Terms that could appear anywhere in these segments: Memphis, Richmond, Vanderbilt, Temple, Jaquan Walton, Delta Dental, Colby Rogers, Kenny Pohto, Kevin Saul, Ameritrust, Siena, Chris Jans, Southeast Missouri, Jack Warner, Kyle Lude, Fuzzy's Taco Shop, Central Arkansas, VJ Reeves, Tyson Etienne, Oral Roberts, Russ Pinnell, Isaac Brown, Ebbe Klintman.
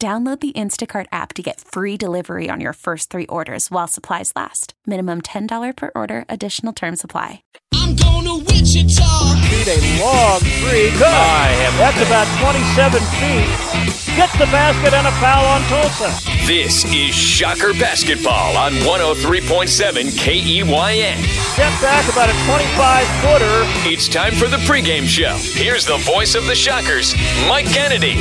Download the Instacart app to get free delivery on your first three orders while supplies last. Minimum $10 per order. Additional terms apply. I'm going to Wichita. Need a long three. Good. That's about 27 feet. Gets the basket and a foul on Tulsa. This is Shocker Basketball on 103.7 KEYN. Step back about a 25-footer. It's time for the pregame show. Here's the voice of the Shockers, Mike Kennedy.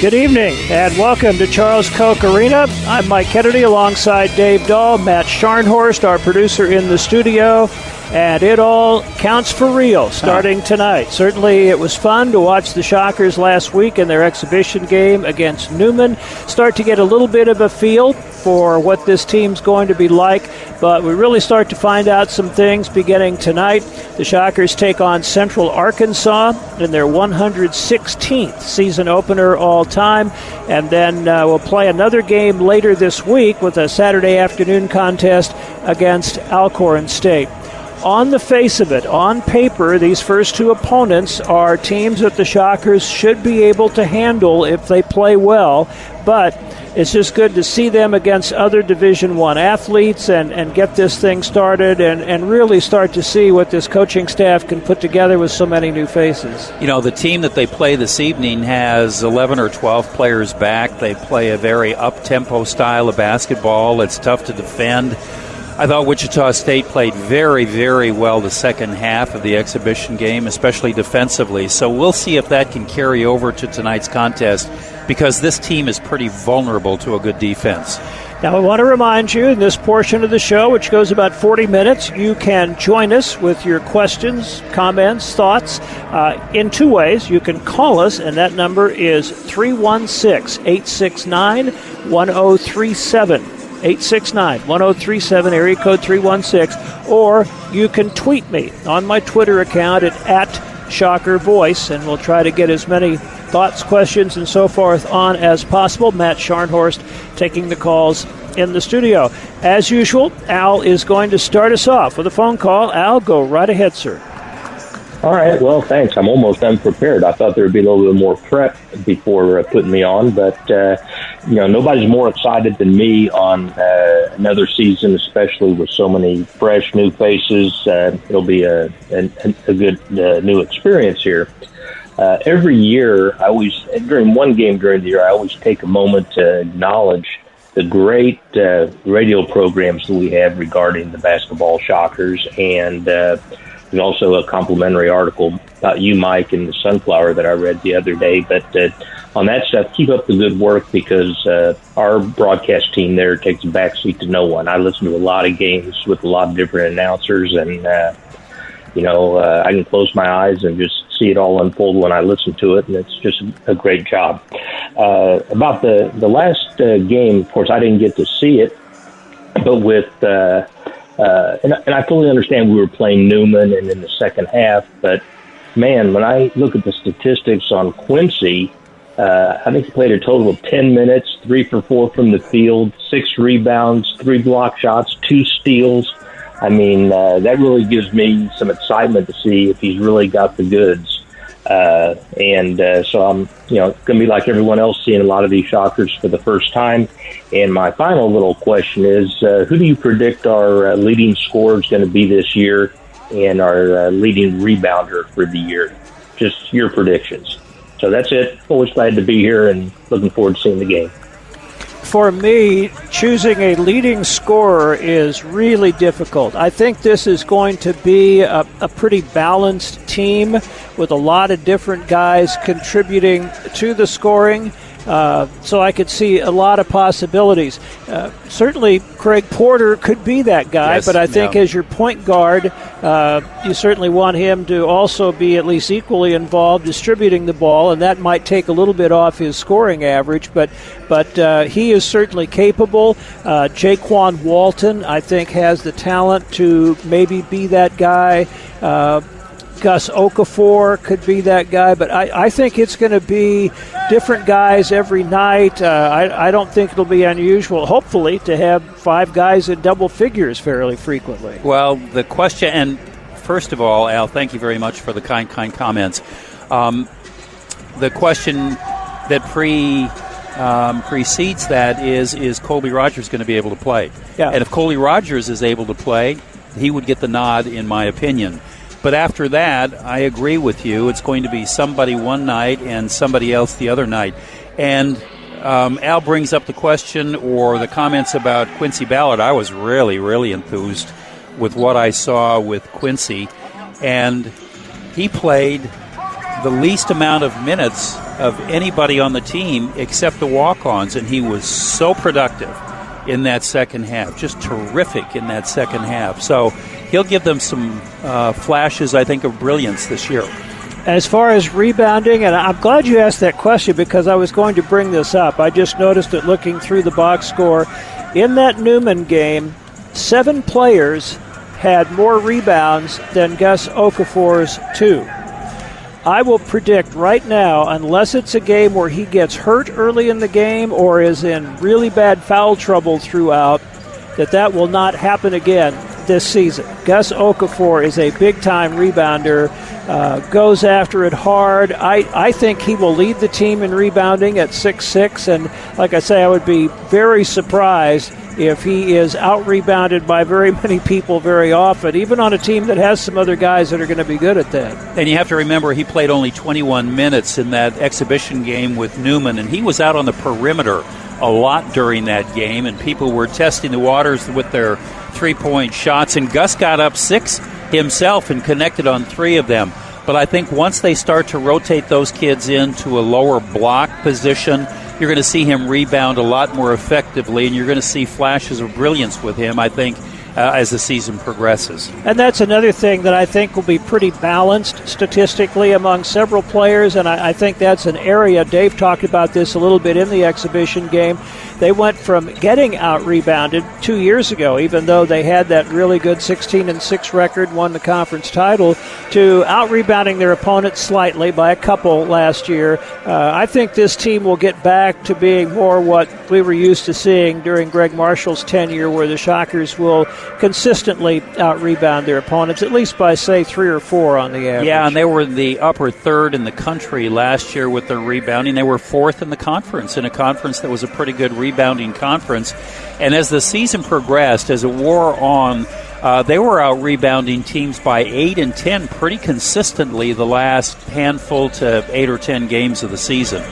Good evening, and welcome to Charles Koch Arena. I'm Mike Kennedy alongside Dave Dahl, Matt Scharnhorst, our producer in the studio, and it all counts for real starting tonight. Certainly it was fun to watch the Shockers last week in their exhibition game against Newman. Start to get a little bit of a feel for what this team's going to be like, but we really start to find out some things beginning tonight. The Shockers take on Central Arkansas in their 116th season opener all time, and then we'll play another game later this week with a Saturday afternoon contest against Alcorn State. On the face of it, on paper, these first two opponents are teams that the Shockers should be able to handle if they play well, but it's just good to see them against other Division I athletes and get this thing started and really start to see what this coaching staff can put together with so many new faces. You know, the team that they play this evening has 11 or 12 players back. They play a very up-tempo style of basketball. It's tough to defend. I thought Wichita State played very, very well the second half of the exhibition game, especially defensively. So we'll see if that can carry over to tonight's contest, because this team is pretty vulnerable to a good defense. Now, I want to remind you, in this portion of the show, which goes about 40 minutes, you can join us with your questions, comments, thoughts in two ways. You can call us, and that number is 316-869-1037. 869-1037, area code 316, or you can tweet me on my Twitter account at @ShockerVoice, and we'll try to get as many thoughts, questions, and so forth on as possible. Matt Scharnhorst taking the calls in the studio. As usual, Al is going to start us off with a phone call. Al, go right ahead, sir. All right, well, thanks. I'm almost unprepared. I thought there would be a little bit more prep before putting me on, but, you know, nobody's more excited than me on another season, especially with so many fresh new faces. It'll be a good new experience here. Every year, I always, during one game during the year, I always take a moment to acknowledge the great radio programs that we have regarding the basketball Shockers, and there's also a complimentary article about you, Mike, and the Sunflower that I read the other day. But on that stuff, keep up the good work, because our broadcast team there takes a backseat to no one. I listen to a lot of games with a lot of different announcers, and, you know, I can close my eyes and just see it all unfold when I listen to it, and it's just a great job. About the last game, of course, I didn't get to see it, but with and I fully understand we were playing Newman and in the second half, but, man, when I look at the statistics on Quincy, I think he played a total of 10 minutes, 3 for 4 from the field, 6 rebounds, 3 block shots, 2 steals. I mean, that really gives me some excitement to see if he's really got the goods. So I'm, you know, it's going to be like everyone else, seeing a lot of these Shockers for the first time. And my final little question is, who do you predict our leading scorer is going to be this year, and our leading rebounder for the year? Just your predictions. So that's it. Always glad to be here and looking forward to seeing the game. For me, choosing a leading scorer is really difficult. I think this is going to be a pretty balanced team with a lot of different guys contributing to the scoring. So I could see a lot of possibilities. Certainly, Craig Porter could be that guy, yes, but I think as your point guard, you certainly want him to also be at least equally involved distributing the ball, and that might take a little bit off his scoring average, but he is certainly capable. Jaquan Walton, I think, has the talent to maybe be that guy. Gus Okafor could be that guy, but I think it's going to be different guys every night. I don't think it'll be unusual, hopefully, to have five guys in double figures fairly frequently. Well, the question, and first of all, Al, thank you very much for the kind comments. The question that precedes that is Colby Rogers going to be able to play? Yeah. And if Colby Rogers is able to play, he would get the nod, in my opinion. But after that, I agree with you. It's going to be somebody one night and somebody else the other night. And Al brings up the question or the comments about Quincy Ballard. I was really, really enthused with what I saw with Quincy. And he played the least amount of minutes of anybody on the team except the walk-ons. And he was so productive in that second half, just terrific in that second half. So he'll give them some flashes, I think, of brilliance this year. As far as rebounding, and I'm glad you asked that question because I was going to bring this up. I just noticed it looking through the box score. In that Newman game, 7 players had more rebounds than Gus Okafor's 2. I will predict right now, unless it's a game where he gets hurt early in the game or is in really bad foul trouble throughout, that will not happen again this season. Gus Okafor is a big-time rebounder, goes after it hard. I think he will lead the team in rebounding at 6'6", and like I say, I would be very surprised if he is out-rebounded by very many people very often, even on a team that has some other guys that are going to be good at that. And you have to remember, he played only 21 minutes in that exhibition game with Newman, and he was out on the perimeter a lot during that game, and people were testing the waters with their three-point shots, and Gus got up 6 himself and connected on 3 of them. But I think once they start to rotate those kids into a lower block position, you're going to see him rebound a lot more effectively, and you're going to see flashes of brilliance with him, I think, as the season progresses. And that's another thing that I think will be pretty balanced statistically among several players, and I think that's an area, Dave talked about this a little bit in the exhibition game. They went from getting out-rebounded 2 years ago, even though they had that really good 16-6 record, won the conference title, to out-rebounding their opponents slightly by a couple last year. I think this team will get back to being more what we were used to seeing during Greg Marshall's tenure, where the Shockers will consistently out-rebound their opponents, at least by, say, 3 or 4 on the average. Yeah, and they were the upper third in the country last year with their rebounding. They were 4th in the conference, in a conference that was a pretty good rebounding conference. And as the season progressed, as it wore on, they were out rebounding teams by 8 and 10 pretty consistently the last handful to 8 or 10 games of the season.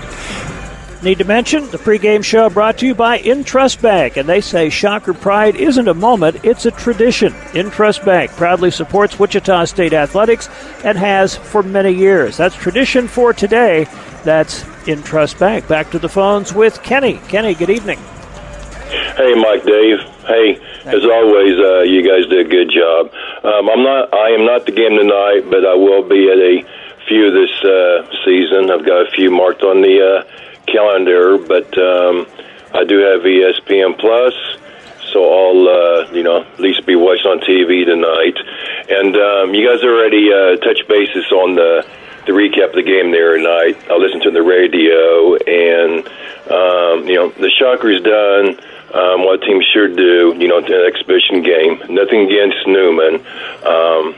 Need to mention the pregame show brought to you by Intrust Bank, and they say Shocker pride isn't a moment, it's a tradition. Intrust Bank proudly supports Wichita State athletics and has for many years. That's tradition for today. That's Intrust Bank. Back to the phones with Kenny. Kenny, good evening. Hey, Mike, Dave. Hey, as always, you guys did a good job. I am not the game tonight, but I will be at a few this season. I've got a few marked on the calendar, but I do have ESPN Plus, so I'll at least be watching on TV tonight. And you guys already touched bases on the recap of the game there tonight. I listened to the radio, and the Shockers done what teams should do. The exhibition game. Nothing against Newman,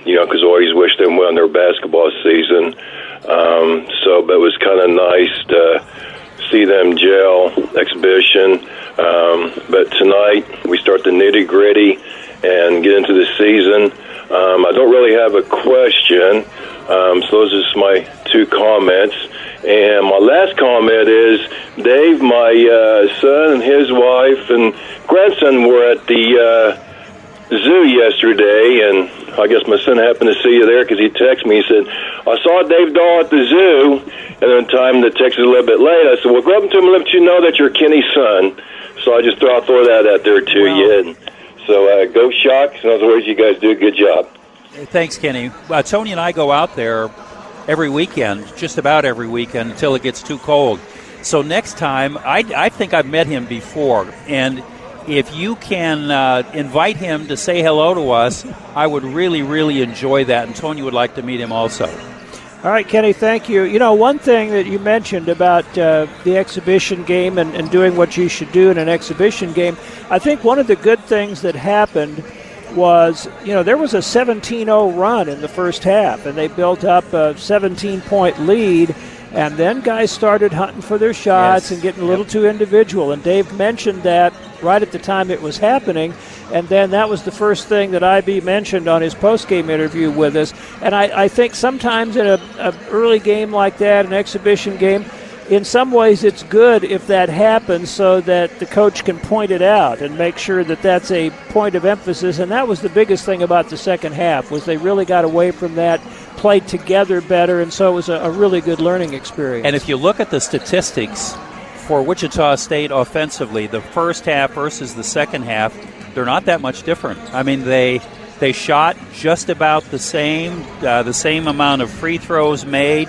because I always wish them well in their basketball season. But it was kind of nice to see them gel exhibition. But tonight we start the nitty-gritty and get into the season. I don't really have a question, so those are just my 2 comments. And son and his wife and grandson were at the zoo yesterday, and I guess my son happened to see you there because he texted me. He said, I saw Dave Dahl at the zoo, and then time the text is a little bit late. I said, well, go up to him and let you know that you're Kenny's son. So I just throw that out there to you. And so go Sharks. In other words, you guys do a good job. Thanks, Kenny. Tony and I go out there every weekend, just about every weekend, until it gets too cold. So next time, I think I've met him before, and if you can invite him to say hello to us, I would really, really enjoy that. And Tony would like to meet him also. All right, Kenny, thank you. You know, one thing that you mentioned about the exhibition game and doing what you should do in an exhibition game, I think one of the good things that happened was, you know, there was a 17-0 run in the first half, and they built up a 17-point lead. And then guys started hunting for their shots and getting a little too individual. And Dave mentioned that right at the time it was happening. And then that was the first thing that IB mentioned on his post-game interview with us. And I think sometimes in an early game like that, an exhibition game, in some ways it's good if that happens so that the coach can point it out and make sure that that's a point of emphasis. And that was the biggest thing about the second half, was they really got away from that, played together better, and so it was a really good learning experience. And if you look at the statistics for Wichita State offensively, the first half versus the second half, they're not that much different. I mean, they shot just about the same amount of free throws made,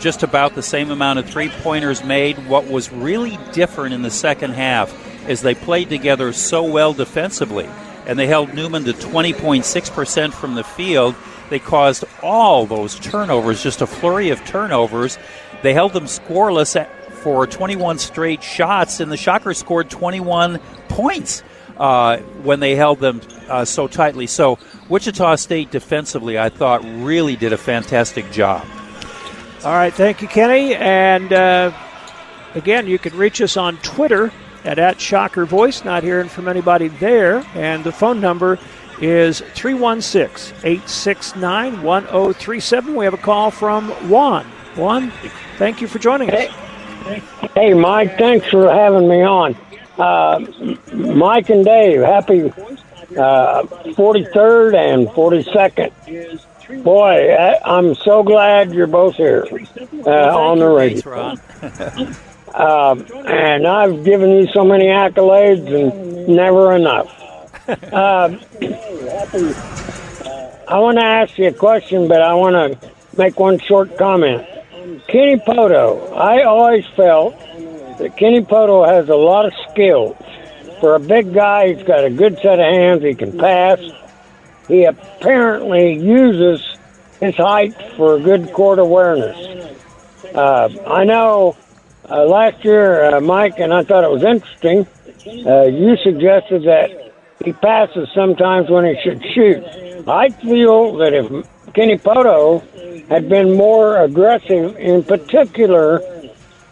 just about the same amount of three-pointers made. What was really different in the second half is they played together so well defensively, and they held Newman to 20.6% from the field. They caused all those turnovers, just a flurry of turnovers. They held them scoreless for 21 straight shots, and the Shockers scored 21 points when they held them so tightly. So Wichita State defensively, I thought, really did a fantastic job. All right, thank you, Kenny. And, again, you can reach us on Twitter at @ShockerVoice. Not hearing from anybody there. And the phone number is 316-869-1037. We have a call from Juan. Juan, thank you for joining us. Hey, Mike, thanks for having me on. Mike and Dave, happy 43rd and 42nd. Boy, I'm so glad you're both here on the radio. And I've given you so many accolades and never enough. I want to ask you a question, but I want to make one short comment. Kenny Pohto, I always felt that Kenny Pohto has a lot of skills. For a big guy, he's got a good set of hands. He can pass. He apparently uses his height for good court awareness. I know last year, Mike, and I thought it was interesting, you suggested that he passes sometimes when he should shoot. I feel that if Kenny Pohto had been more aggressive, in particular,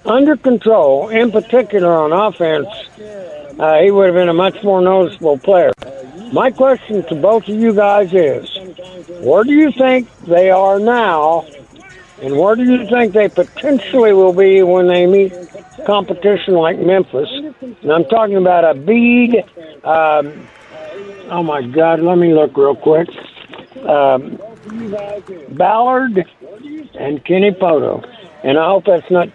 under control, in particular on offense, he would have been a much more noticeable player. My question to both of you guys is, where do you think they are now, and where do you think they potentially will be when they meet competition like Memphis? And I'm talking about Abide. Oh, my God, let me look real quick. Ballard and Kenny Pohto. And I hope that's not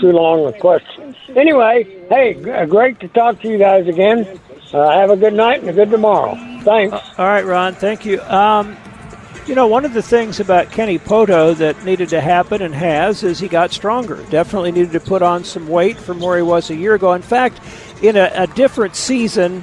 too long a question. Anyway, hey, great to talk to you guys again. Have a good night and a good tomorrow. Thanks. All right, Ron, thank you. You know, one of the things about Kenny Pohto that needed to happen and has is he got stronger. Definitely needed to put on some weight from where he was a year ago. In fact, in a different season,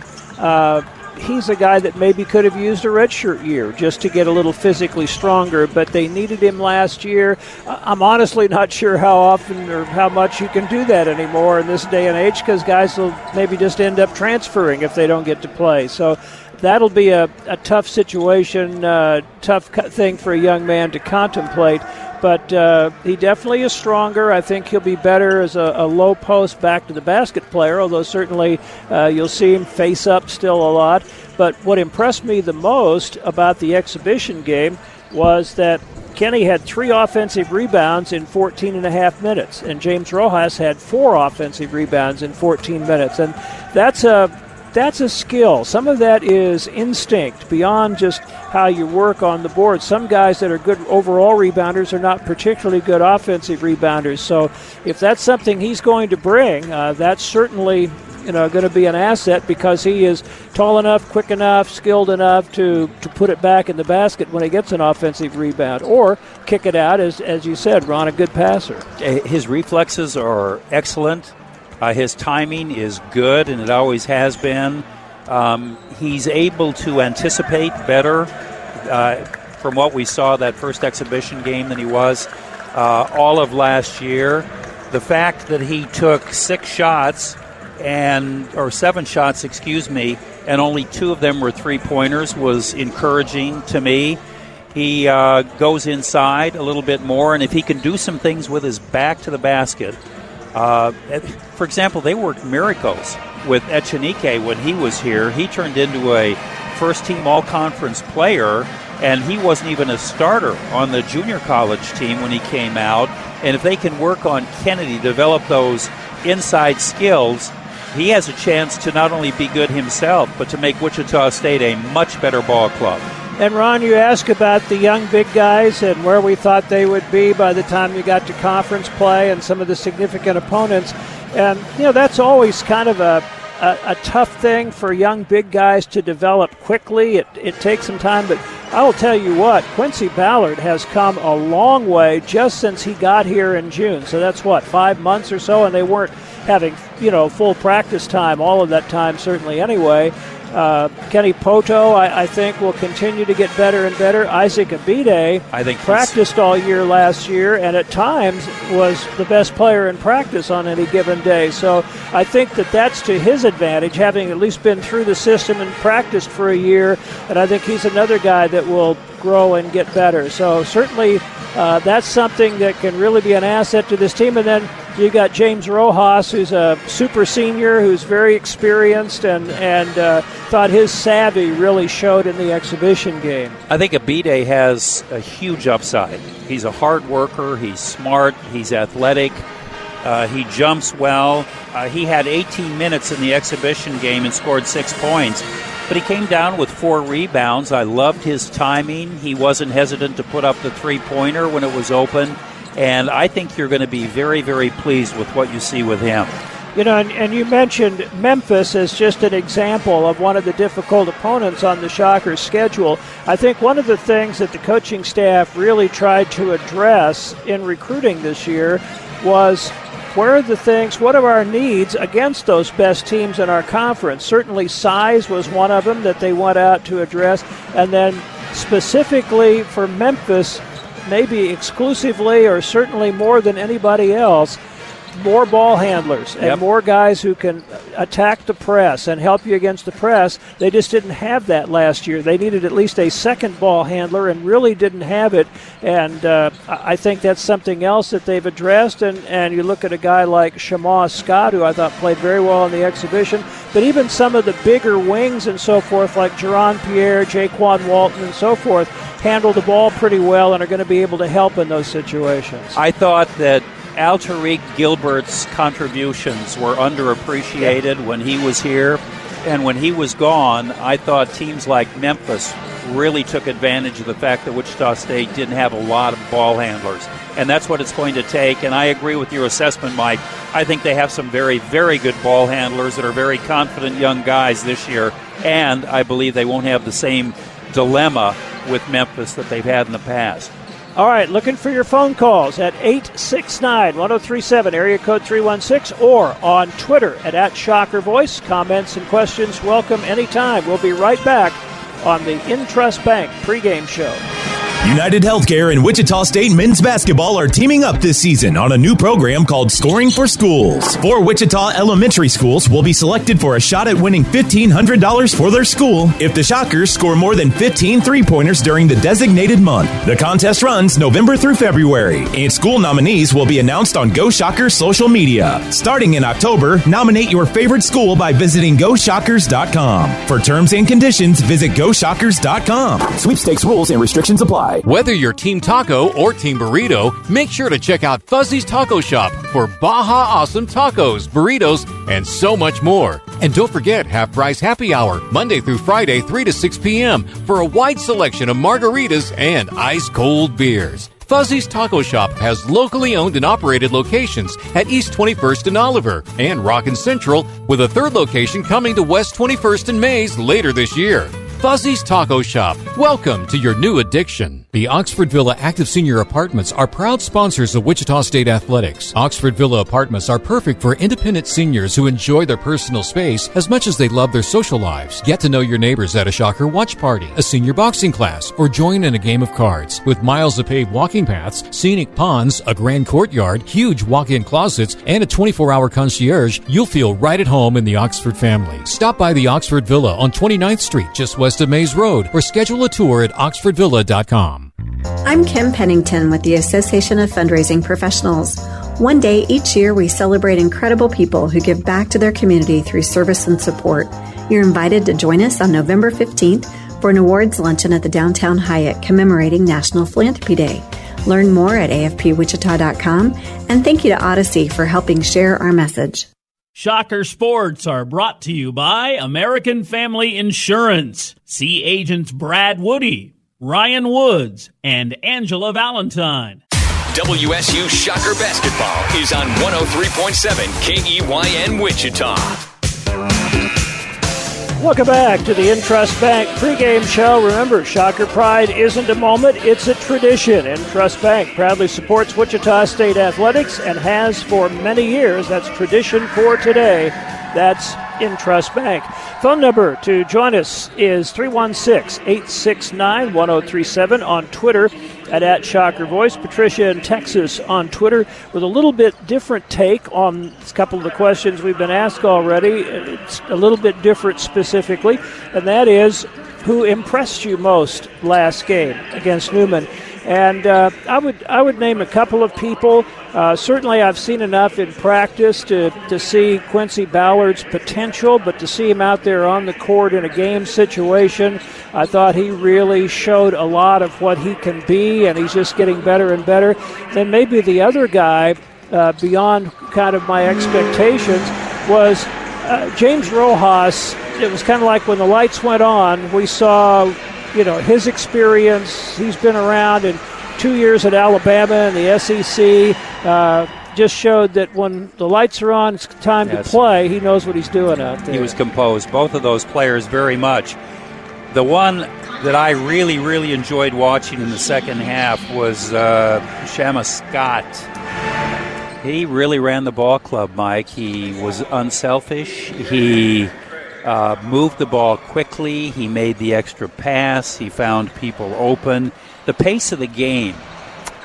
he's a guy that maybe could have used a redshirt year just to get a little physically stronger, but they needed him last year. I'm honestly not sure how often or how much you can do that anymore in this day and age, because guys will maybe just end up transferring if they don't get to play. So that'll be a tough situation, tough thing for a young man to contemplate. But he definitely is stronger. I think he'll be better as a low post back to the basket player, although certainly you'll see him face up still a lot. But what impressed me the most about the exhibition game was that Kenny had 3 offensive rebounds in 14 and a half minutes, and James Rojas had 4 offensive rebounds in 14 minutes. And that's a skill. Some of that is instinct beyond just how you work on the board. Some guys that are good overall rebounders are not particularly good offensive rebounders. So if that's something he's going to bring, that's certainly going to be an asset, because he is tall enough, quick enough, skilled enough to put it back in the basket when he gets an offensive rebound, or kick it out, as you said, Ron, a good passer. His reflexes are excellent. His timing is good, and it always has been. He's able to anticipate better from what we saw that first exhibition game than he was all of last year. The fact that he took 7 shots, and only 2 of them were 3-pointers was encouraging to me. He goes inside a little bit more, and if he can do some things with his back to the basket, for example, they worked miracles with Echenike when he was here. He turned into a first-team all-conference player, and he wasn't even a starter on the junior college team when he came out. And if they can work on Kennedy, develop those inside skills, he has a chance to not only be good himself, but to make Wichita State a much better ball club. And, Ron, you ask about the young big guys and where we thought they would be by the time you got to conference play and some of the significant opponents. And, that's always kind of a tough thing for young big guys to develop quickly. It takes some time, but I will tell you what, Quincy Ballard has come a long way just since he got here in June. So that's, 5 months or so, and they weren't having, full practice time, all of that time certainly anyway. Kenny Pohto, I think, will continue to get better and better. Isaac Abide, I think, practiced all year last year, and at times was the best player in practice on any given day. So I think that's to his advantage, having at least been through the system and practiced for a year. And I think he's another guy that will grow and get better. So certainly that's something that can really be an asset to this team. And then you got James Rojas, who's a super senior, who's very experienced, and thought his savvy really showed in the exhibition game. I think Abide has a huge upside. He's a hard worker. He's smart. He's athletic. He jumps well. He had 18 minutes in the exhibition game and scored 6 points. But he came down with 4 rebounds. I loved his timing. He wasn't hesitant to put up the 3-pointer when it was open. And I think you're going to be very, very pleased with what you see with him. And you mentioned Memphis as just an example of one of the difficult opponents on the Shockers' schedule. I think one of the things that the coaching staff really tried to address in recruiting this year was, what are our needs against those best teams in our conference? Certainly size was one of them that they went out to address. And then specifically for Memphis, maybe exclusively or certainly more than anybody else, more ball handlers and more guys who can attack the press and help you against the press. They just didn't have that last year. They needed at least a second ball handler and really didn't have it. And I think that's something else that they've addressed. And you look at a guy like Shamar Scott, who I thought played very well in the exhibition, but even some of the bigger wings and so forth, like Jaron Pierre, Jaquan Walton, and so forth, handle the ball pretty well and are going to be able to help in those situations. I thought that Al-Tariq Gilbert's contributions were underappreciated when he was here. And when he was gone, I thought teams like Memphis really took advantage of the fact that Wichita State didn't have a lot of ball handlers. And that's what it's going to take. And I agree with your assessment, Mike. I think they have some very, very good ball handlers that are very confident young guys this year. And I believe they won't have the same dilemma with Memphis that they've had in the past. All right, looking for your phone calls at 869-1037, area code 316, or on Twitter at @ShockerVoice. Comments and questions welcome anytime. We'll be right back on the Intrust Bank pregame show. United Healthcare and Wichita State men's basketball are teaming up this season on a new program called Scoring for Schools. 4 Wichita elementary schools will be selected for a shot at winning $1,500 for their school if the Shockers score more than 15 three-pointers during the designated month. The contest runs November through February, and school nominees will be announced on Go Shockers social media. Starting in October, nominate your favorite school by visiting GoShockers.com. For terms and conditions, visit GoShockers.com. Sweepstakes rules and restrictions apply. buy. Whether you're Team Taco or Team Burrito, make sure to check out Fuzzy's Taco Shop for Baja Awesome tacos, burritos, and so much more. And don't forget Half Price Happy Hour, Monday through Friday, 3 to 6 p.m. for a wide selection of margaritas and ice-cold beers. Fuzzy's Taco Shop has locally owned and operated locations at East 21st and Oliver and Rockin' Central, with a third location coming to West 21st and Mays later this year. Fuzzy's Taco Shop, welcome to your new addiction. The Oxford Villa Active Senior Apartments are proud sponsors of Wichita State Athletics. Oxford Villa Apartments are perfect for independent seniors who enjoy their personal space as much as they love their social lives. Get to know your neighbors at a Shocker watch party, a senior boxing class, or join in a game of cards. With miles of paved walking paths, scenic ponds, a grand courtyard, huge walk-in closets, and a 24-hour concierge, you'll feel right at home in the Oxford family. Stop by the Oxford Villa on 29th Street, just west of Mays Road, or schedule a tour at oxfordvilla.com. I'm Kim Pennington with the Association of Fundraising Professionals. One day each year, we celebrate incredible people who give back to their community through service and support. You're invited to join us on November 15th for an awards luncheon at the Downtown Hyatt commemorating National Philanthropy Day. Learn more at afpwichita.com, and thank you to Odyssey for helping share our message. Shocker Sports are brought to you by American Family Insurance. See agents Brad Woody, Ryan Woods, and Angela Valentine. WSU Shocker Basketball is on 103.7 KEYN Wichita. Welcome back to the Intrust Bank pregame show. Remember, Shocker Pride isn't a moment, it's a tradition. Intrust Bank proudly supports Wichita State Athletics and has for many years. That's tradition for today. That's Intrust Bank. Phone number to join us is 316-869-1037 on Twitter at Shocker Voice. Patricia in Texas on Twitter with a little bit different take on a couple of the questions we've been asked already. It's a little bit different specifically, and that is, who impressed you most last game against Newman? And I would name a couple of people. Certainly I've seen enough in practice to see Quincy Ballard's potential, but to see him out there on the court in a game situation, I thought he really showed a lot of what he can be, and he's just getting better and better. Then maybe the other guy, beyond kind of my expectations, was James Rojas. It was kind of like when the lights went on, we saw, you know, his experience. He's been around in 2 years at Alabama and the SEC. Just showed that when the lights are on, it's time to play. He knows what he's doing out there. He was composed. Both of those players very much. The one that I really, really enjoyed watching in the second half was Shamar Scott. He really ran the ball club, Mike. He was unselfish. He moved the ball quickly. He made the extra pass. He found people open. The pace of the game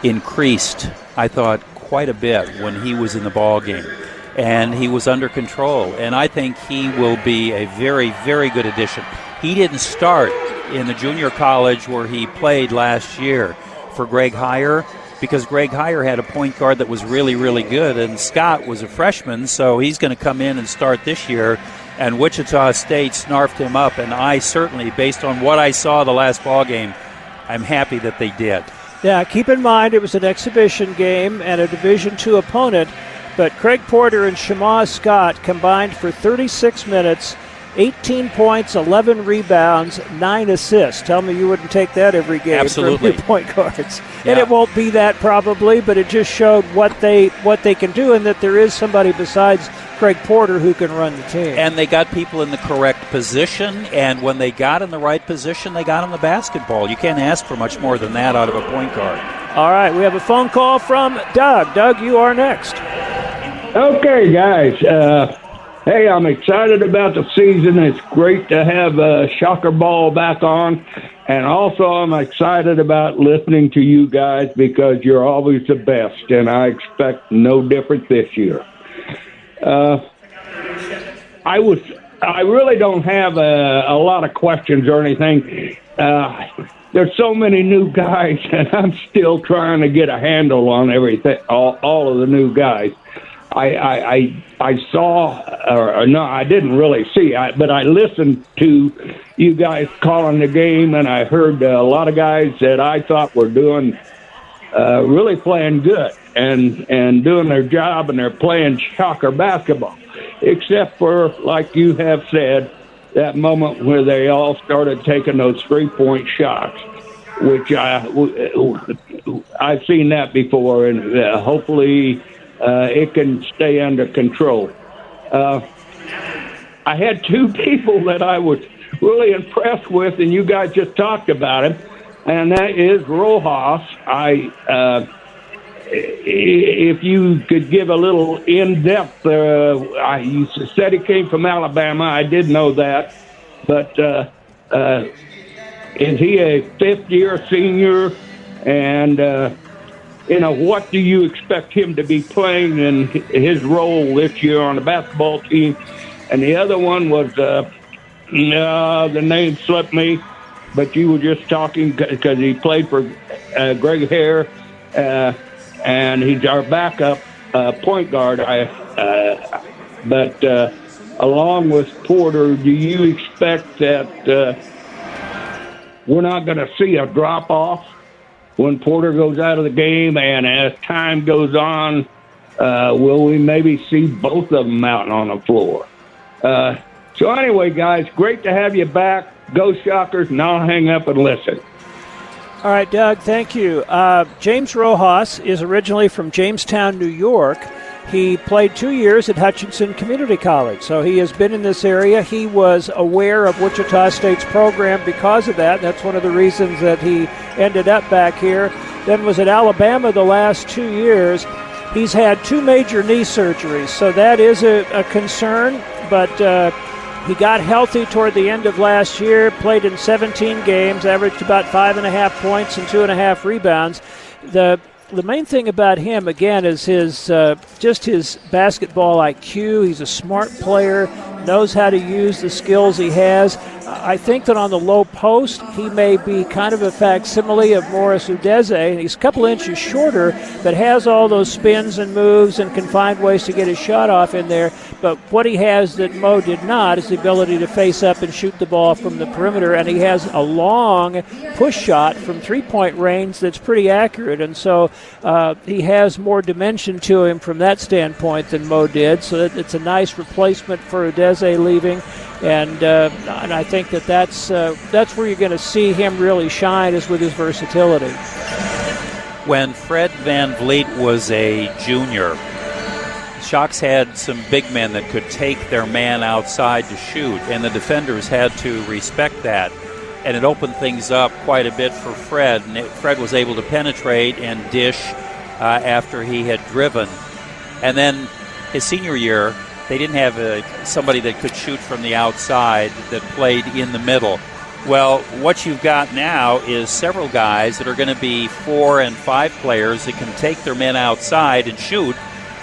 increased, I thought, quite a bit when he was in the ball game, and he was under control. And I think he will be a very, very good addition. He didn't start in the junior college where he played last year for Greg Heyer, because Greg Heyer had a point guard that was really, really good, and Scott was a freshman, so he's going to come in and start this year. And Wichita State snarfed him up, and I certainly, based on what I saw the last ball game, I'm happy that they did. Yeah, keep in mind it was an exhibition game and a Division II opponent, but Craig Porter and Shamar Scott combined for 36 minutes, 18 points, 11 rebounds, 9 assists. Tell me you wouldn't take that every game. Absolutely. From your point guards. Yeah. And it won't be that probably, but it just showed what they can do, and that there is somebody besides Craig Porter who can run the team. And they got people in the correct position, and when they got in the right position, they got on the basketball. You can't ask for much more than that out of a point guard. All right, we have a phone call from Doug. Doug, you are next. Okay, guys. Hey, I'm excited about the season. It's great to have Shocker Ball back on. And also, I'm excited about listening to you guys because you're always the best, and I expect no different this year. I really don't have a lot of questions or anything. There's so many new guys, and I'm still trying to get a handle on everything, all of the new guys. I listened to you guys calling the game, and I heard a lot of guys that I thought were doing really playing good and doing their job, and they're playing shocker basketball, except for, like you have said, that moment where they all started taking those three-point shots, which I've seen that before, and hopefully it can stay under control. I had two people that I was really impressed with, and you guys just talked about him, and that is Rojas. If you could give a little in-depth, you said he came from Alabama. I did know that. But is he a fifth-year senior? And, what do you expect him to be playing in his role this year on the basketball team? And the other one was, the name slipped me, but you were just talking because he played for Greg Hare, and he's our backup point guard. But along with Porter, do you expect that we're not going to see a drop-off when Porter goes out of the game? And as time goes on, will we maybe see both of them out on the floor? So anyway, guys, great to have you back. Go Shockers, and I'll hang up and listen. All right, Doug, thank you. James Rojas is originally from Jamestown, New York. He played 2 years at Hutchinson Community College, so he has been in this area. He was aware of Wichita State's program because of that. That's one of the reasons that he ended up back here. Then was at Alabama the last 2 years. He's had two major knee surgeries, so that is a concern, but he got healthy toward the end of last year, played in 17 games, averaged about 5.5 points and 2.5 rebounds. The main thing about him, again, is his just his basketball IQ. He's a smart player, knows how to use the skills he has. I think that on the low post, he may be kind of a facsimile of Morris Udeze, and he's a couple inches shorter, but has all those spins and moves and can find ways to get his shot off in there. But what he has that Mo did not is the ability to face up and shoot the ball from the perimeter, and he has a long push shot from three-point range that's pretty accurate, and so he has more dimension to him from that standpoint than Mo did, so it's a nice replacement for Udeze leaving. And I think that's where you're going to see him really shine, is with his versatility. When Fred VanVleet was a junior, Shocks had some big men that could take their man outside to shoot, and the defenders had to respect that. And it opened things up quite a bit for Fred, and Fred was able to penetrate and dish after he had driven. And then his senior year, they didn't have somebody that could shoot from the outside that played in the middle. Well, what you've got now is several guys that are going to be 4 and 5 players that can take their men outside and shoot,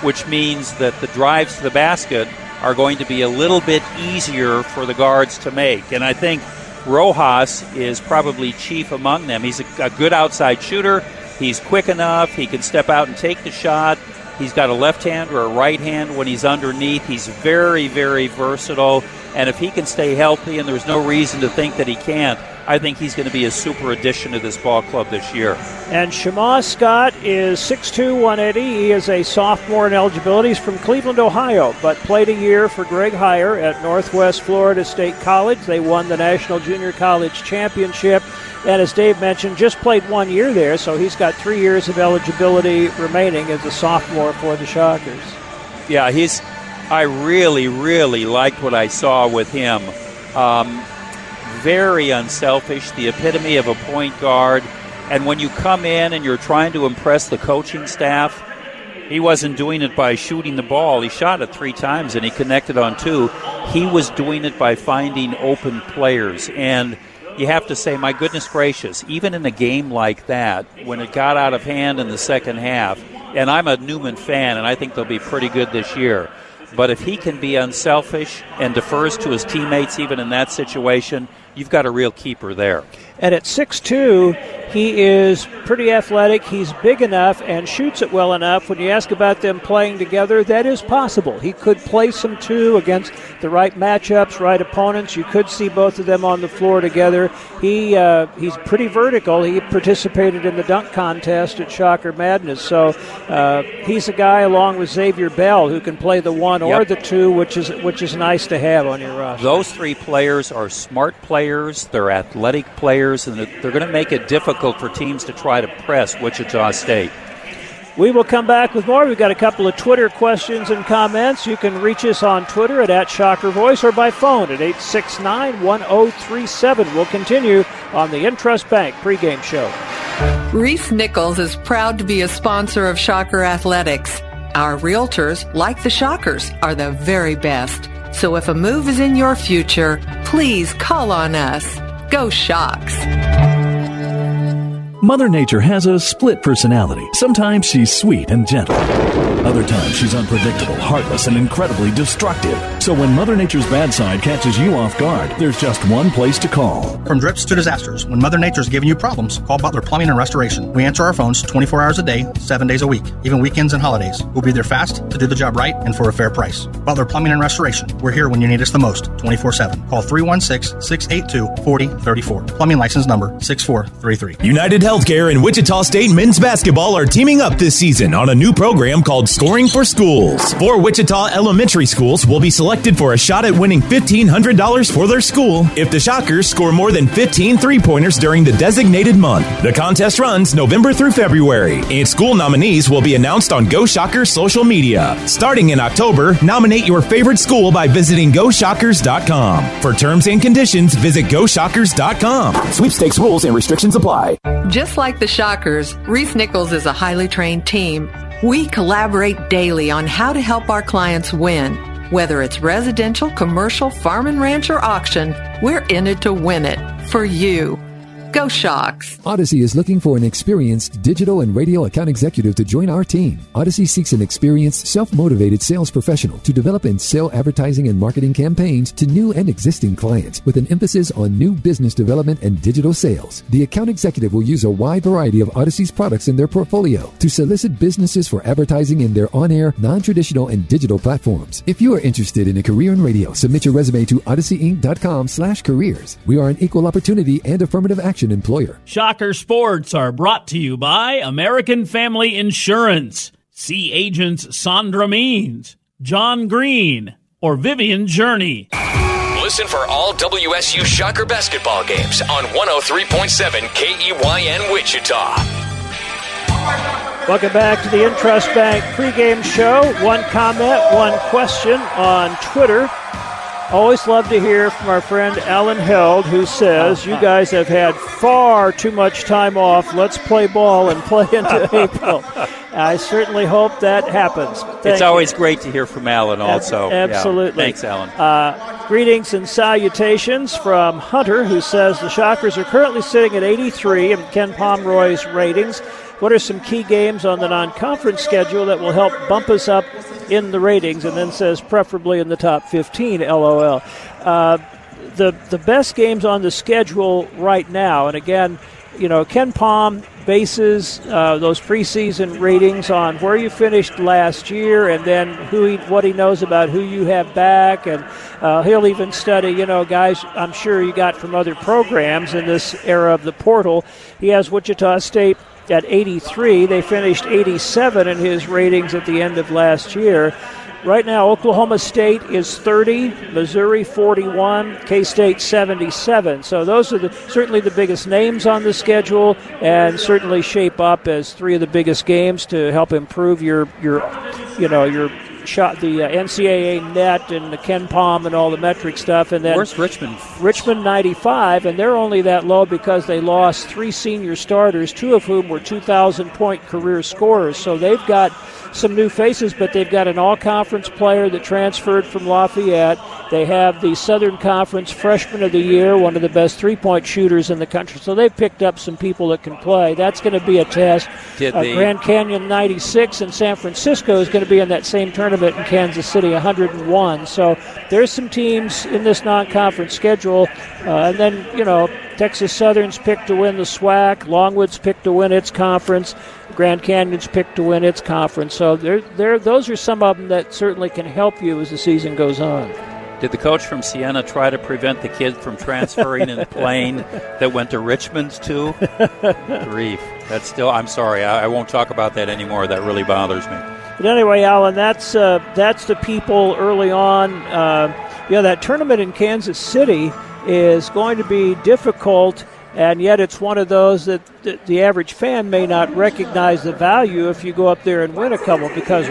which means that the drives to the basket are going to be a little bit easier for the guards to make. And I think Rojas is probably chief among them. He's a good outside shooter. He's quick enough. He can step out and take the shot. He's got a left hand or a right hand when he's underneath. He's very, very versatile. And if he can stay healthy, and there's no reason to think that he can't, I think he's going to be a super addition to this ball club this year. And Shamar Scott is 6'2", 180. He is a sophomore in eligibility. He's from Cleveland, Ohio, but played a year for Greg Hire at Northwest Florida State College. They won the National Junior College Championship. And as Dave mentioned, just played 1 year there, so he's got 3 years of eligibility remaining as a sophomore for the Shockers. Yeah, I really, really liked what I saw with him. Very unselfish, the epitome of a point guard. And when you come in and you're trying to impress the coaching staff, he wasn't doing it by shooting the ball. He shot it 3 times and he connected on 2. He was doing it by finding open players. And you have to say, my goodness gracious, even in a game like that, when it got out of hand in the second half, and I'm a Newman fan, and I think they'll be pretty good this year, but if he can be unselfish and defers to his teammates even in that situation, you've got a real keeper there. And at 6'2", He is pretty athletic. He's big enough and shoots it well enough. When you ask about them playing together, that is possible. He could play some two against the right matchups, right opponents. You could see both of them on the floor together. He's pretty vertical. He participated in the dunk contest at Shocker Madness. So he's a guy along with Xavier Bell who can play the one or the two, which is nice to have on your roster. Those three players are smart players. They're athletic players, and they're going to make it difficult for teams to try to press Wichita State. We will come back with more. We've got a couple of Twitter questions and comments. You can reach us on Twitter at @ShockerVoice or by phone at 869-1037. We'll continue on the Intrust Bank pregame show. Reese Nichols is proud to be a sponsor of Shocker Athletics. Our realtors, like the Shockers, are the very best. So if a move is in your future, please call on us. Go Shocks! Mother Nature has a split personality. Sometimes she's sweet and gentle. Other times she's unpredictable, heartless, and incredibly destructive. So when Mother Nature's bad side catches you off guard, there's just one place to call. From drips to disasters, when Mother Nature's giving you problems, call Butler Plumbing and Restoration. We answer our phones 24 hours a day, 7 days a week, even weekends and holidays. We'll be there fast to do the job right and for a fair price. Butler Plumbing and Restoration. We're here when you need us the most, 24/7. Call 316-682-4034. Plumbing license number 6433. United Healthcare and Wichita State men's basketball are teaming up this season on a new program called Scoring for Schools. 4 Wichita elementary schools will be selected for a shot at winning $1,500 for their school if the Shockers score more than 15 three-pointers during the designated month. The contest runs November through February, and school nominees will be announced on Go Shockers social media. Starting in October, nominate your favorite school by visiting GoShockers.com. For terms and conditions, visit GoShockers.com. Sweepstakes rules and restrictions apply. Just like the Shockers, Reese Nichols is a highly trained team. We collaborate daily on how to help our clients win. Whether it's residential, commercial, farm and ranch, or auction, we're in it to win it for you. Go Shocks! Odyssey is looking for an experienced digital and radio account executive to join our team. Odyssey seeks an experienced, self-motivated sales professional to develop and sell advertising and marketing campaigns to new and existing clients with an emphasis on new business development and digital sales. The account executive will use a wide variety of Odyssey's products in their portfolio to solicit businesses for advertising in their on-air, non-traditional, and digital platforms. If you are interested in a career in radio, submit your resume to odysseyinc.com/careers. We are an equal opportunity and affirmative action employer. Shocker Sports are brought to you by American Family Insurance. See agents Sandra Means, John Green, or Vivian Journey. Listen for all WSU Shocker basketball games on 103.7 KEYN Wichita. Welcome back to the Intrust Bank pregame show. One comment, one question on Twitter. Always love to hear from our friend Alan Held, who says, you guys have had far too much time off. Let's play ball and play into April. I certainly hope that happens. It's always great to hear from Alan also. Absolutely. Yeah. Thanks, Alan. Greetings and salutations from Hunter, who says the Shockers are currently sitting at 83 in Ken Pomeroy's ratings. What are some key games on the non-conference schedule that will help bump us up in the ratings? And then says preferably in the top 15, LOL. The best games on the schedule right now, and again, you know, Ken Pom bases those preseason ratings on where you finished last year and then what he knows about who you have back, and he'll even study, you know, guys I'm sure you got from other programs in this era of the portal. He has Wichita State at 83. They finished 87 in his ratings at the end of last year. Right now, Oklahoma State is 30, Missouri 41, K-State 77. So those are certainly the biggest names on the schedule, and certainly shape up as three of the biggest games to help improve your shot, the NCAA net and the Ken Pom and all the metric stuff. And then where's Richmond? Richmond 95, and they're only that low because they lost three senior starters, two of whom were 2,000-point career scorers. So they've got some new faces, but they've got an all-conference player that transferred from Lafayette, They have the Southern Conference Freshman of the Year, one of the best three-point shooters in the country. So they've picked up some people that can play. That's going to be a test. Grand Canyon 96 in San Francisco is going to be in that same tournament in Kansas City, 101. So there's some teams in this non-conference schedule. And then, you know, Texas Southern's picked to win the SWAC. Longwood's picked to win its conference. Grand Canyon's picked to win its conference. So those are some of them that certainly can help you as the season goes on. Did the coach from Siena try to prevent the kid from transferring in a plane that went to Richmond's too? Grief. That's still, I'm sorry, I won't talk about that anymore. That really bothers me. But anyway, Alan, that's the people early on. That tournament in Kansas City is going to be difficult, and yet it's one of those that the average fan may not recognize the value if you go up there and win a couple, because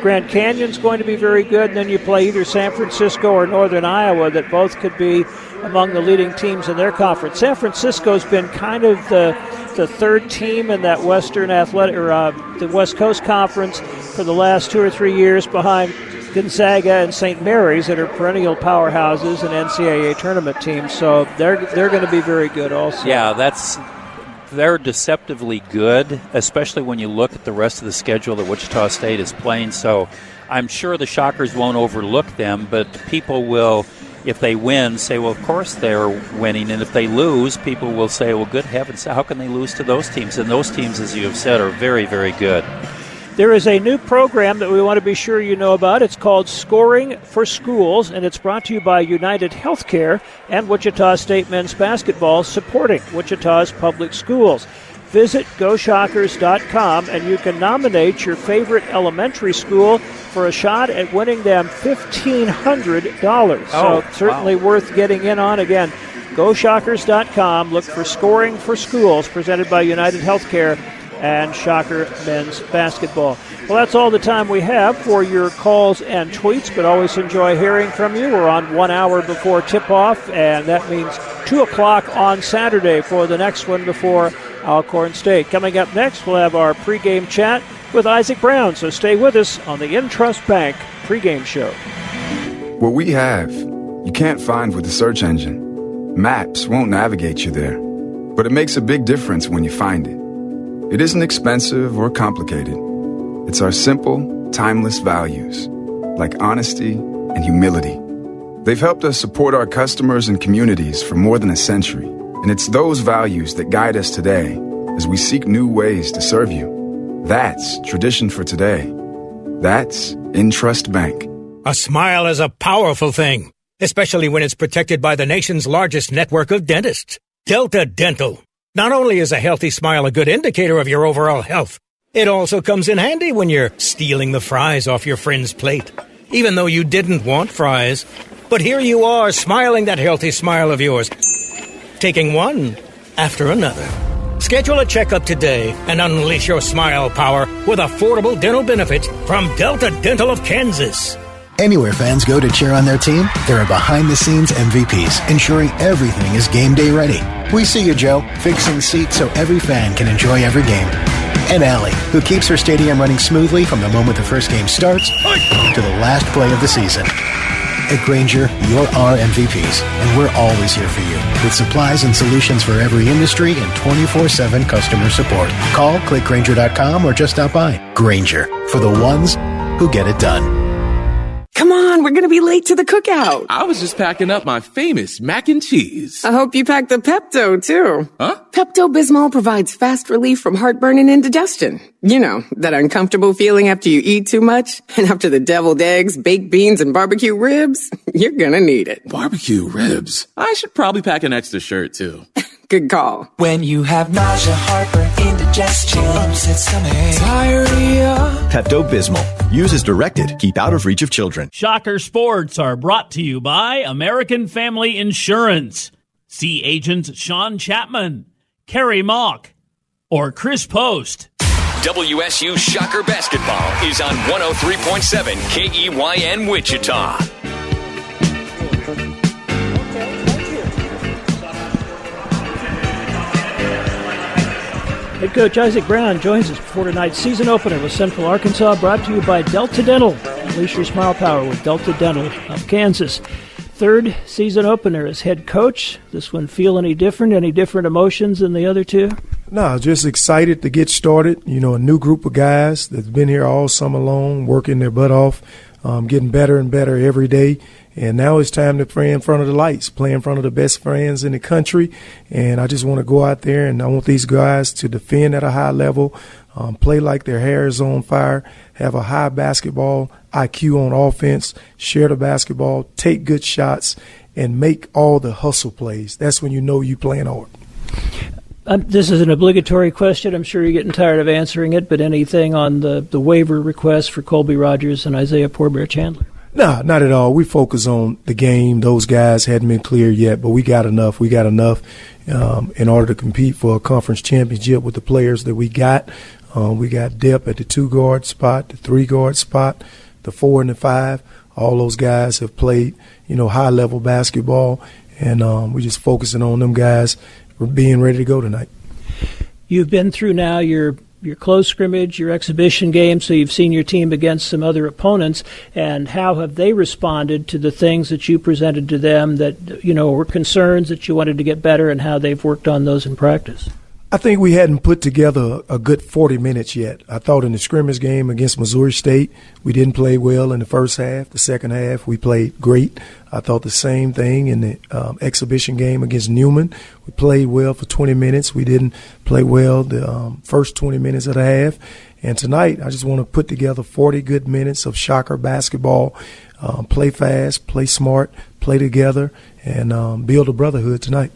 Grand Canyon's going to be very good, and then you play either San Francisco or Northern Iowa, that both could be among the leading teams in their conference. San Francisco's been kind of the third team in that the West Coast Conference for the last 2 or 3 years, behind Gonzaga and St. Mary's, that are perennial powerhouses and NCAA tournament teams. So they're going to be very good also. Yeah, they're deceptively good, especially when you look at the rest of the schedule that Wichita State is playing. So I'm sure the Shockers won't overlook them, but people will, if they win, say, well, of course they're winning. And if they lose, people will say, well, good heavens, how can they lose to those teams? And those teams, as you have said, are very, very good. There is a new program that we want to be sure you know about. It's called Scoring for Schools, and it's brought to you by United Healthcare and Wichita State men's basketball, supporting Wichita's public schools. Visit GoShockers.com, and you can nominate your favorite elementary school for a shot at winning them $1,500. Certainly worth getting in on. Again, GoShockers.com. Look for Scoring for Schools, presented by United Healthcare and Shocker men's basketball. Well, that's all the time we have for your calls and tweets, but always enjoy hearing from you. We're on 1 hour before tip-off, and that means 2 o'clock on Saturday for the next one before Alcorn State. Coming up next, we'll have our pregame chat with Isaac Brown, so stay with us on the Intrust Bank pregame show. What we have, you can't find with the search engine. Maps won't navigate you there, but it makes a big difference when you find it. It isn't expensive or complicated. It's our simple, timeless values, like honesty and humility. They've helped us support our customers and communities for more than a century, and it's those values that guide us today as we seek new ways to serve you. That's tradition for today. That's Intrust Bank. A smile is a powerful thing, especially when it's protected by the nation's largest network of dentists, Delta Dental. Not only is a healthy smile a good indicator of your overall health, it also comes in handy when you're stealing the fries off your friend's plate, even though you didn't want fries. But here you are, smiling that healthy smile of yours, taking one after another. Schedule a checkup today and unleash your smile power with affordable dental benefits from Delta Dental of Kansas. Anywhere fans go to cheer on their team, there are behind-the-scenes MVPs ensuring everything is game day ready. We see you, Joe, fixing seats so every fan can enjoy every game. And Allie, who keeps her stadium running smoothly from the moment the first game starts to the last play of the season. At Grainger, you're our MVPs, and we're always here for you with supplies and solutions for every industry and 24/7 customer support. Call, click Grainger.com, or just stop by. Grainger, for the ones who get it done. Come on, we're going to be late to the cookout. I was just packing up my famous mac and cheese. I hope you packed the Pepto, too. Huh? Pepto-Bismol provides fast relief from heartburn and indigestion. You know, that uncomfortable feeling after you eat too much. And after the deviled eggs, baked beans, and barbecue ribs, you're going to need it. Barbecue ribs? I should probably pack an extra shirt, too. Good call. When you have nausea, heartburn, indigestion, upset stomach, diarrhea. Pepto-Bismol. Use as directed. Keep out of reach of children. Shocker Sports are brought to you by American Family Insurance. See agents Sean Chapman, Kerry Mock, or Chris Post. WSU Shocker Basketball is on 103.7 KEYN Wichita. Head coach Isaac Brown joins us before tonight's season opener with Central Arkansas, brought to you by Delta Dental. Unleash Your Smile Power with Delta Dental of Kansas. Third season opener as head coach. This one feel any different? Any different emotions than the other two? No, just excited to get started. You know, a new group of guys that's been here all summer long, working their butt off, getting better and better every day. And now it's time to play in front of the lights, play in front of the best fans in the country. And I just want to go out there, and I want these guys to defend at a high level, play like their hair is on fire, have a high basketball IQ on offense, share the basketball, take good shots, and make all the hustle plays. That's when you know you're playing hard. This is an obligatory question. I'm sure you're getting tired of answering it, but anything on the waiver request for Colby Rogers and Isaiah Porebear-Chandler? No, not at all. We focus on the game. Those guys hadn't been cleared yet, but we got enough. We got enough in order to compete for a conference championship with the players that we got. We got depth at the two-guard spot, the three-guard spot, the four and the five. All those guys have played, you know, high-level basketball, and we're just focusing on them guys being ready to go tonight. You've been through now your close scrimmage, your exhibition game, so you've seen your team against some other opponents, and how have they responded to the things that you presented to them that, you know, were concerns that you wanted to get better, and how they've worked on those in practice? I think we hadn't put together a good 40 minutes yet. I thought in the scrimmage game against Missouri State, we didn't play well in the first half. The second half, we played great. I thought the same thing in the exhibition game against Newman. We played well for 20 minutes. We didn't play well the first 20 minutes of the half. And tonight, I just want to put together 40 good minutes of Shocker basketball, play fast, play smart, play together, and build a brotherhood tonight.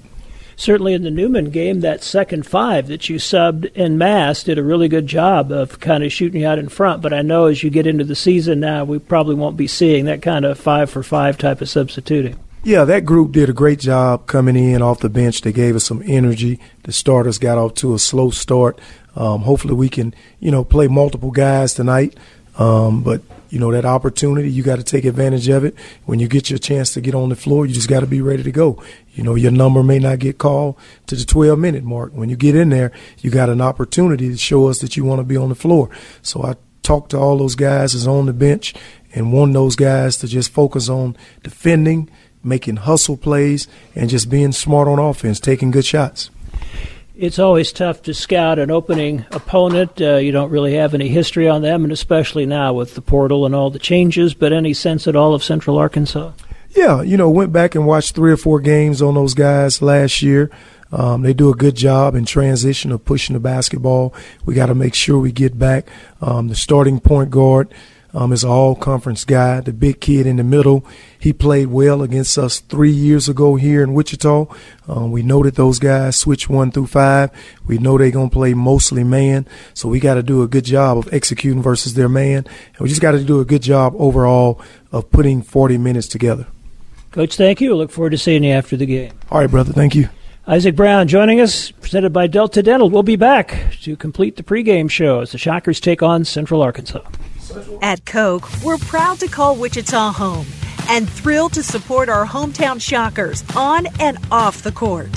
Certainly in the Newman game, that second five that you subbed en masse did a really good job of kind of shooting you out in front. But I know as you get into the season now, we probably won't be seeing that kind of 5-for-5 type of substituting. Yeah, that group did a great job coming in off the bench. They gave us some energy. The starters got off to a slow start. Hopefully we can, you know, play multiple guys tonight. But, you know, that opportunity, you got to take advantage of it. When you get your chance to get on the floor, you just got to be ready to go. You know, your number may not get called to the 12-minute mark. When you get in there, you got an opportunity to show us that you want to be on the floor. So I talked to all those guys that's on the bench and want those guys to just focus on defending, making hustle plays, and just being smart on offense, taking good shots. It's always tough to scout an opening opponent. You don't really have any history on them, and especially now with the portal and all the changes, but any sense at all of Central Arkansas? Yeah, you know, went back and watched 3 or 4 games on those guys last year. They do a good job in transition of pushing the basketball. We got to make sure we get back. The starting point guard is an all-conference guy, the big kid in the middle. He played well against us 3 years ago here in Wichita. We know that those guys switch 1 through 5. We know they're going to play mostly man, so we got to do a good job of executing versus their man. And we just got to do a good job overall of putting 40 minutes together. Coach, thank you. I look forward to seeing you after the game. All right, brother. Thank you. Isaac Brown joining us, presented by Delta Dental. We'll be back to complete the pregame show as the Shockers take on Central Arkansas. At Coke, we're proud to call Wichita home and thrilled to support our hometown Shockers on and off the court.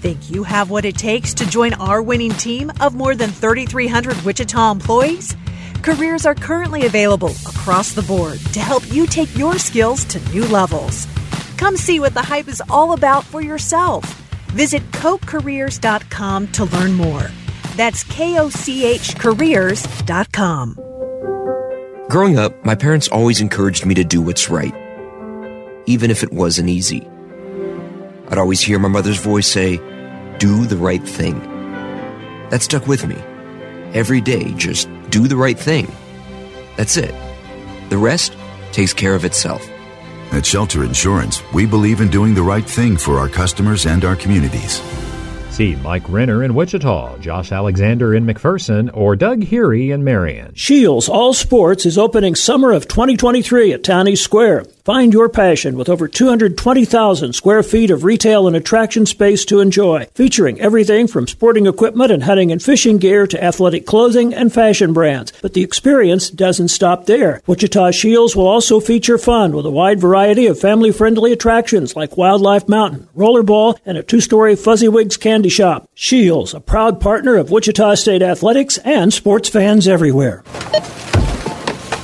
Think you have what it takes to join our winning team of more than 3,300 Wichita employees? Careers are currently available across the board to help you take your skills to new levels. Come see what the hype is all about for yourself. Visit cokecareers.com to learn more. That's KOCHcareers.com. Growing up, my parents always encouraged me to do what's right, even if it wasn't easy. I'd always hear my mother's voice say, "Do the right thing." That stuck with me. Every day, just do the right thing. That's it. The rest takes care of itself. At Shelter Insurance, we believe in doing the right thing for our customers and our communities. See Mike Renner in Wichita, Josh Alexander in McPherson, or Doug Heary in Marion. Shields All Sports is opening summer of 2023 at Towney Square. Find your passion with over 220,000 square feet of retail and attraction space to enjoy, featuring everything from sporting equipment and hunting and fishing gear to athletic clothing and fashion brands. But the experience doesn't stop there. Wichita Shields will also feature fun with a wide variety of family-friendly attractions like Wildlife Mountain, Rollerball, and a 2-story Fuzzywigs candy shop. Shields, a proud partner of Wichita State Athletics and sports fans everywhere.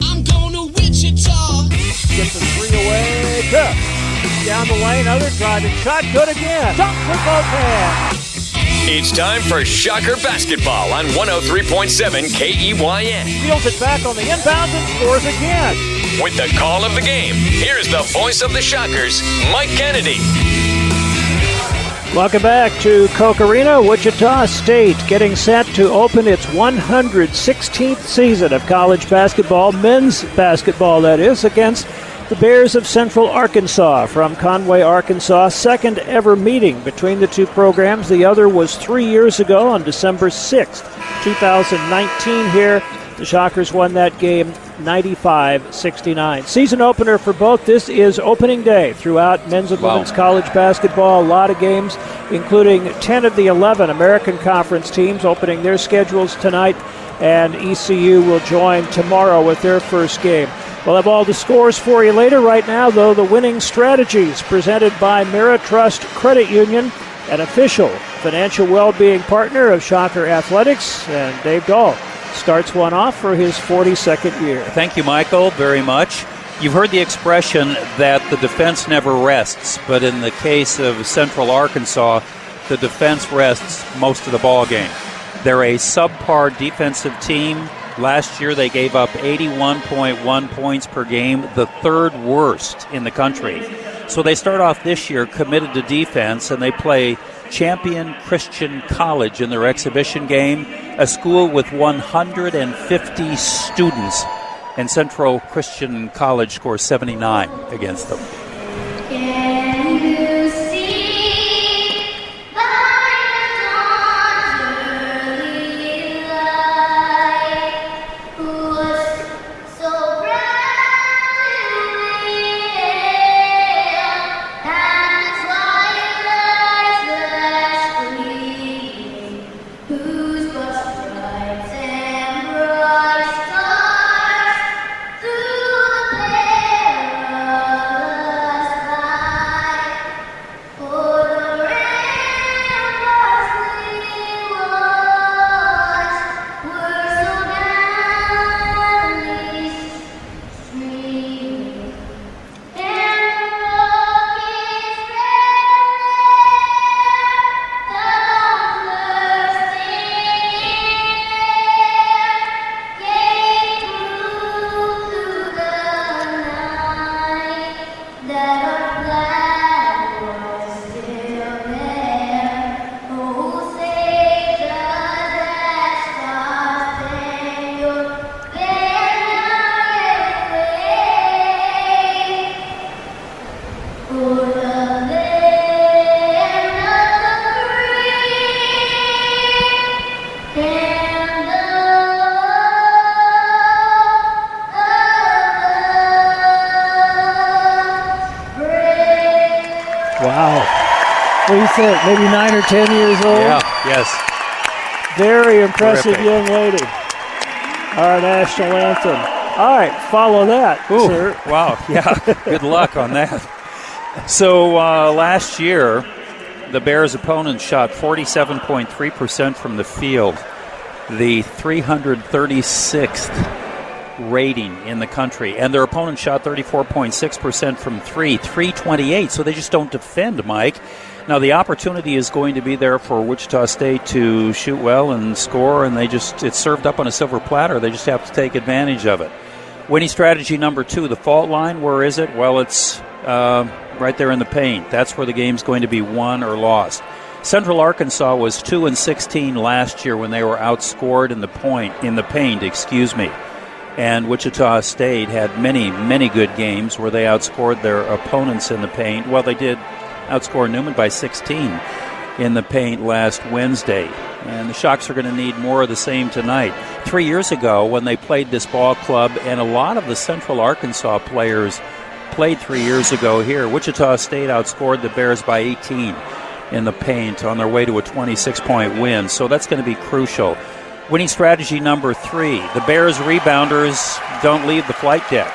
I'm going to Wichita. Gets a three away. Good. Down the lane, other driving shot. Good again. Dump for both hands. It's time for Shocker Basketball on 103.7 KEYN. Steals it back on the inbounds and scores again. With the call of the game, here's the voice of the Shockers, Mike Kennedy. Welcome back to Koch Arena. Wichita State getting set to open its 116th season of college basketball, men's basketball that is, against the Bears of Central Arkansas from Conway, Arkansas. Second ever meeting between the two programs. The other was 3 years ago on December 6th, 2019 here. The Shockers won that game 95-69. Season opener for both. This is opening day throughout men's and women's college basketball. A lot of games, including 10 of the 11 American Conference teams opening their schedules tonight, and ECU will join tomorrow with their first game. We'll have all the scores for you later. Right now, though, the winning strategies presented by Meritrust Credit Union, an official financial well-being partner of Shocker Athletics. And Dave Dahl starts one off for his 42nd year. Thank you, Michael, very much. You've heard the expression that the defense never rests, but in the case of Central Arkansas, the defense rests most of the ball game. They're a subpar defensive team. Last year, they gave up 81.1 points per game, the third worst in the country. So they start off this year committed to defense, and they play Champion Christian College in their exhibition game, a school with 150 students, and Central Christian College scores 79 against them. What you said, maybe 9 or 10 years old. Yeah, yes. Very impressive. Terrific. Young lady. Our national anthem. All right, follow that. Ooh, sir. Wow, yeah. Good luck on that. So last year, the Bears' opponents shot 47.3% from the field, the 336th rating in the country, and their opponent shot 34.6% from three, 328. So they just don't defend, Mike. Now the opportunity is going to be there for Wichita State to shoot well and score, and they just, it's served up on a silver platter. They just have to take advantage of it. Winning strategy number two, the fault line, where is it? Well, it's right there in the paint. That's where the game's going to be won or lost. Central Arkansas was 2-16 last year when they were outscored in the paint. And Wichita State had many, many good games where they outscored their opponents in the paint. Well, they did outscore Newman by 16 in the paint last Wednesday. And the Shocks are going to need more of the same tonight. 3 years ago when they played this ball club, and a lot of the Central Arkansas players played 3 years ago here, Wichita State outscored the Bears by 18 in the paint on their way to a 26-point win. So that's going to be crucial. Winning strategy number three, the Bears rebounders don't leave the flight deck,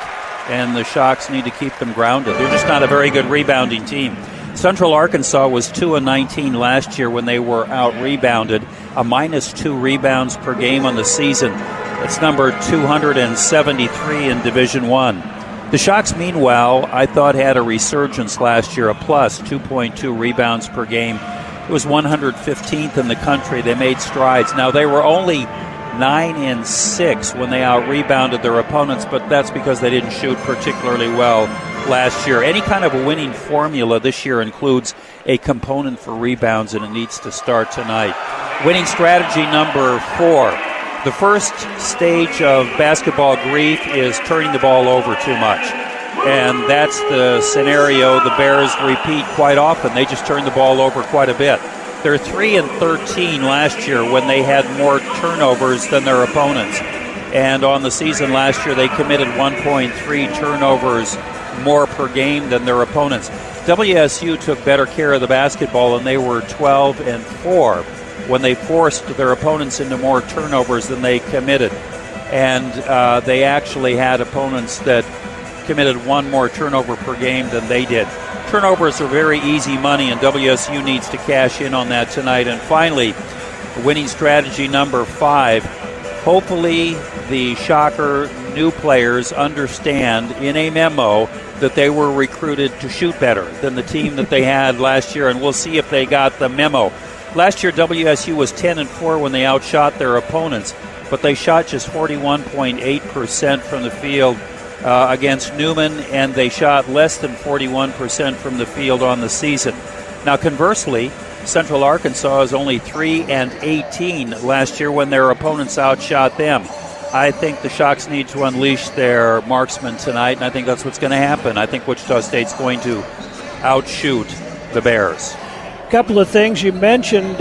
and the Shocks need to keep them grounded. They're just not a very good rebounding team. Central Arkansas was 2-19 last year when they were out-rebounded, a -2 rebounds per game on the season. That's number 273 in Division I. The Shocks, meanwhile, I thought had a resurgence last year, a +2.2 rebounds per game. It was 115th in the country. They made strides. Now, they were only 9-6 when they out-rebounded their opponents, but that's because they didn't shoot particularly well last year. Any kind of a winning formula this year includes a component for rebounds, and it needs to start tonight. Winning strategy number four. The first stage of basketball grief is turning the ball over too much. And that's the scenario the Bears repeat quite often. They just turn the ball over quite a bit. They're 3-13 last year when they had more turnovers than their opponents. And on the season last year, they committed 1.3 turnovers more per game than their opponents. WSU took better care of the basketball, and they were 12-4 when they forced their opponents into more turnovers than they committed. And they actually had opponents that committed one more turnover per game than they did. Turnovers are very easy money, and WSU needs to cash in on that tonight. And finally, winning strategy number five. Hopefully the Shocker new players understand in a memo that they were recruited to shoot better than the team that they had last year, and we'll see if they got the memo. Last year, WSU was 10-4 when they outshot their opponents, but they shot just 41.8% from the field against Newman, and they shot less than 41% from the field on the season. Now, conversely, Central Arkansas is only 3-18 last year when their opponents outshot them. I think the Shocks need to unleash their marksmen tonight, and I think that's what's going to happen. I think Wichita State's going to outshoot the Bears. A couple of things you mentioned,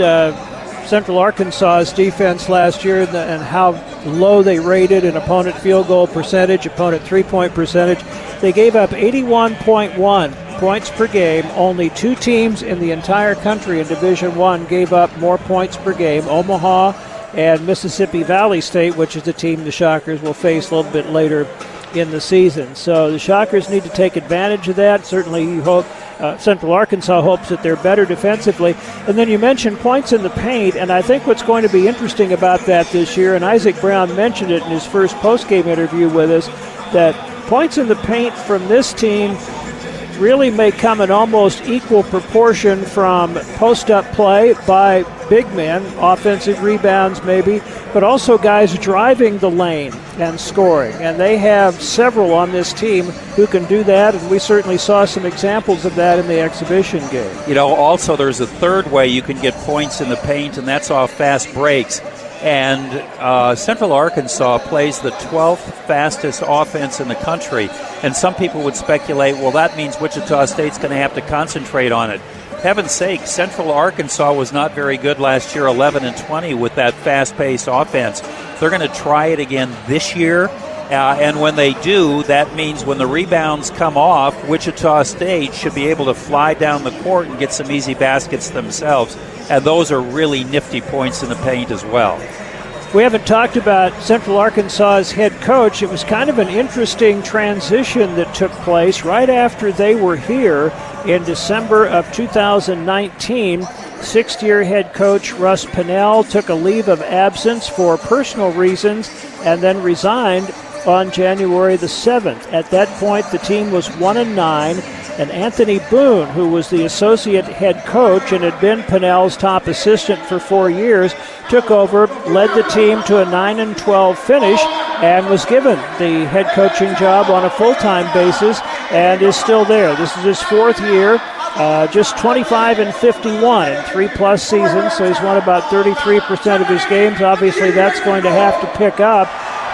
Central Arkansas's defense last year and how low they rated an opponent field goal percentage, opponent three-point percentage. They gave up 81.1 points per game. Only two teams in the entire country in Division I gave up more points per game, Omaha and Mississippi Valley State, which is the team the Shockers will face a little bit later in the season. So the Shockers need to take advantage of that. Certainly you hope Central Arkansas hopes that they're better defensively. And then you mentioned points in the paint, and I think what's going to be interesting about that this year, and Isaac Brown mentioned it in his first postgame interview with us, that points in the paint from this team really may come in almost equal proportion from post-up play by big men, offensive rebounds maybe, but also guys driving the lane and scoring. And they have several on this team who can do that, and we certainly saw some examples of that in the exhibition game. You know, also there's a third way you can get points in the paint, and that's off fast breaks. And Central Arkansas plays the 12th fastest offense in the country. And some people would speculate, well, that means Wichita State's going to have to concentrate on it. Heaven's sake, Central Arkansas was not very good last year, 11-20 with that fast-paced offense. They're going to try it again this year, And when they do, that means when the rebounds come off, Wichita State should be able to fly down the court and get some easy baskets themselves. And those are really nifty points in the paint as well. We haven't talked about Central Arkansas's head coach. It was kind of an interesting transition that took place right after they were here in December of 2019. Sixth-year head coach Russ Pinnell took a leave of absence for personal reasons and then resigned on January the 7th. At that point, the team was 1-9, and Anthony Boone, who was the associate head coach and had been Pinnell's top assistant for 4 years, took over, led the team to a 9-12 finish, and was given the head coaching job on a full-time basis and is still there. This is his fourth year, just 25-51 in 3+ seasons, so he's won about 33% of his games. Obviously, that's going to have to pick up.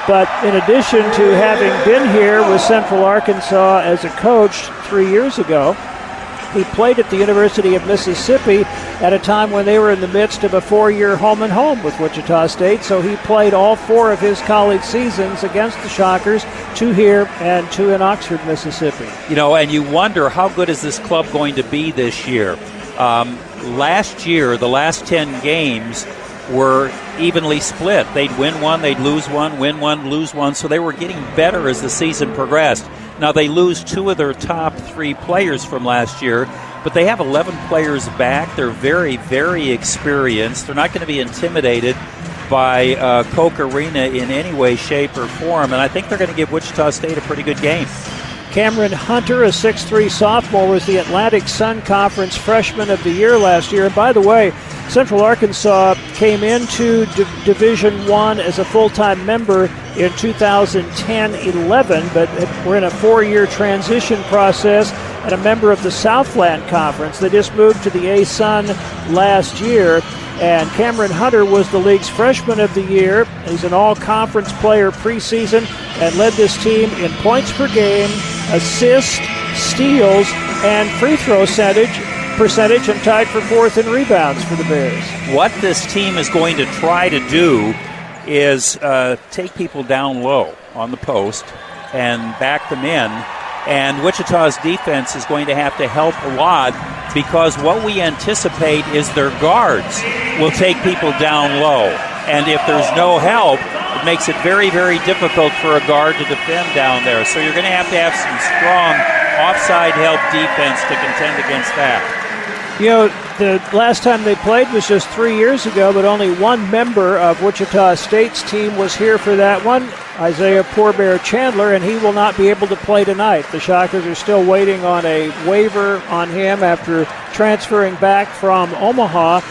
But in addition to having been here with Central Arkansas as a coach 3 years ago, he played at the University of Mississippi at a time when they were in the midst of a four-year home-and-home with Wichita State, so he played all four of his college seasons against the Shockers, two here and two in Oxford, Mississippi. You know, and you wonder, how good is this club going to be this year? Last year, the last 10 games were evenly split. They'd win one, they'd lose one, win one, lose one, so they were getting better as the season progressed. Now they lose two of their top three players from last year, but they have 11 players back. They're very, very experienced. They're not going to be intimidated by Koch Arena in any way, shape, or form, and I think they're going to give Wichita State a pretty good game. Cameron Hunter, a 6'3 sophomore, was the Atlantic Sun Conference Freshman of the Year last year. And by the way, Central Arkansas came into Division I as a full-time member in 2010-11, but we're in a four-year transition process and a member of the Southland Conference. They just moved to the A-Sun last year. And Cameron Hunter was the league's freshman of the year. He's an all-conference player preseason and led this team in points per game, assists, steals, and free throw percentage, and tied for fourth in rebounds for the Bears. What this team is going to try to do is take people down low on the post and back them in. And Wichita's defense is going to have to help a lot, because what we anticipate is their guards will take people down low. And if there's no help, it makes it very, very difficult for a guard to defend down there. So you're going to have some strong offside help defense to contend against that. You know, the last time they played was just 3 years ago, but only one member of Wichita State's team was here for that one, Isaiah Poorbear Chandler, and he will not be able to play tonight. The Shockers are still waiting on a waiver on him after transferring back from Omaha.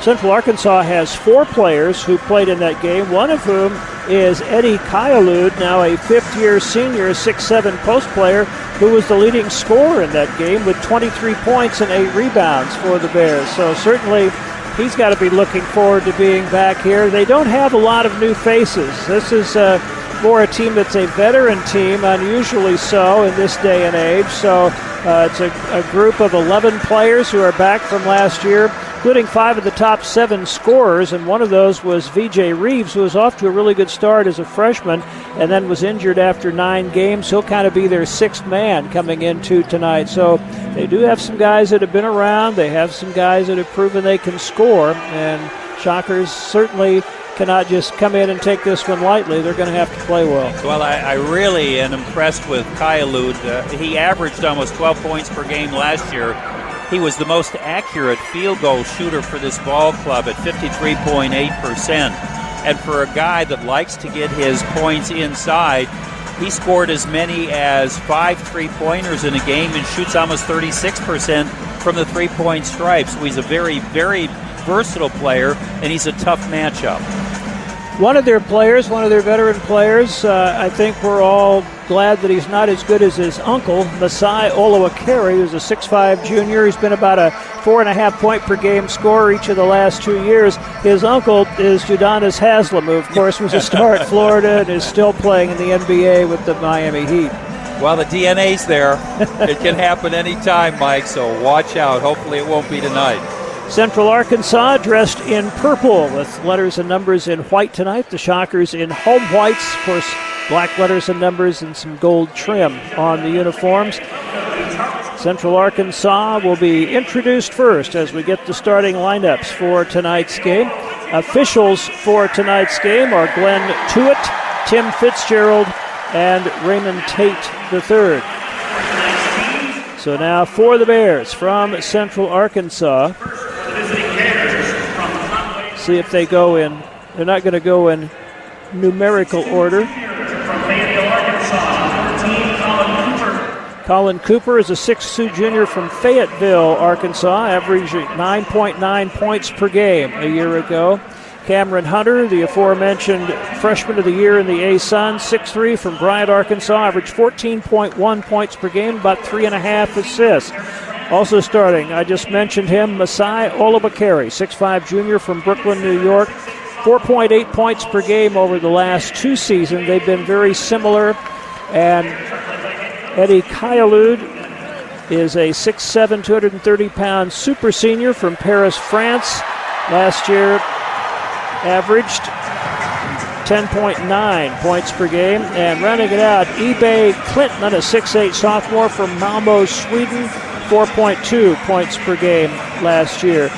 Central Arkansas has four players who played in that game, one of whom is Eddie Kyalud, now a fifth-year senior, 6'7 post player, who was the leading scorer in that game with 23 points and 8 rebounds for the Bears. So certainly he's got to be looking forward to being back here. They don't have a lot of new faces. This is more a team that's a veteran team, unusually so in this day and age. So it's a group of 11 players who are back from last year, including 5 of the top 7 scorers, and one of those was VJ Reeves, who was off to a really good start as a freshman and then was injured after 9 games. He'll kind of be their 6th man coming into tonight. So they do have some guys that have been around. They have some guys that have proven they can score, and Shockers certainly cannot just come in and take this one lightly. They're going to have to play well. Well, I really am impressed with Kyalud. He averaged almost 12 points per game last year. He was the most accurate field goal shooter for this ball club at 53.8%. And for a guy that likes to get his points inside, he scored as many as 5 3-pointers in a game and shoots almost 36% from the three-point stripe. So he's a very, very versatile player, and he's a tough matchup. One of their players, one of their veteran players, I think we're all glad that he's not as good as his uncle, Masai Olubakari, who's a 6'5 junior. He's been about a 4.5-point-per-game scorer each of the last 2 years. His uncle is Udonis Haslem, who, of course, was a star at Florida and is still playing in the NBA with the Miami Heat. Well, the DNA's there. It can happen anytime, Mike, so watch out. Hopefully it won't be tonight. Central Arkansas dressed in purple with letters and numbers in white tonight. The Shockers in home whites. Of course, black letters and numbers and some gold trim on the uniforms. Central Arkansas will be introduced first as we get the starting lineups for tonight's game. Officials for tonight's game are Glenn Tewitt, Tim Fitzgerald, and Raymond Tate III. So now for the Bears from Central Arkansas. See if they go in. They're not going to go in numerical order. Colin Cooper is a 6'2 junior from Fayetteville, Arkansas, averaging 9.9 points per game a year ago. Cameron Hunter, the aforementioned freshman of the year in the A-Sun, 6'3 from Bryant, Arkansas, averaged 14.1 points per game, about 3.5 assists. Also starting, I just mentioned him, Masai Olubakari, 6'5 junior from Brooklyn, New York, 4.8 points per game over the last two seasons. They've been very similar. And Eddie Kyalud is a 6'7", 230-pound super senior from Paris, France. Last year averaged 10.9 points per game. And rounding it out, Ebbe Klintman, a 6'8 sophomore from Malmo, Sweden, 4.2 points per game last year.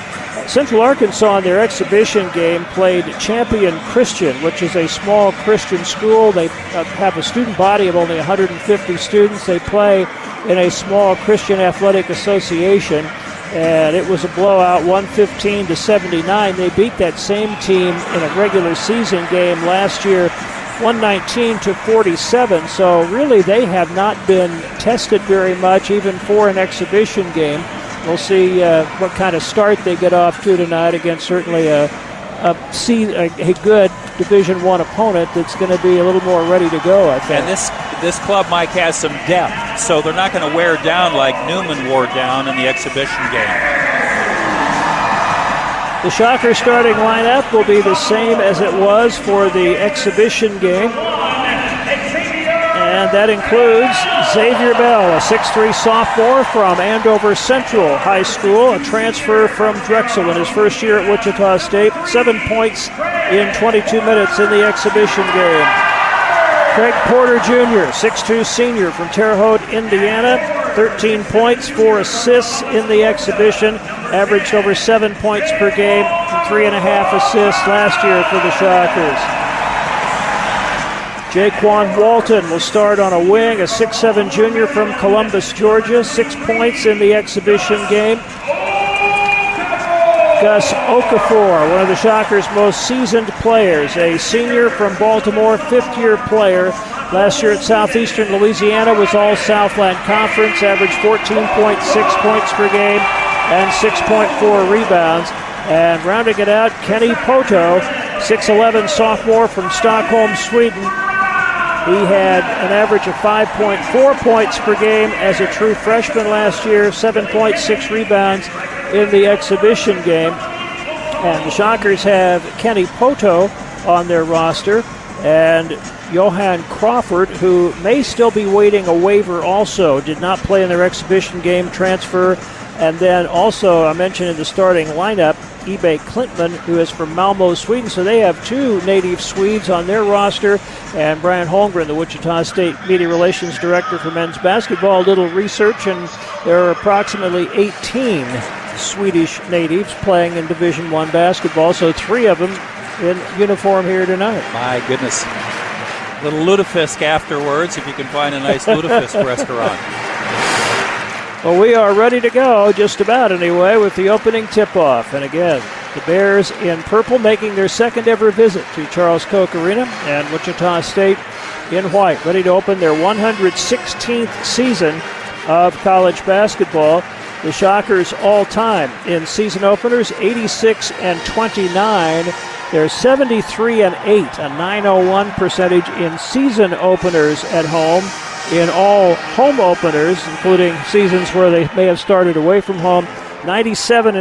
Central Arkansas in their exhibition game played Champion Christian, which is a small Christian school. They have a student body of only 150 students. They play in a small Christian athletic association, and it was a blowout, 115-79. They beat that same team in a regular season game last year, 119-47. So really they have not been tested very much, even for an exhibition game. We'll see what kind of start they get off to tonight against certainly a good Division I opponent that's going to be a little more ready to go, I think. And this club, Mike, has some depth, so they're not going to wear down like Newman wore down in the exhibition game. The Shockers starting lineup will be the same as it was for the exhibition game. And that includes Xavier Bell, a 6'3 sophomore from Andover Central High School, a transfer from Drexel in his first year at Wichita State, 7 points in 22 minutes in the exhibition game. Craig Porter Jr., 6'2 senior from Terre Haute, Indiana, 13 points, 4 assists in the exhibition, averaged over 7 points per game, and 3.5 assists last year for the Shockers. Jaquan Walton will start on a wing, a 6'7 junior from Columbus, Georgia, 6 points in the exhibition game. Gus Okafor, one of the Shockers' most seasoned players, a senior from Baltimore, fifth-year player. Last year at Southeastern Louisiana was All-Southland Conference, averaged 14.6 points per game and 6.4 rebounds. And rounding it out, Kenny Pohto, 6'11 sophomore from Stockholm, Sweden. He had an average of 5.4 points per game as a true freshman last year, 7.6 rebounds in the exhibition game. And the Shockers have Kenny Pohto on their roster and Johan Crawford, who may still be waiting a waiver also, did not play in their exhibition game, transfer. And then also I mentioned in the starting lineup, Ebbe Klintman, who is from Malmo, Sweden. So they have two native Swedes on their roster. And Brian Holmgren, the Wichita State Media Relations Director for men's basketball, a little research, and there are approximately 18 Swedish natives playing in Division I basketball, so 3 of them in uniform here tonight. My goodness. Little lutefisk afterwards, if you can find a nice lutefisk restaurant. Well, we are ready to go, just about anyway, with the opening tip-off. And again, the Bears in purple making their second-ever visit to Charles Koch Arena, and Wichita State in white, ready to open their 116th season of college basketball. The Shockers all-time in season openers, 86-29. They're 73-8, a 901 percentage in season openers at home. In all home openers, including seasons where they may have started away from home, 97-18,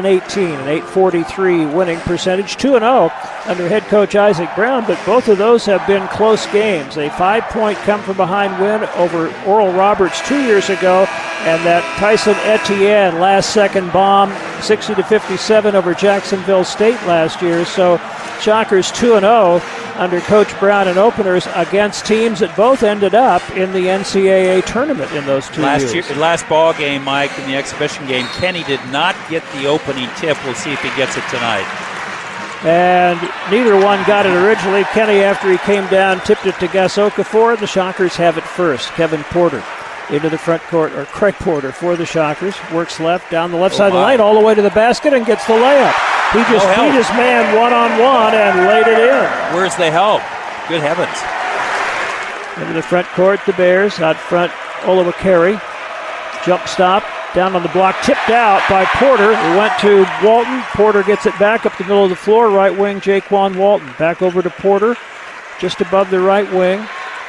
an 843 winning percentage, 2-0 under head coach Isaac Brown, but both of those have been close games. A 5-point come-from-behind win over Oral Roberts 2 years ago, and that Tyson Etienne last-second bomb, 60-57 over Jacksonville State last year. So Shockers 2-0 under Coach Brown in openers against teams that both ended up in the NCAA tournament in those 2 years. Last ball game, Mike, in the exhibition game, Kenny did not get the opening tip. We'll see if he gets it tonight. And neither one got it originally. Kenny, after he came down, tipped it to Gus Okafor. The Shockers have it first. Kevin Porter into the front court, or Craig Porter for the Shockers. Works left, down the left side of the line, all the way to the basket, and gets the layup. He just beat his man one-on-one and laid it in. Where's the help? Good heavens. Into the front court, the Bears. Out front, Oliver Carey. Jump stop. Down on the block, tipped out by Porter. It went to Walton. Porter gets it back up the middle of the floor. Right wing, Jaquan Walton. Back over to Porter, just above the right wing.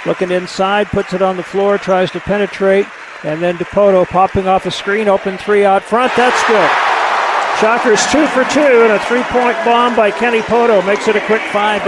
Looking inside, puts it on the floor, tries to penetrate. And then DePoto popping off a screen, open three out front. That's good. Shockers 2 for 2, and a three-point bomb by Kenny Pohto makes it a quick 5-0.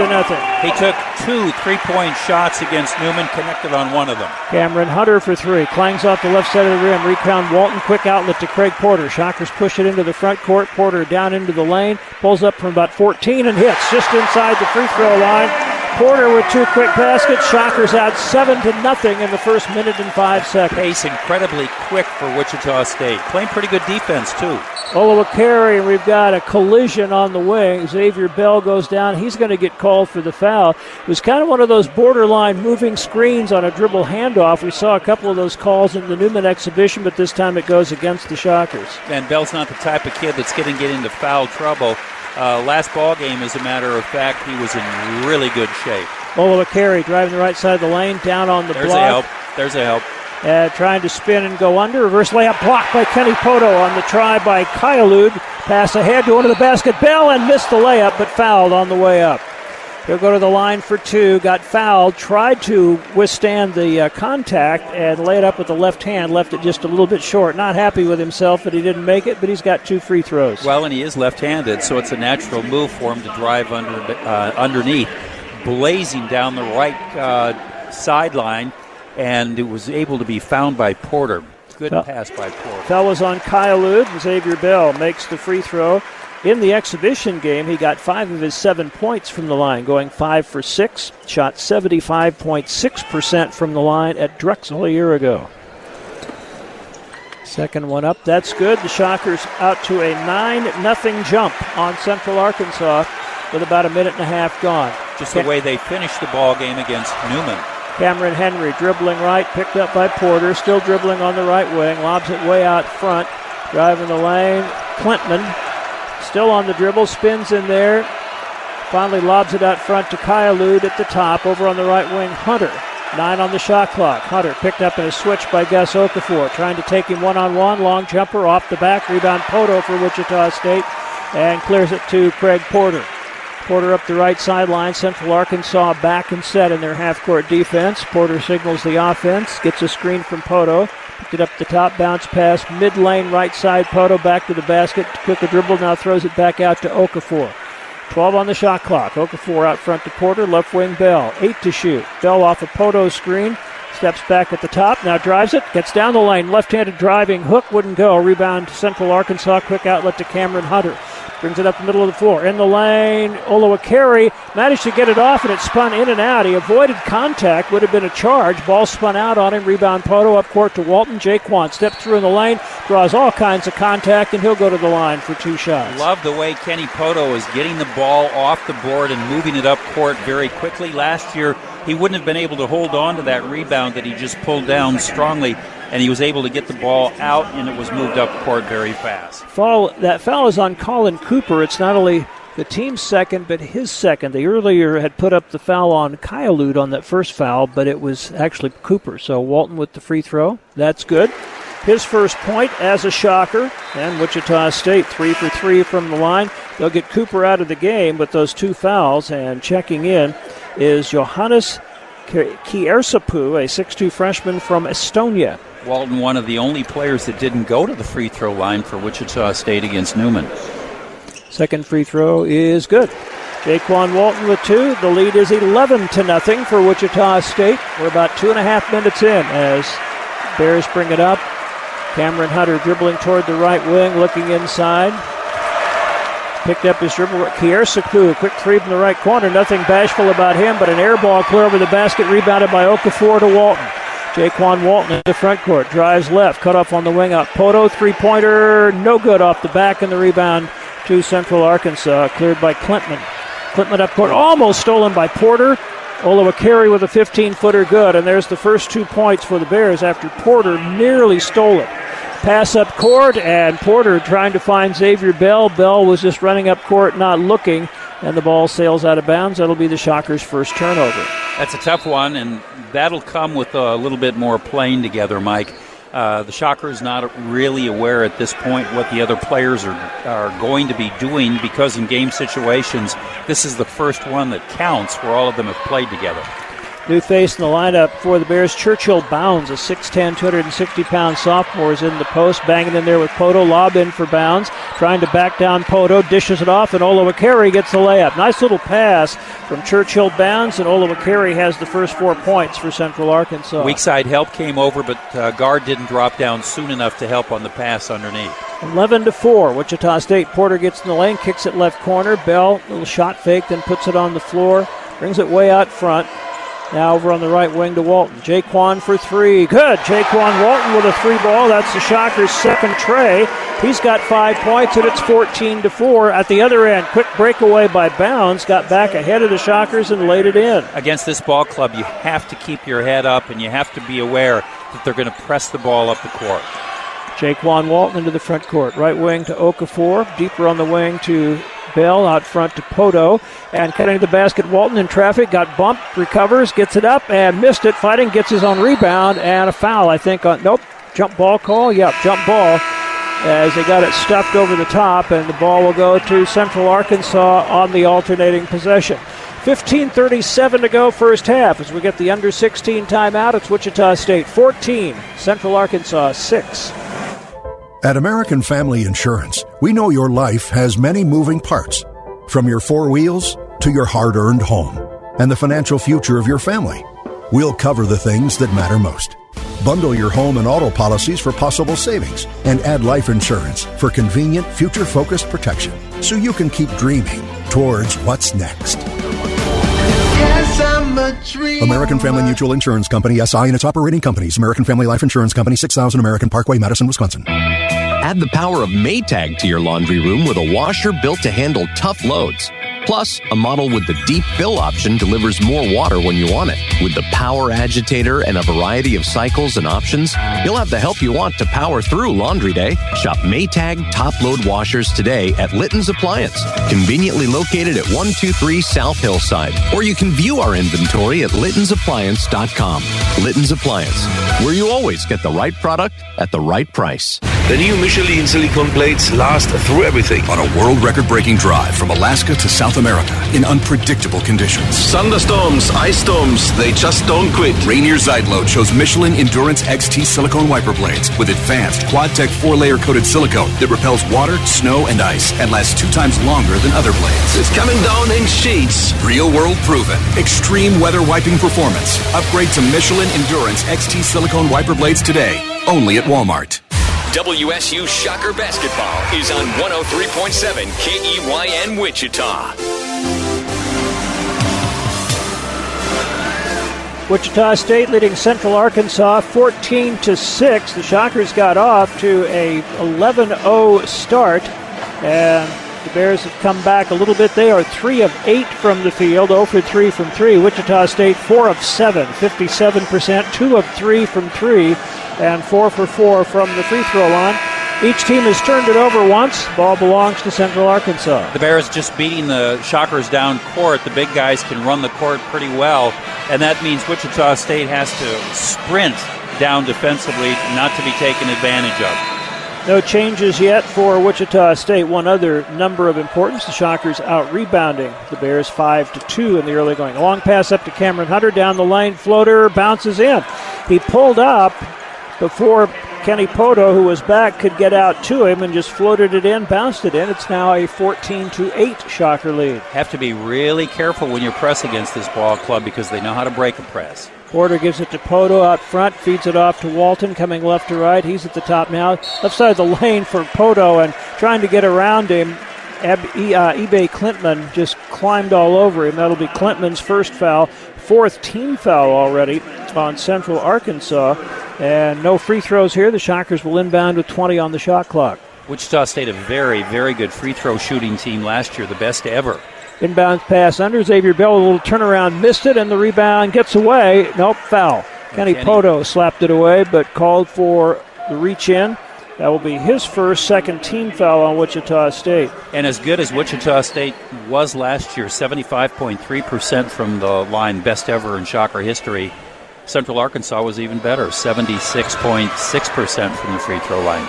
He took 2 3-point shots against Newman, connected on one of them. Cameron Hunter for three, clangs off the left side of the rim, rebound Walton, quick outlet to Craig Porter. Shockers push it into the front court, Porter down into the lane, pulls up from about 14 and hits just inside the free throw line. Porter with two quick baskets. Shockers out 7-0 in the first minute and 5 seconds. Pace incredibly quick for Wichita State. Playing pretty good defense, too. Olubakari, and we've got a collision on the wing. Xavier Bell goes down. He's going to get called for the foul. It was kind of one of those borderline moving screens on a dribble handoff. We saw a couple of those calls in the Newman exhibition, but this time it goes against the Shockers. And Bell's not the type of kid that's going to get into foul trouble. Last ball game, as a matter of fact, he was in really good shape. Olubakari driving the right side of the lane, down on the block. There's a help. Trying to spin and go under. Reverse layup blocked by Kenny Pohto. On the try by Kyalud. Pass ahead to one of the basket. Bell, and missed the layup, but fouled on the way up. He'll go to the line for two. Got fouled. Tried to withstand the contact and lay it up with the left hand. Left it just a little bit short. Not happy with himself that he didn't make it, but he's got 2 free throws. Well, and he is left-handed, so it's a natural move for him to drive underneath. Blazing down the right sideline. And it was able to be found by Porter. Good pass by Porter. Fellas on Kyle Lude. Xavier Bell makes the free throw. In the exhibition game, he got 5 of his 7 points from the line, going 5 for 6. Shot 75.6% from the line at Drexel a year ago. Second one up. That's good. The Shockers out to a 9-0 jump on Central Arkansas with about a minute and a half gone. Just the way they finished the ball game against Newman. Cameron Henry dribbling right, picked up by Porter, still dribbling on the right wing, lobs it way out front, driving the lane. Klintman still on the dribble, spins in there, finally lobs it out front to Kyalud at the top. Over on the right wing, Hunter. 9 on the shot clock. Hunter picked up in a switch by Gus Okafor, trying to take him one-on-one, long jumper off the back, rebound Pohto for Wichita State, and clears it to Craig Porter. Porter up the right sideline. Central Arkansas back and set in their half-court defense. Porter signals the offense, gets a screen from Pohto, picked it up the top, bounce pass, mid-lane right side. Pohto back to the basket, took a dribble, now throws it back out to Okafor. 12 on the shot clock. Okafor out front to Porter, left wing Bell. 8 to shoot. Bell off of Pohto's screen, steps back at the top, now drives it, gets down the lane. Left-handed driving hook, wouldn't go. Rebound to Central Arkansas, quick outlet to Cameron Hunter. Brings it up the middle of the floor. In the lane, Olubakari managed to get it off, and it spun in and out. He avoided contact. Would have been a charge. Ball spun out on him. Rebound Pohto, up court to Walton. Jaquan steps through in the lane, draws all kinds of contact, and he'll go to the line for 2 shots. Love the way Kenny Pohto is getting the ball off the board and moving it up court very quickly. Last year, he wouldn't have been able to hold on to that rebound that he just pulled down strongly, and he was able to get the ball out, and it was moved up court very fast. That foul is on Colin Cooper. It's not only the team's second, but his second. They earlier had put up the foul on Kyalud on that first foul, but it was actually Cooper. So Walton with the free throw. That's good. His first point as a Shocker. And Wichita State 3 for 3 from the line. They'll get Cooper out of the game with those 2 fouls, and checking in is Johannes Kiersapu, a 6'2 freshman from Estonia. Walton, one of the only players that didn't go to the free throw line for Wichita State against Newman. Second free throw is good. Jaquan Walton with 2. The lead is 11-0 for Wichita State. We're about 2.5 minutes in as Bears bring it up. Cameron Hunter dribbling toward the right wing, looking inside. Picked up his dribble. Kiersapu, a quick three from the right corner. Nothing bashful about him, but an air ball clear over the basket, rebounded by Okafor to Walton. Jaquan Walton in the front court, drives left, cut off on the wing up. Pohto, three-pointer, no good off the back, and the rebound to Central Arkansas, cleared by Klintman. Klintman up court, almost stolen by Porter. Oliver Carey with a 15-footer good, and there's the first 2 points for the Bears after Porter nearly stole it. Pass up court, and Porter trying to find Xavier Bell. Bell was just running up court, not looking, and the ball sails out of bounds. That'll be the Shockers' first turnover. That's a tough one, and that'll come with a little bit more playing together, Mike. The Shockers not really aware at this point what the other players are going to be doing, because in game situations, this is the first one that counts where all of them have played together. New face in the lineup for the Bears, Churchill Bounds, a 6'10", 260-pound sophomore, is in the post, banging in there with Pohto, lob in for Bounds, trying to back down Pohto, dishes it off, and Olubakari gets the layup. Nice little pass from Churchill Bounds, and Olubakari has the first 4 points for Central Arkansas. Weak side help came over, but guard didn't drop down soon enough to help on the pass underneath. 11-4, Wichita State. Porter gets in the lane, kicks it left corner. Bell, little shot fake, then puts it on the floor, brings it way out front. Now over on the right wing to Walton. Jaquan for three. Good. Jaquan Walton with a three ball. That's the Shockers' second tray. He's got 5 points, and it's 14-4. At the other end, quick breakaway by Bounds. Got back ahead of the Shockers and laid it in. Against this ball club, you have to keep your head up, and you have to be aware that they're going to press the ball up the court. Jaquan Walton into the front court. Right wing to Okafor. Deeper on the wing to Bell, out front to Pohto, and cutting the basket, Walton in traffic, got bumped, recovers, gets it up, and missed it, fighting, gets his own rebound, and a foul, I think, on, nope, jump ball call, yep, jump ball, as they got it stuffed over the top, and the ball will go to Central Arkansas on the alternating possession. 15:37 to go first half, as we get the under-16 timeout. It's Wichita State 14, Central Arkansas 6. At American Family Insurance, we know your life has many moving parts, from your four wheels to your hard-earned home and the financial future of your family. We'll cover the things that matter most. Bundle your home and auto policies for possible savings and add life insurance for convenient, future-focused protection so you can keep dreaming towards what's next. American Family Mutual Insurance Company, SI, and its operating companies. American Family Life Insurance Company, 6000 American Parkway, Madison, Wisconsin. Add the power of Maytag to your laundry room with a washer built to handle tough loads. Plus, a model with the deep fill option delivers more water when you want it. With the power agitator and a variety of cycles and options, you'll have the help you want to power through laundry day. Shop Maytag Top Load Washers today at Litton's Appliance, conveniently located at 123 South Hillside. Or you can view our inventory at littonsappliance.com. Litton's Appliance, where you always get the right product at the right price. The new Michelin silicone plates last through everything. On a world record-breaking drive from Alaska to South America in unpredictable conditions. Thunderstorms, ice storms, they just don't quit. Rainier Zeitlo chose Michelin Endurance XT silicone wiper blades with advanced QuadTech 4-layer coated silicone that repels water, snow, and ice and lasts 2 times longer than other blades. It's coming down in sheets. Real world proven. Extreme weather wiping performance. Upgrade to Michelin Endurance XT silicone wiper blades today. Only at Walmart. WSU Shocker Basketball is on 103.7 KEYN Wichita. Wichita State leading Central Arkansas 14-6. The Shockers got off to a 11-0 start, and the Bears have come back a little bit. They are 3 of 8 from the field, 0 for 3 from 3. Wichita State 4 of 7, 57%, 2 of 3 from 3. And 4 for 4 from the free throw line. Each team has turned it over once. Ball belongs to Central Arkansas. The Bears just beating the Shockers down court. The big guys can run the court pretty well, and that means Wichita State has to sprint down defensively, not to be taken advantage of. No changes yet for Wichita State. One other number of importance, the Shockers out-rebounding the Bears 5-2 in the early going. A long pass up to Cameron Hunter, down the lane, floater, bounces in. He pulled up before Kenny Pohto, who was back, could get out to him, and just floated it in, bounced it in. It's now a 14-8 Shocker lead. Have to be really careful when you press against this ball club, because they know how to break a press. Porter gives it to Pohto out front, feeds it off to Walton, coming left to right. He's at the top now. Left side of the lane for Pohto, and trying to get around him. Ebbe Klintman just climbed all over him. That'll be Klintman's first foul, fourth team foul already on Central Arkansas. And no free throws here. The Shockers will inbound with 20 on the shot clock. Wichita State, a very, very good free throw shooting team last year, the best ever. Inbounds pass under. Xavier Bell, a little turnaround, missed it, and the rebound gets away. Nope, foul. Kenny Pohto slapped it away, but called for the reach in. That will be his first, second team foul on Wichita State. And as good as Wichita State was last year, 75.3% from the line, best ever in Shocker history, Central Arkansas was even better, 76.6% from the free throw line.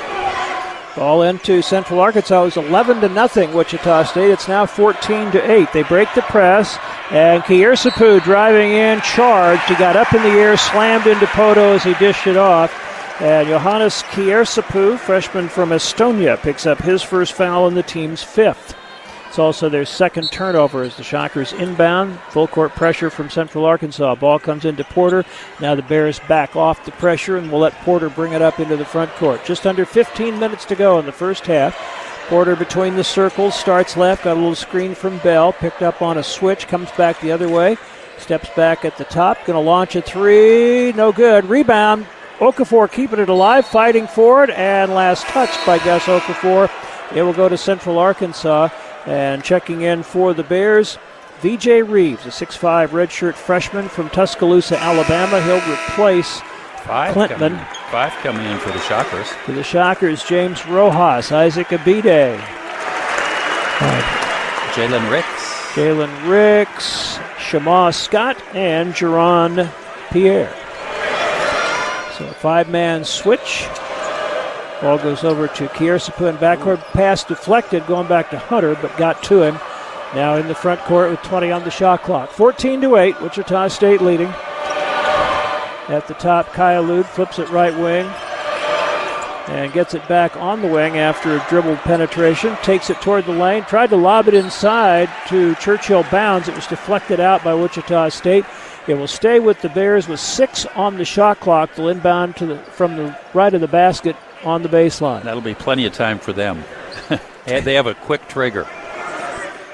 Ball into Central Arkansas. It was 11-0 Wichita State. It's now 14-8. They break the press, and Kiersapu driving in, charged. He got up in the air, slammed into Pohto as he dished it off. And Johannes Kiersapu, freshman from Estonia, picks up his first foul and the team's fifth. It's also their second turnover as the Shockers inbound. Full court pressure from Central Arkansas. Ball comes into Porter. Now the Bears back off the pressure and will let Porter bring it up into the front court. Just under 15 minutes to go in the first half. Porter between the circles, starts left, got a little screen from Bell, picked up on a switch, comes back the other way, steps back at the top, going to launch a three, no good. Rebound, Okafor keeping it alive, fighting for it, and last touch by Gus Okafor. It will go to Central Arkansas. And checking in for the Bears, VJ Reeves, a 6'5 redshirt freshman from Tuscaloosa, Alabama. He'll replace Klintman. Five coming in for the Shockers. For the Shockers, James Rojas, Isaac Abide. Jalen Ricks, Shamar Scott, and Jaron Pierre. So a five-man switch. Ball goes over to Kiersapu in backcourt. Pass deflected, going back to Hunter, but got to him. Now in the front court with 20 on the shot clock. 14-8, Wichita State leading. At the top, Kyalud flips it right wing and gets it back on the wing after a dribbled penetration. Takes it toward the lane. Tried to lob it inside to Churchill Bounds. It was deflected out by Wichita State. It will stay with the Bears with 6 on the shot clock. They'll inbound from the right of the basket on the baseline. That'll be plenty of time for them. They have a quick trigger.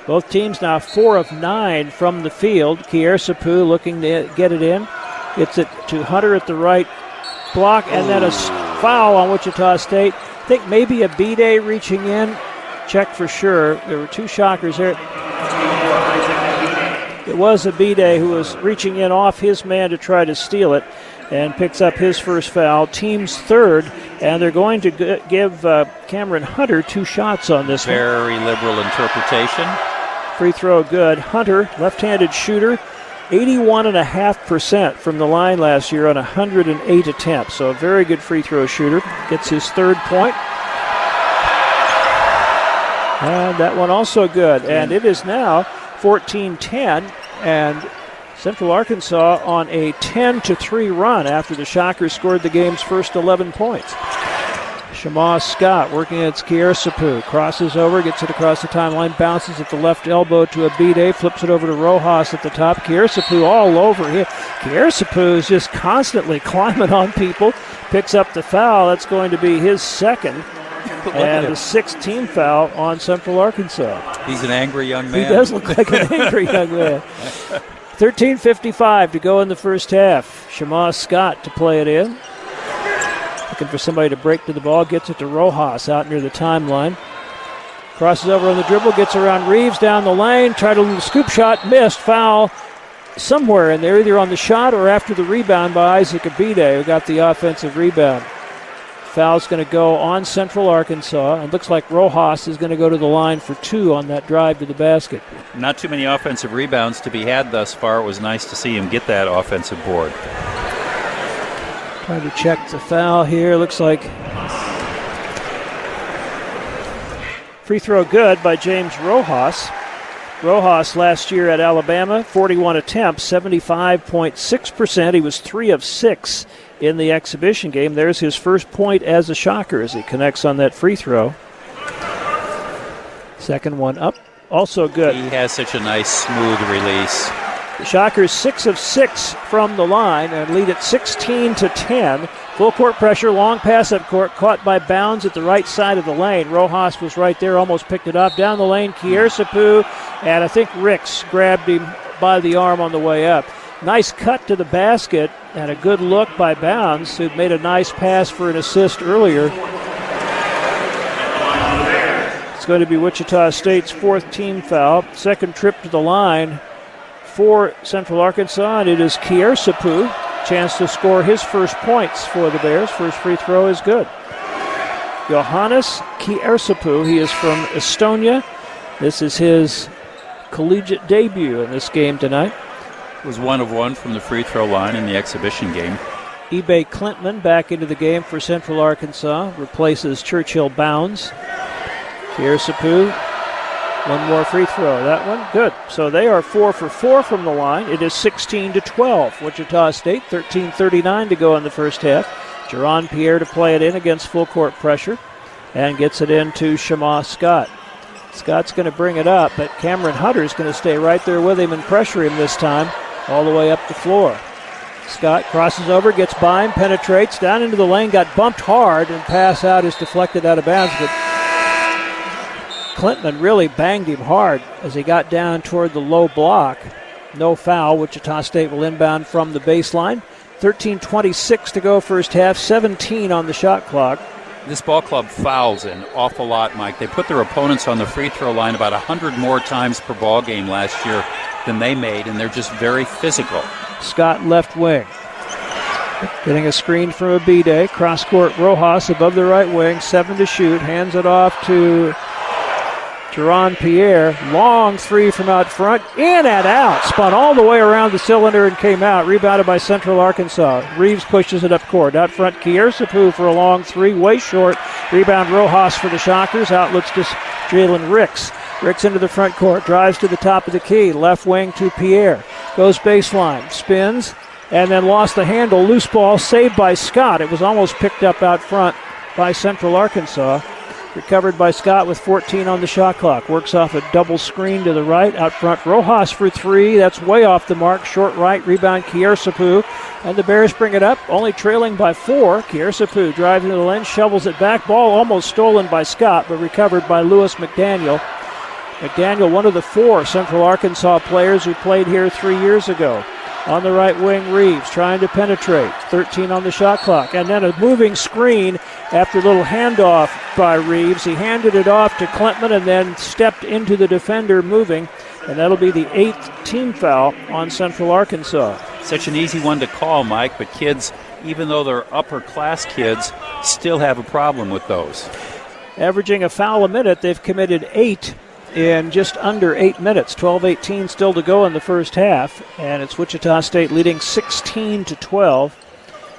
Both teams now 4 of 9 from the field. Kiersapu looking to get it in. Gets it to Hunter at the right block, and then a foul on Wichita State. I think maybe a B-Day reaching in. Check for sure. There were two Shockers there. It was a B-Day who was reaching in off his man to try to steal it and picks up his first foul, team's third, and they're going to give Cameron Hunter 2 shots on this one. Very liberal interpretation. Free throw good. Hunter, left-handed shooter, 81.5% from the line last year on 108 attempts, so a very good free throw shooter. Gets his third point. And that one also good, and it is now 14-10, and Central Arkansas on a 10-3 run after the Shockers scored the game's first 11 points. Shamar Scott working against Kiersapu. Crosses over, gets it across the timeline, bounces at the left elbow to Abide, flips it over to Rojas at the top. Kiersapu all over here. Kiersapu is just constantly climbing on people. Picks up the foul. That's going to be his second. And a 16 foul on Central Arkansas. He's an angry young man. He does look like an angry young man. 13:55 to go in the first half. Shamar Scott to play it in. Looking for somebody to break to the ball. Gets it to Rojas out near the timeline. Crosses over on the dribble. Gets around Reeves down the lane. Tried a little scoop shot. Missed. Foul somewhere in there, either on the shot or after the rebound by Isaac Abide, who got the offensive rebound. Foul's going to go on Central Arkansas. It looks like Rojas is going to go to the line for 2 on that drive to the basket. Not too many offensive rebounds to be had thus far. It was nice to see him get that offensive board. Trying to check the foul here. Looks like free throw good by James Rojas. Rojas last year at Alabama, 41 attempts, 75.6%. He was 3 of 6 in the exhibition game. There's his first point as a Shocker as he connects on that free throw. Second one up, also good. He has such a nice, smooth release. The Shockers 6 of 6 from the line and lead at 16-10. Full court pressure, long pass up court, caught by Bounds at the right side of the lane. Rojas was right there, almost picked it up. Down the lane, Kiersapu, and I think Ricks grabbed him by the arm on the way up. Nice cut to the basket, and a good look by Bounds, who made a nice pass for an assist earlier. It's going to be Wichita State's fourth team foul. Second trip to the line for Central Arkansas, and it is Kiersapu. Chance to score his first points for the Bears. First free throw is good. Johannes Kiersapu, he is from Estonia. This is his collegiate debut in this game tonight. It was 1 of 1 from the free throw line in the exhibition game. Ebbe Klintman back into the game for Central Arkansas, replaces Churchill Bounds. Kiersapu, one more free throw. That one, good. So they are 4 for 4 from the line. It is 16-12. Wichita State, 13:39 to go in the first half. Jaron Pierre to play it in against full court pressure and gets it in to Shamar Scott. Scott's going to bring it up, but Cameron Hunter's going to stay right there with him and pressure him this time all the way up the floor. Scott crosses over, gets by him, penetrates down into the lane, got bumped hard, and pass out is deflected out of bounds, but Klintman really banged him hard as he got down toward the low block. No foul. Wichita State will inbound from the baseline. 13:26 to go first half, 17 on the shot clock. This ball club fouls an awful lot, Mike. They put their opponents on the free throw line about 100 more times per ball game last year than they made, and they're just very physical. Scott left wing. Getting a screen from Abide. Cross-court Rojas above the right wing, 7 to shoot. Hands it off to Jaron Pierre, long three from out front, in and out. Spun all the way around the cylinder and came out. Rebounded by Central Arkansas. Reeves pushes it up court. Out front, Kiersapu for a long three, way short. Rebound Rojas for the Shockers. Outlets to Jalen Ricks. Ricks into the front court, drives to the top of the key. Left wing to Pierre. Goes baseline, spins, and then lost the handle. Loose ball saved by Scott. It was almost picked up out front by Central Arkansas. Recovered by Scott with 14 on the shot clock. Works off a double screen to the right. Out front, Rojas for three. That's way off the mark. Short right, rebound Kiersapu. And the Bears bring it up, only trailing by 4. Kiersapu drives into the lane, shovels it back. Ball almost stolen by Scott, but recovered by Lewis McDaniel. McDaniel, one of the 4 Central Arkansas players who played here 3 years ago. On the right wing, Reeves trying to penetrate. 13 on the shot clock. And then a moving screen after a little handoff by Reeves. He handed it off to Klintman and then stepped into the defender moving. And that'll be the 8th team foul on Central Arkansas. Such an easy one to call, Mike, but kids, even though they're upper-class kids, still have a problem with those. Averaging a foul a minute, they've committed 8 in just under 8 minutes. 12:18 still to go in the first half, and it's Wichita State leading 16-12.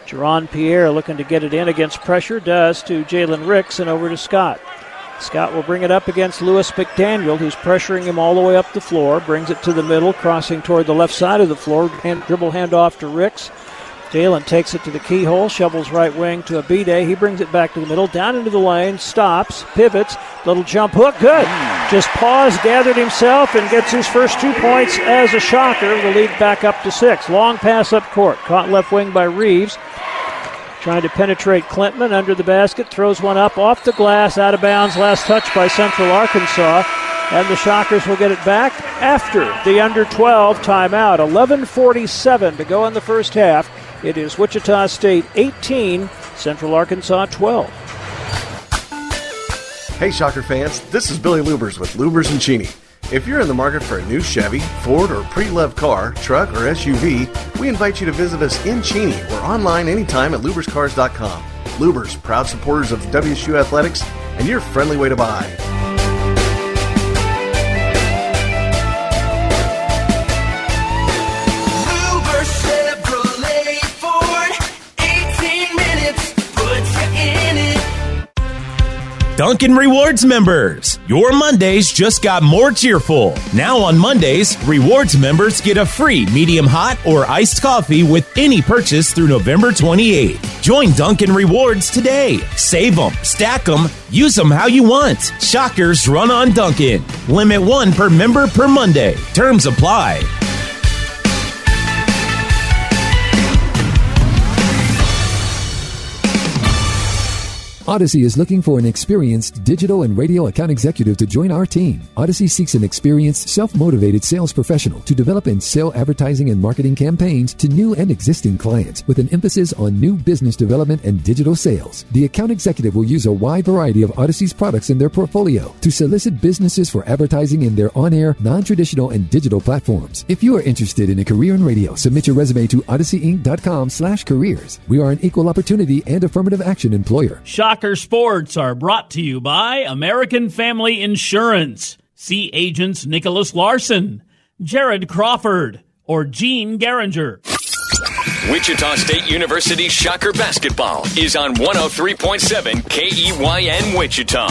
Jaron Pierre looking to get it in against pressure, does to Jalen Ricks and over to Scott. Scott will bring it up against Lewis McDaniel, who's pressuring him all the way up the floor, brings it to the middle, crossing toward the left side of the floor, dribble handoff to Ricks. Jalen takes it to the keyhole, shovels right wing to Abide. He brings it back to the middle, down into the lane, stops, pivots, little jump hook, good. Just paused, gathered himself, and gets his first 2 points as a Shocker. The lead back up to 6. Long pass up court, caught left wing by Reeves. Trying to penetrate Klintman under the basket, throws one up off the glass, out of bounds, last touch by Central Arkansas. And the Shockers will get it back after the under-12 timeout. 11:47 to go in the first half. It is Wichita State 18, Central Arkansas 12. Hey Shocker fans, this is Billy Lubers with Lubers and Cheney. If you're in the market for a new Chevy, Ford, or pre-loved car, truck, or SUV, we invite you to visit us in Cheney or online anytime at luberscars.com. Lubers, proud supporters of WSU Athletics, and your friendly way to buy. Dunkin' Rewards members, your Mondays just got more cheerful. Now on Mondays, Rewards members get a free medium hot or iced coffee with any purchase through November 28th. Join Dunkin' Rewards today. Save them, stack them, use them how you want. Shockers run on Dunkin'. Limit 1 per member per Monday. Terms apply. Odyssey is looking for an experienced digital and radio account executive to join our team. Odyssey seeks an experienced, self-motivated sales professional to develop and sell advertising and marketing campaigns to new and existing clients with an emphasis on new business development and digital sales. The account executive will use a wide variety of Odyssey's products in their portfolio to solicit businesses for advertising in their on-air, non-traditional, and digital platforms. If you are interested in a career in radio, submit your resume to odysseyinc.com/careers. We are an equal opportunity and affirmative action employer. Shocker Sports are brought to you by American Family Insurance. See agents Nicholas Larson, Jared Crawford, or Gene Geringer. Wichita State University Shocker Basketball is on 103.7 KEYN Wichita.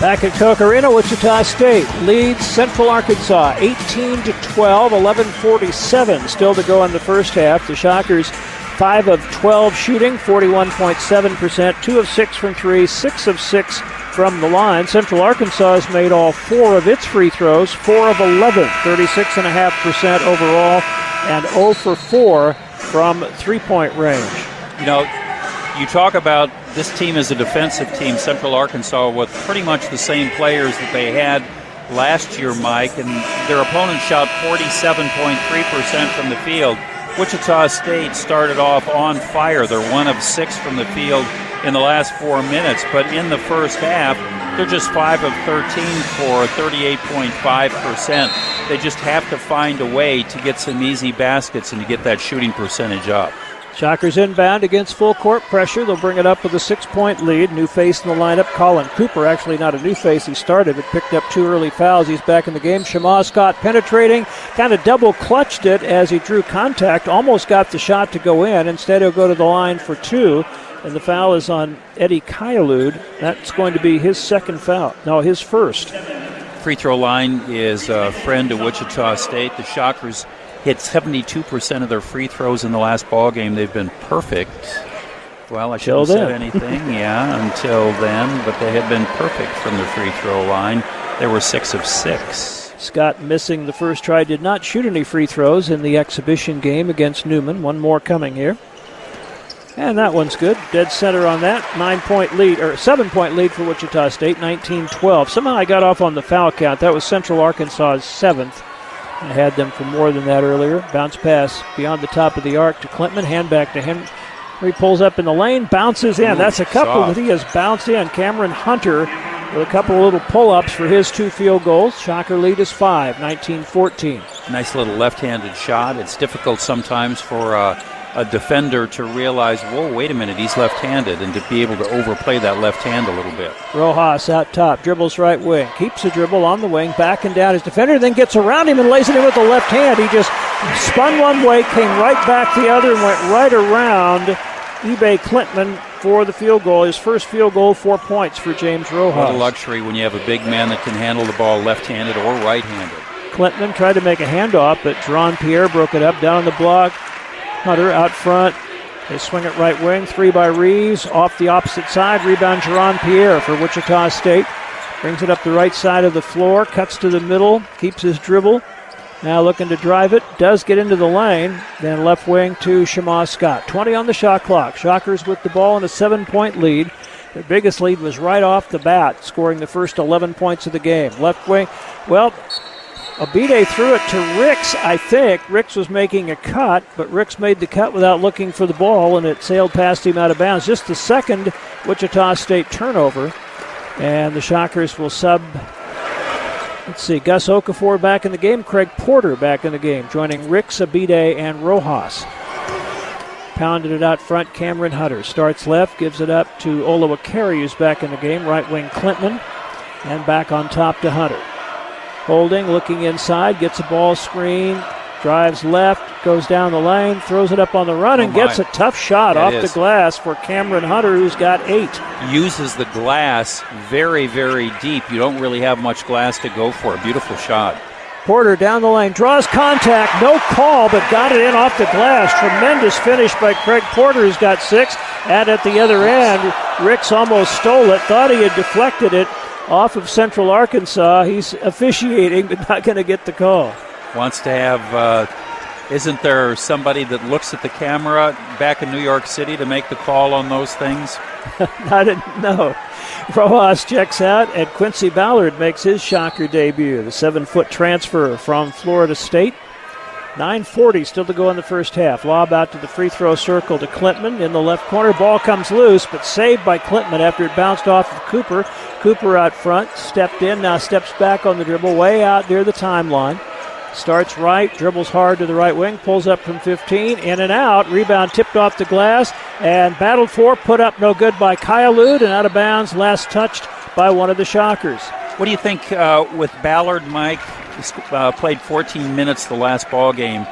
Back at Koch Arena, Wichita State leads Central Arkansas 18-12, 11:47 still to go in the first half. The Shockers 5 of 12 shooting, 41.7%, 2 of 6 from 3, 6 of 6 from the line. Central Arkansas has made all four of its free throws, 4 of 11, 36.5% overall, and 0 for 4 from three-point range. You know, you talk about this team as a defensive team, Central Arkansas, with pretty much the same players that they had last year, Mike, and their opponents shot 47.3% from the field. Wichita State started off on fire. They're 1 of 6 from the field in the last 4 minutes, but in the first half, they're just 5 of 13 for 38.5%. They just have to find a way to get some easy baskets and to get that shooting percentage up. Shockers inbound against full court pressure. They'll bring it up with a 6-point lead. New face in the lineup, Colin Cooper. Actually not a new face. He started but picked up 2 early fouls. He's back in the game. Shamar Scott penetrating. Kind of double clutched it as he drew contact. Almost got the shot to go in. Instead he'll go to the line for 2. And the foul is on Eddie Kyalud. That's going to be his second foul. No, his first. Free throw line is a friend to Wichita State. The Shockers hit 72% of their free throws in the last ball game. They've been perfect. Well, I shouldn't have said anything, until then, but they had been perfect from the free throw line. They were 6 of 6. Scott missing the first try, did not shoot any free throws in the exhibition game against Newman. One more coming here. And that one's good. Dead center on that. 9-point lead, or 7-point lead for Wichita State, 19-12. Somehow I got off on the foul count. That was Central Arkansas's 7th. I had them for more than that earlier. Bounce pass beyond the top of the arc to Klintman. Hand back to him. He pulls up in the lane, bounces in. That's a couple that he has bounced in. Cameron Hunter with a couple of little pull-ups for his 2 field goals. Shocker lead is 5, 19-14. Nice little left-handed shot. It's difficult sometimes for a defender to realize, whoa, wait a minute, he's left-handed, and to be able to overplay that left hand a little bit. Rojas out top, dribbles right wing, keeps the dribble on the wing, back and down his defender, then gets around him and lays it in with the left hand. He just spun one way, came right back the other, and went right around Ebbe Klintman for the field goal. His first field goal, 4 points for James Rojas. What a luxury when you have a big man that can handle the ball left-handed or right-handed. Klintman tried to make a handoff, but Jaron Pierre broke it up down on the block. Hunter out front. They swing it right wing. 3 by Reeves. Off the opposite side. Rebound Jaron Pierre for Wichita State. Brings it up the right side of the floor. Cuts to the middle. Keeps his dribble. Now looking to drive it. Does get into the lane. Then left wing to Shamar Scott. 20 on the shot clock. Shockers with the ball in a 7-point lead. Their biggest lead was right off the bat, scoring the first 11 points of the game. Left wing. Well, Abide threw it to Ricks, I think. Ricks was making a cut, but Ricks made the cut without looking for the ball, and it sailed past him out of bounds. Just the second Wichita State turnover, and the Shockers will sub, Gus Okafor back in the game, Craig Porter back in the game, joining Ricks, Abide, and Rojas. Pounded it out front, Cameron Hunter. Starts left, gives it up to Oliver Carey, who's back in the game, right wing Klintman, and back on top to Hunter. Holding, looking inside, gets a ball screen, drives left, goes down the lane, throws it up on the run, and gets a tough shot off the glass for Cameron Hunter, who's got 8. Uses the glass very, very deep. You don't really have much glass to go for. A beautiful shot. Porter down the lane, draws contact, no call, but got it in off the glass. Tremendous finish by Craig Porter, who's got 6. And at the other end, Ricks almost stole it, thought he had deflected it off of Central Arkansas. He's officiating, but not going to get the call. Wants to have Isn't there somebody that looks at the camera back in New York City to make the call on those things? I didn't know. Rojas checks out, and Quincy Ballard makes his Shocker debut, the 7-foot transfer from Florida State. 9:40 still to go in the first half. Lob out to the free throw circle to Klintman in the left corner. Ball comes loose, but saved by Klintman after it bounced off of Cooper. Cooper out front, stepped in, now steps back on the dribble, way out near the timeline. Starts right, dribbles hard to the right wing, pulls up from 15, in and out, rebound tipped off the glass, and battled for, put up no good by Kyalud, and out of bounds, last touched by one of the Shockers. What do you think with Ballard, Mike? He's played 14 minutes the last ball game.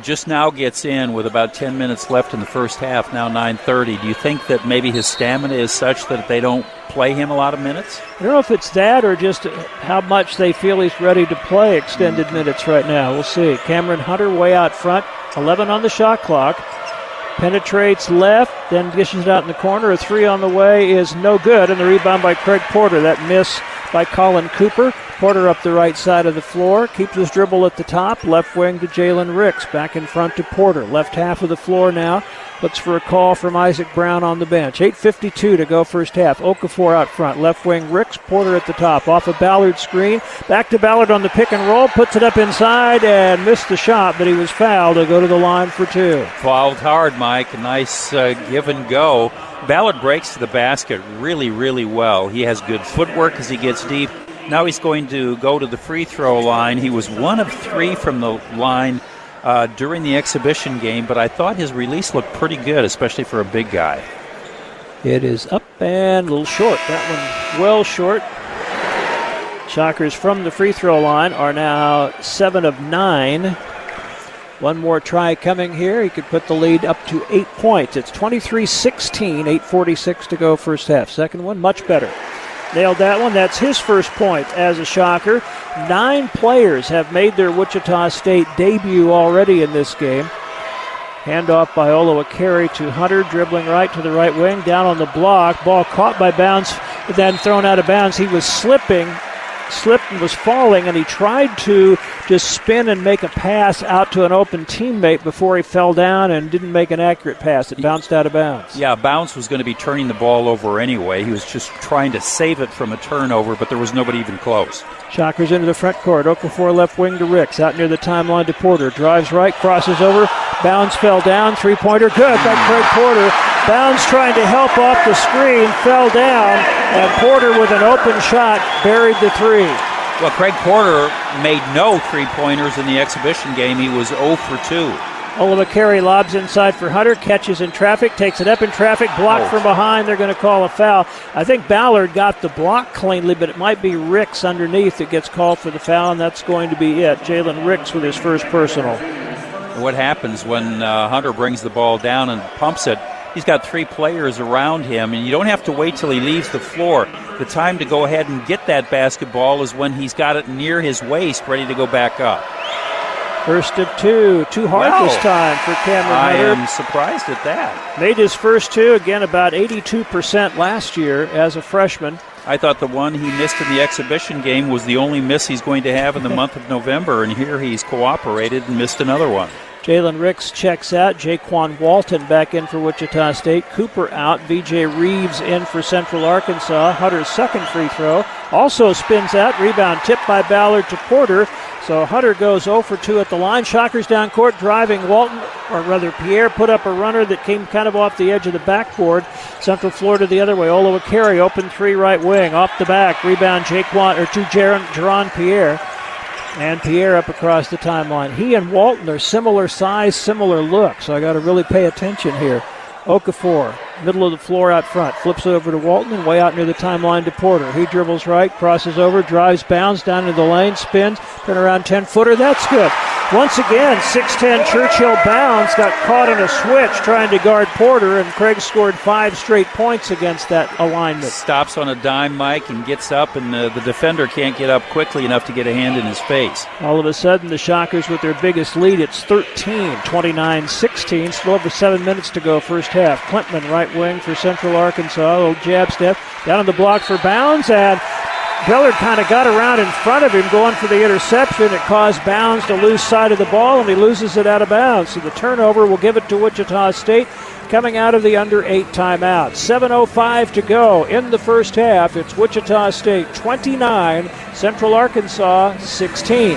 Just now gets in with about 10 minutes left in the first half, now 9:30. Do you think that maybe his stamina is such that they don't play him a lot of minutes? I don't know if it's that or just how much they feel he's ready to play extended minutes right now. We'll see. Cameron Hunter way out front, 11 on the shot clock. Penetrates left, then dishes it out in the corner. A three on the way is no good, and the rebound by Craig Porter. That miss by Colin Cooper. Porter up the right side of the floor, keeps his dribble at the top, left wing to Jalen Ricks, back in front to Porter, left half of the floor now, looks for a call from Isaac Brown on the bench. 8:52 to go first half. Okafor out front, left wing Ricks, Porter at the top, off of Ballard's screen, back to Ballard on the pick and roll, puts it up inside and missed the shot, but he was fouled. He'll go to the line for two. Fouled hard, Mike. Nice give and go. Ballard breaks to the basket really, really well. He has good footwork as he gets deep. Now he's going to go to the free throw line. He was 1 of 3 from the line during the exhibition game, but I thought his release looked pretty good, especially for a big guy. It is up and a little short. That one well short. Shockers from the free throw line are now 7 of 9. One more try coming here. He could put the lead up to 8 points. It's 23-16, 8:46 to go first half. Second one, much better. Nailed that one. That's his first point as a Shocker. 9 players have made their Wichita State debut already in this game. Handoff by Olubakari to Hunter, dribbling right to the right wing, down on the block. Ball caught by Bounds, then thrown out of bounds. He was slipped and was falling, and he tried to just spin and make a pass out to an open teammate before he fell down and didn't make an accurate pass. It bounced out of bounds. Yeah, Bounds was going to be turning the ball over anyway. He was just trying to save it from a turnover, but there was nobody even close. Shockers into the front court. Okafor left wing to Ricks, out near the timeline to Porter. Drives right, crosses over. Bounds fell down. Three-pointer good by Craig Porter. Bounds trying to help off the screen, fell down, and Porter with an open shot buried the three. Well, Craig Porter made no three-pointers in the exhibition game. He was 0 for 2. Olubakari lobs inside for Hunter, catches in traffic, takes it up in traffic, blocked from behind. They're going to call a foul. I think Ballard got the block cleanly, but it might be Ricks underneath that gets called for the foul, and that's going to be it. Jalen Ricks with his first personal. What happens when Hunter brings the ball down and pumps it? He's got 3 players around him, and you don't have to wait till he leaves the floor. The time to go ahead and get that basketball is when he's got it near his waist, ready to go back up. First of 2. Too hard this time for Cameron Hunter. I am surprised at that. Made his first 2, again, about 82% last year as a freshman. I thought the one he missed in the exhibition game was the only miss he's going to have in the month of November, and here he's cooperated and missed another one. Jalen Ricks checks out. Jaquan Walton back in for Wichita State. Cooper out. VJ Reeves in for Central Arkansas. Hunter's second free throw. Also spins out. Rebound tipped by Ballard to Porter. So Hunter goes 0 for 2 at the line. Shockers down court driving Walton, or rather Pierre, put up a runner that came kind of off the edge of the backboard. Central Florida the other way. Olubakari open 3 right wing. Off the back. Rebound to Jaron Pierre. And Pierre up across the timeline. He and Walton are similar size, similar look, so I got to really pay attention here. Okafor, middle of the floor out front, flips over to Walton and way out near the timeline to Porter. He dribbles right, crosses over, drives Bounds down into the lane, spins, turn around 10-footer. That's good. Once again, 6'10 Churchill Bounds got caught in a switch trying to guard Porter, and Craig scored 5 straight points against that alignment. Stops on a dime, Mike, and gets up, and the defender can't get up quickly enough to get a hand in his face. All of a sudden, the Shockers with their biggest lead. It's 13, 29-16. Still over 7 minutes to go first half. Klintman, right wing for Central Arkansas. Little jab step. Down on the block for Bounds, and Billard kind of got around in front of him going for the interception. It caused Bounds to lose sight of the ball, and he loses it out of bounds. So the turnover will give it to Wichita State coming out of the under 8 timeout. 7:05 to go in the first half. It's Wichita State 29, Central Arkansas 16.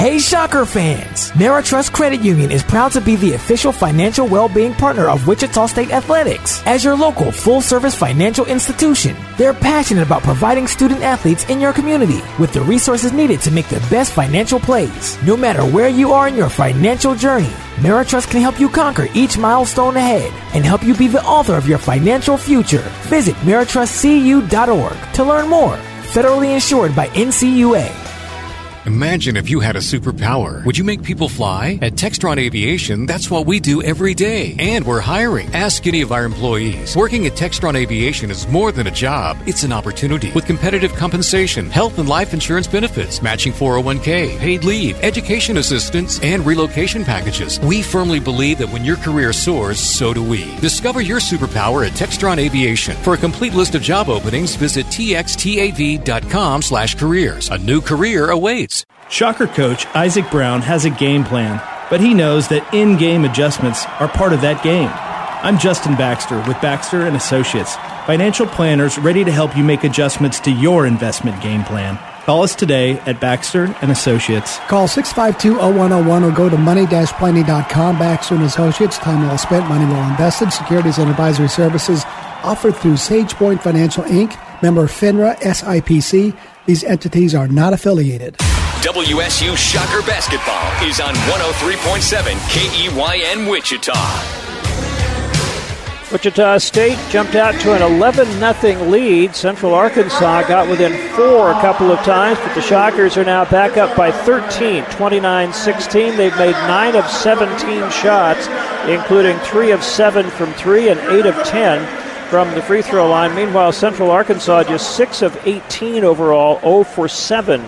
Hey Shocker fans! Ameritrust Credit Union is proud to be the official financial well-being partner of Wichita State Athletics. As your local full-service financial institution, they're passionate about providing student-athletes in your community with the resources needed to make the best financial plays. No matter where you are in your financial journey, Ameritrust can help you conquer each milestone ahead and help you be the author of your financial future. Visit MeritrustCU.org to learn more. Federally insured by NCUA. Imagine if you had a superpower. Would you make people fly? At Textron Aviation, that's what we do every day. And we're hiring. Ask any of our employees. Working at Textron Aviation is more than a job. It's an opportunity. With competitive compensation, health and life insurance benefits, matching 401k, paid leave, education assistance, and relocation packages. We firmly believe that when your career soars, so do we. Discover your superpower at Textron Aviation. For a complete list of job openings, visit txtav.com/careers. A new career awaits. Shocker coach Isaac Brown has a game plan, but he knows that in-game adjustments are part of that game. I'm Justin Baxter with Baxter & Associates, financial planners ready to help you make adjustments to your investment game plan. Call us today at Baxter & Associates. Call 652-0101 or go to money-planning.com. Baxter & Associates, time well spent, money well invested. Securities and advisory services offered through SagePoint Financial, Inc., member FINRA, SIPC. These entities are not affiliated. WSU Shocker Basketball is on 103.7 KEYN Wichita. Wichita State jumped out to an 11-0 lead. Central Arkansas got within four a couple of times, but the Shockers are now back up by 13, 29-16. They've made 9 of 17 shots, including 3 of 7 from 3 and 8 of 10. From the free throw line. Meanwhile, Central Arkansas just 6 of 18 overall, 0 for 7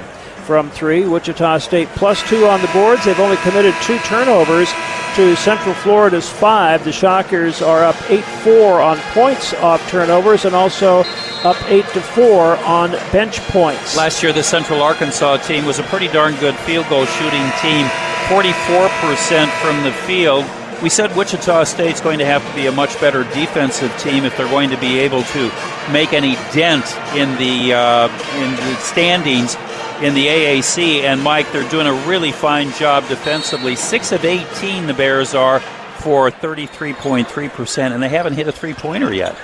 from 3. Wichita State +2 on the boards. They've only committed 2 turnovers to Central Florida's 5. The Shockers are up 8-4 on points off turnovers and also up 8-4 on bench points. Last year, the Central Arkansas team was a pretty darn good field goal shooting team, 44% from the field. We said Wichita State's going to have to be a much better defensive team if they're going to be able to make any dent in the standings in the AAC. And, Mike, they're doing a really fine job defensively. 6 of 18 the Bears are for 33.3%, and they haven't hit a three-pointer yet.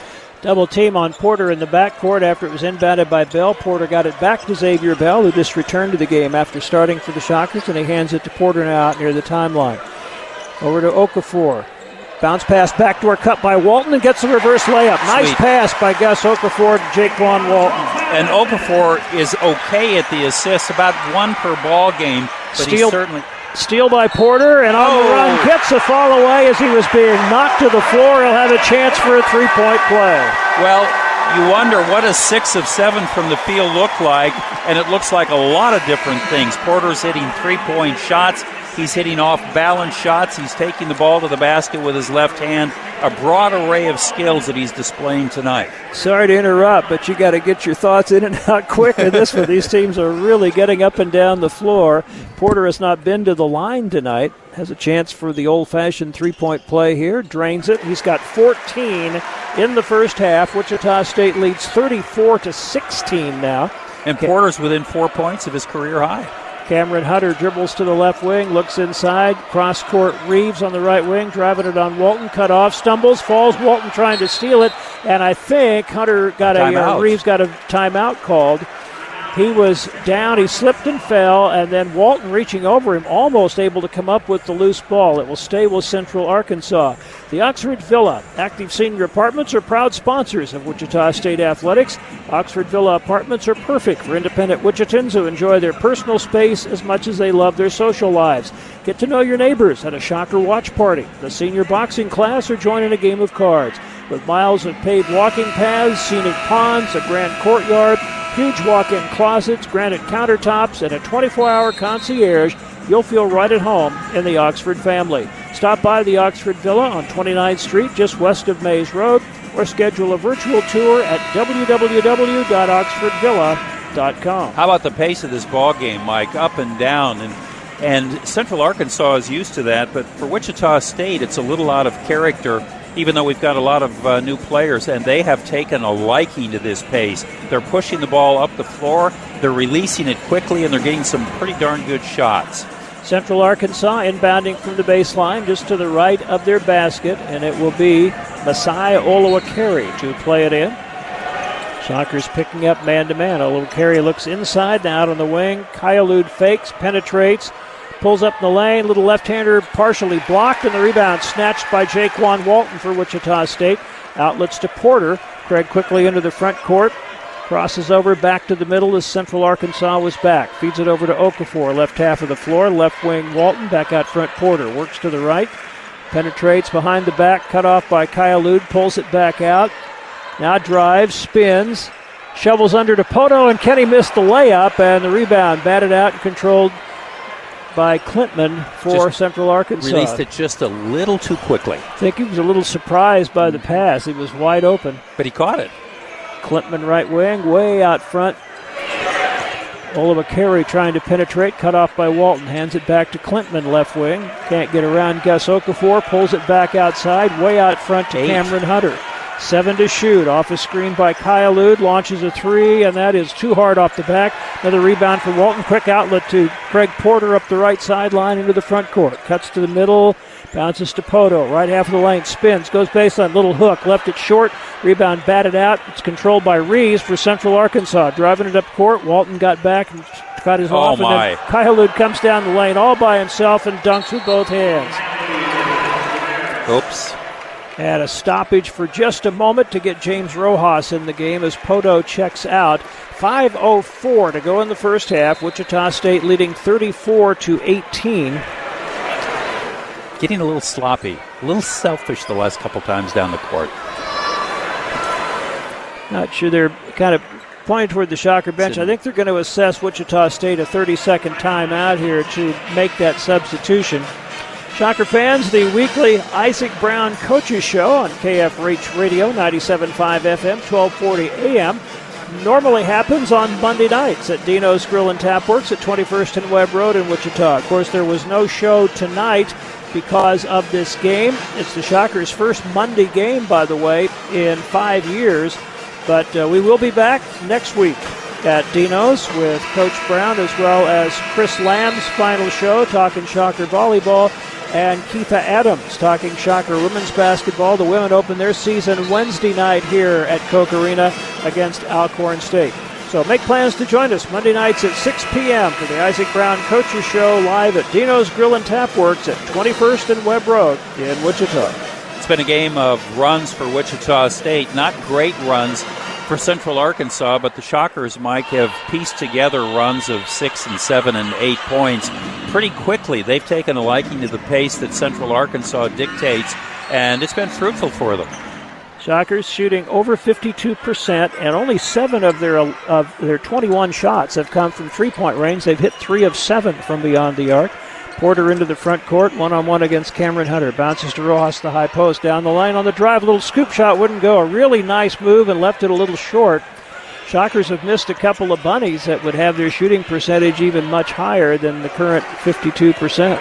Double team on Porter in the backcourt after it was inbounded by Bell. Porter got it back to Xavier Bell, who just returned to the game after starting for the Shockers, and he hands it to Porter now out near the timeline. Over to Okafor. Bounce pass backdoor cut by Walton and gets a reverse layup. Nice pass by Gus Okafor to Jaquan Walton. And Okafor is okay at the assists, about one per ball game. But he certainly... Steal by Porter, and on the run gets a fall away as he was being knocked to the floor. He'll have a chance for a three-point play. Well, you wonder what a 6 of 7 from the field look like, and it looks like a lot of different things. Porter's hitting three-point shots. He's hitting off-balance shots. He's taking the ball to the basket with his left hand. A broad array of skills that he's displaying tonight. Sorry to interrupt, but you got to get your thoughts in and out quick in this one. These teams are really getting up and down the floor. Porter has not been to the line tonight. Has a chance for the old-fashioned three-point play here. Drains it. He's got 14 in the first half. Wichita State leads 34-16 now. And Porter's within 4 points of his career high. Cameron Hunter dribbles to the left wing, looks inside, cross-court Reeves on the right wing, driving it on Walton, cut off, stumbles, falls, Walton trying to steal it, and I think Hunter got a timeout called. He was down, he slipped and fell, and then Walton reaching over him, almost able to come up with the loose ball. It will stay with Central Arkansas. The Oxford Villa Active Senior Apartments are proud sponsors of Wichita State Athletics. Oxford Villa Apartments are perfect for independent Wichitans who enjoy their personal space as much as they love their social lives. Get to know your neighbors at a Shocker watch party, the senior boxing class, or join in a game of cards. With miles of paved walking paths, scenic ponds, a grand courtyard, huge walk-in closets, granite countertops, and a 24-hour concierge, you'll feel right at home in the Oxford family. Stop by the Oxford Villa on 29th Street, just west of Mays Road, or schedule a virtual tour at www.oxfordvilla.com. How about the pace of this ball game, Mike? Up and down, and Central Arkansas is used to that, but for Wichita State, it's a little out of character, even though we've got a lot of new players, and they have taken a liking to this pace. They're pushing the ball up the floor, they're releasing it quickly, and they're getting some pretty darn good shots. Central Arkansas inbounding from the baseline just to the right of their basket, and it will be Masai Olubakari to play it in. Shockers picking up man-to-man. Olubakari looks inside, now out on the wing. Kyalud fakes, penetrates, pulls up in the lane, little left-hander partially blocked, and the rebound snatched by Jaquan Walton for Wichita State. Outlets to Porter. Craig quickly into the front court. Crosses over back to the middle as Central Arkansas was back. Feeds it over to Okafor, left half of the floor. Left wing Walton, back out front Porter. Works to the right. Penetrates behind the back, cut off by Kyalud, pulls it back out. Now drives, spins, shovels under to Pohto, and Kenny missed the layup, and the rebound batted out and controlled by Klintman for just Central Arkansas. Released it just a little too quickly. I think he was a little surprised by the pass. It was wide open. But he caught it. Klintman right wing, way out front. Olubakari trying to penetrate, cut off by Walton, hands it back to Klintman left wing. Can't get around Gus Okafor, pulls it back outside, way out front to Cameron Hunter. 7 to shoot, off a screen by Kyle Lude, launches a three, and that is too hard off the back. Another rebound for Walton, quick outlet to Craig Porter up the right sideline into the front court. Cuts to the middle, bounces to Pohto, right half of the lane, spins, goes baseline, little hook, left it short, rebound batted out. It's controlled by Reeves for Central Arkansas. Driving it up court, Walton got back and got his off, and then Kyle Lude comes down the lane all by himself and dunks with both hands. Oops. And a stoppage for just a moment to get James Rojas in the game as Pohto checks out. 5:04 to go in the first half. Wichita State leading 34-18. Getting a little sloppy, a little selfish the last couple times down the court. Not sure they're kind of pointing toward the Shocker bench. I think they're going to assess Wichita State a 30-second timeout here to make that substitution. Shocker fans, the weekly Isaac Brown Coaches Show on KFRH Radio, 97.5 FM, 1240 AM, normally happens on Monday nights at Dino's Grill and Tapworks at 21st and Webb Road in Wichita. Of course, there was no show tonight because of this game. It's the Shockers' first Monday game, by the way, in 5 years. But we will be back next week at Dino's with Coach Brown as well as Chris Lamb's final show talking Shocker volleyball, and Keitha Adams talking Shocker women's basketball. The women open their season Wednesday night here at Koch Arena against Alcorn State. So make plans to join us Monday nights at 6 p.m. for the Isaac Brown Coaches Show live at Dino's Grill and Tapworks at 21st and Webb Road in Wichita. It's been a game of runs for Wichita State. Not great runs for Central Arkansas, but the Shockers, Mike, have pieced together runs of 6 and 7 and 8 points pretty quickly. They've taken a liking to the pace that Central Arkansas dictates, and it's been fruitful for them. Shockers shooting over 52%, and only 7 of their 21 shots have come from three-point range. They've hit 3 of 7 from beyond the arc. Porter into the front court, one-on-one against Cameron Hunter. Bounces to Rojas, the high post, down the line on the drive. A little scoop shot wouldn't go. A really nice move and left it a little short. Shockers have missed a couple of bunnies that would have their shooting percentage even much higher than the current 52%.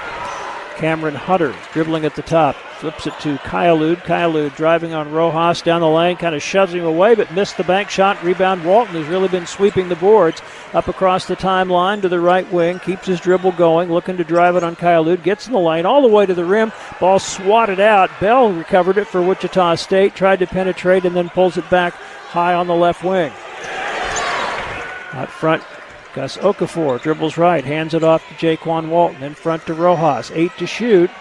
Cameron Hunter dribbling at the top. Flips it to Kyalud. Kyalud driving on Rojas down the lane, kind of shoves him away, but missed the bank shot. Rebound Walton, who's really been sweeping the boards up across the timeline to the right wing. Keeps his dribble going, looking to drive it on Kyalud. Gets in the lane all the way to the rim. Ball swatted out. Bell recovered it for Wichita State. Tried to penetrate and then pulls it back high on the left wing. Out front, Gus Okafor dribbles right, hands it off to Jaquan Walton, in front to Rojas, 8 to shoot.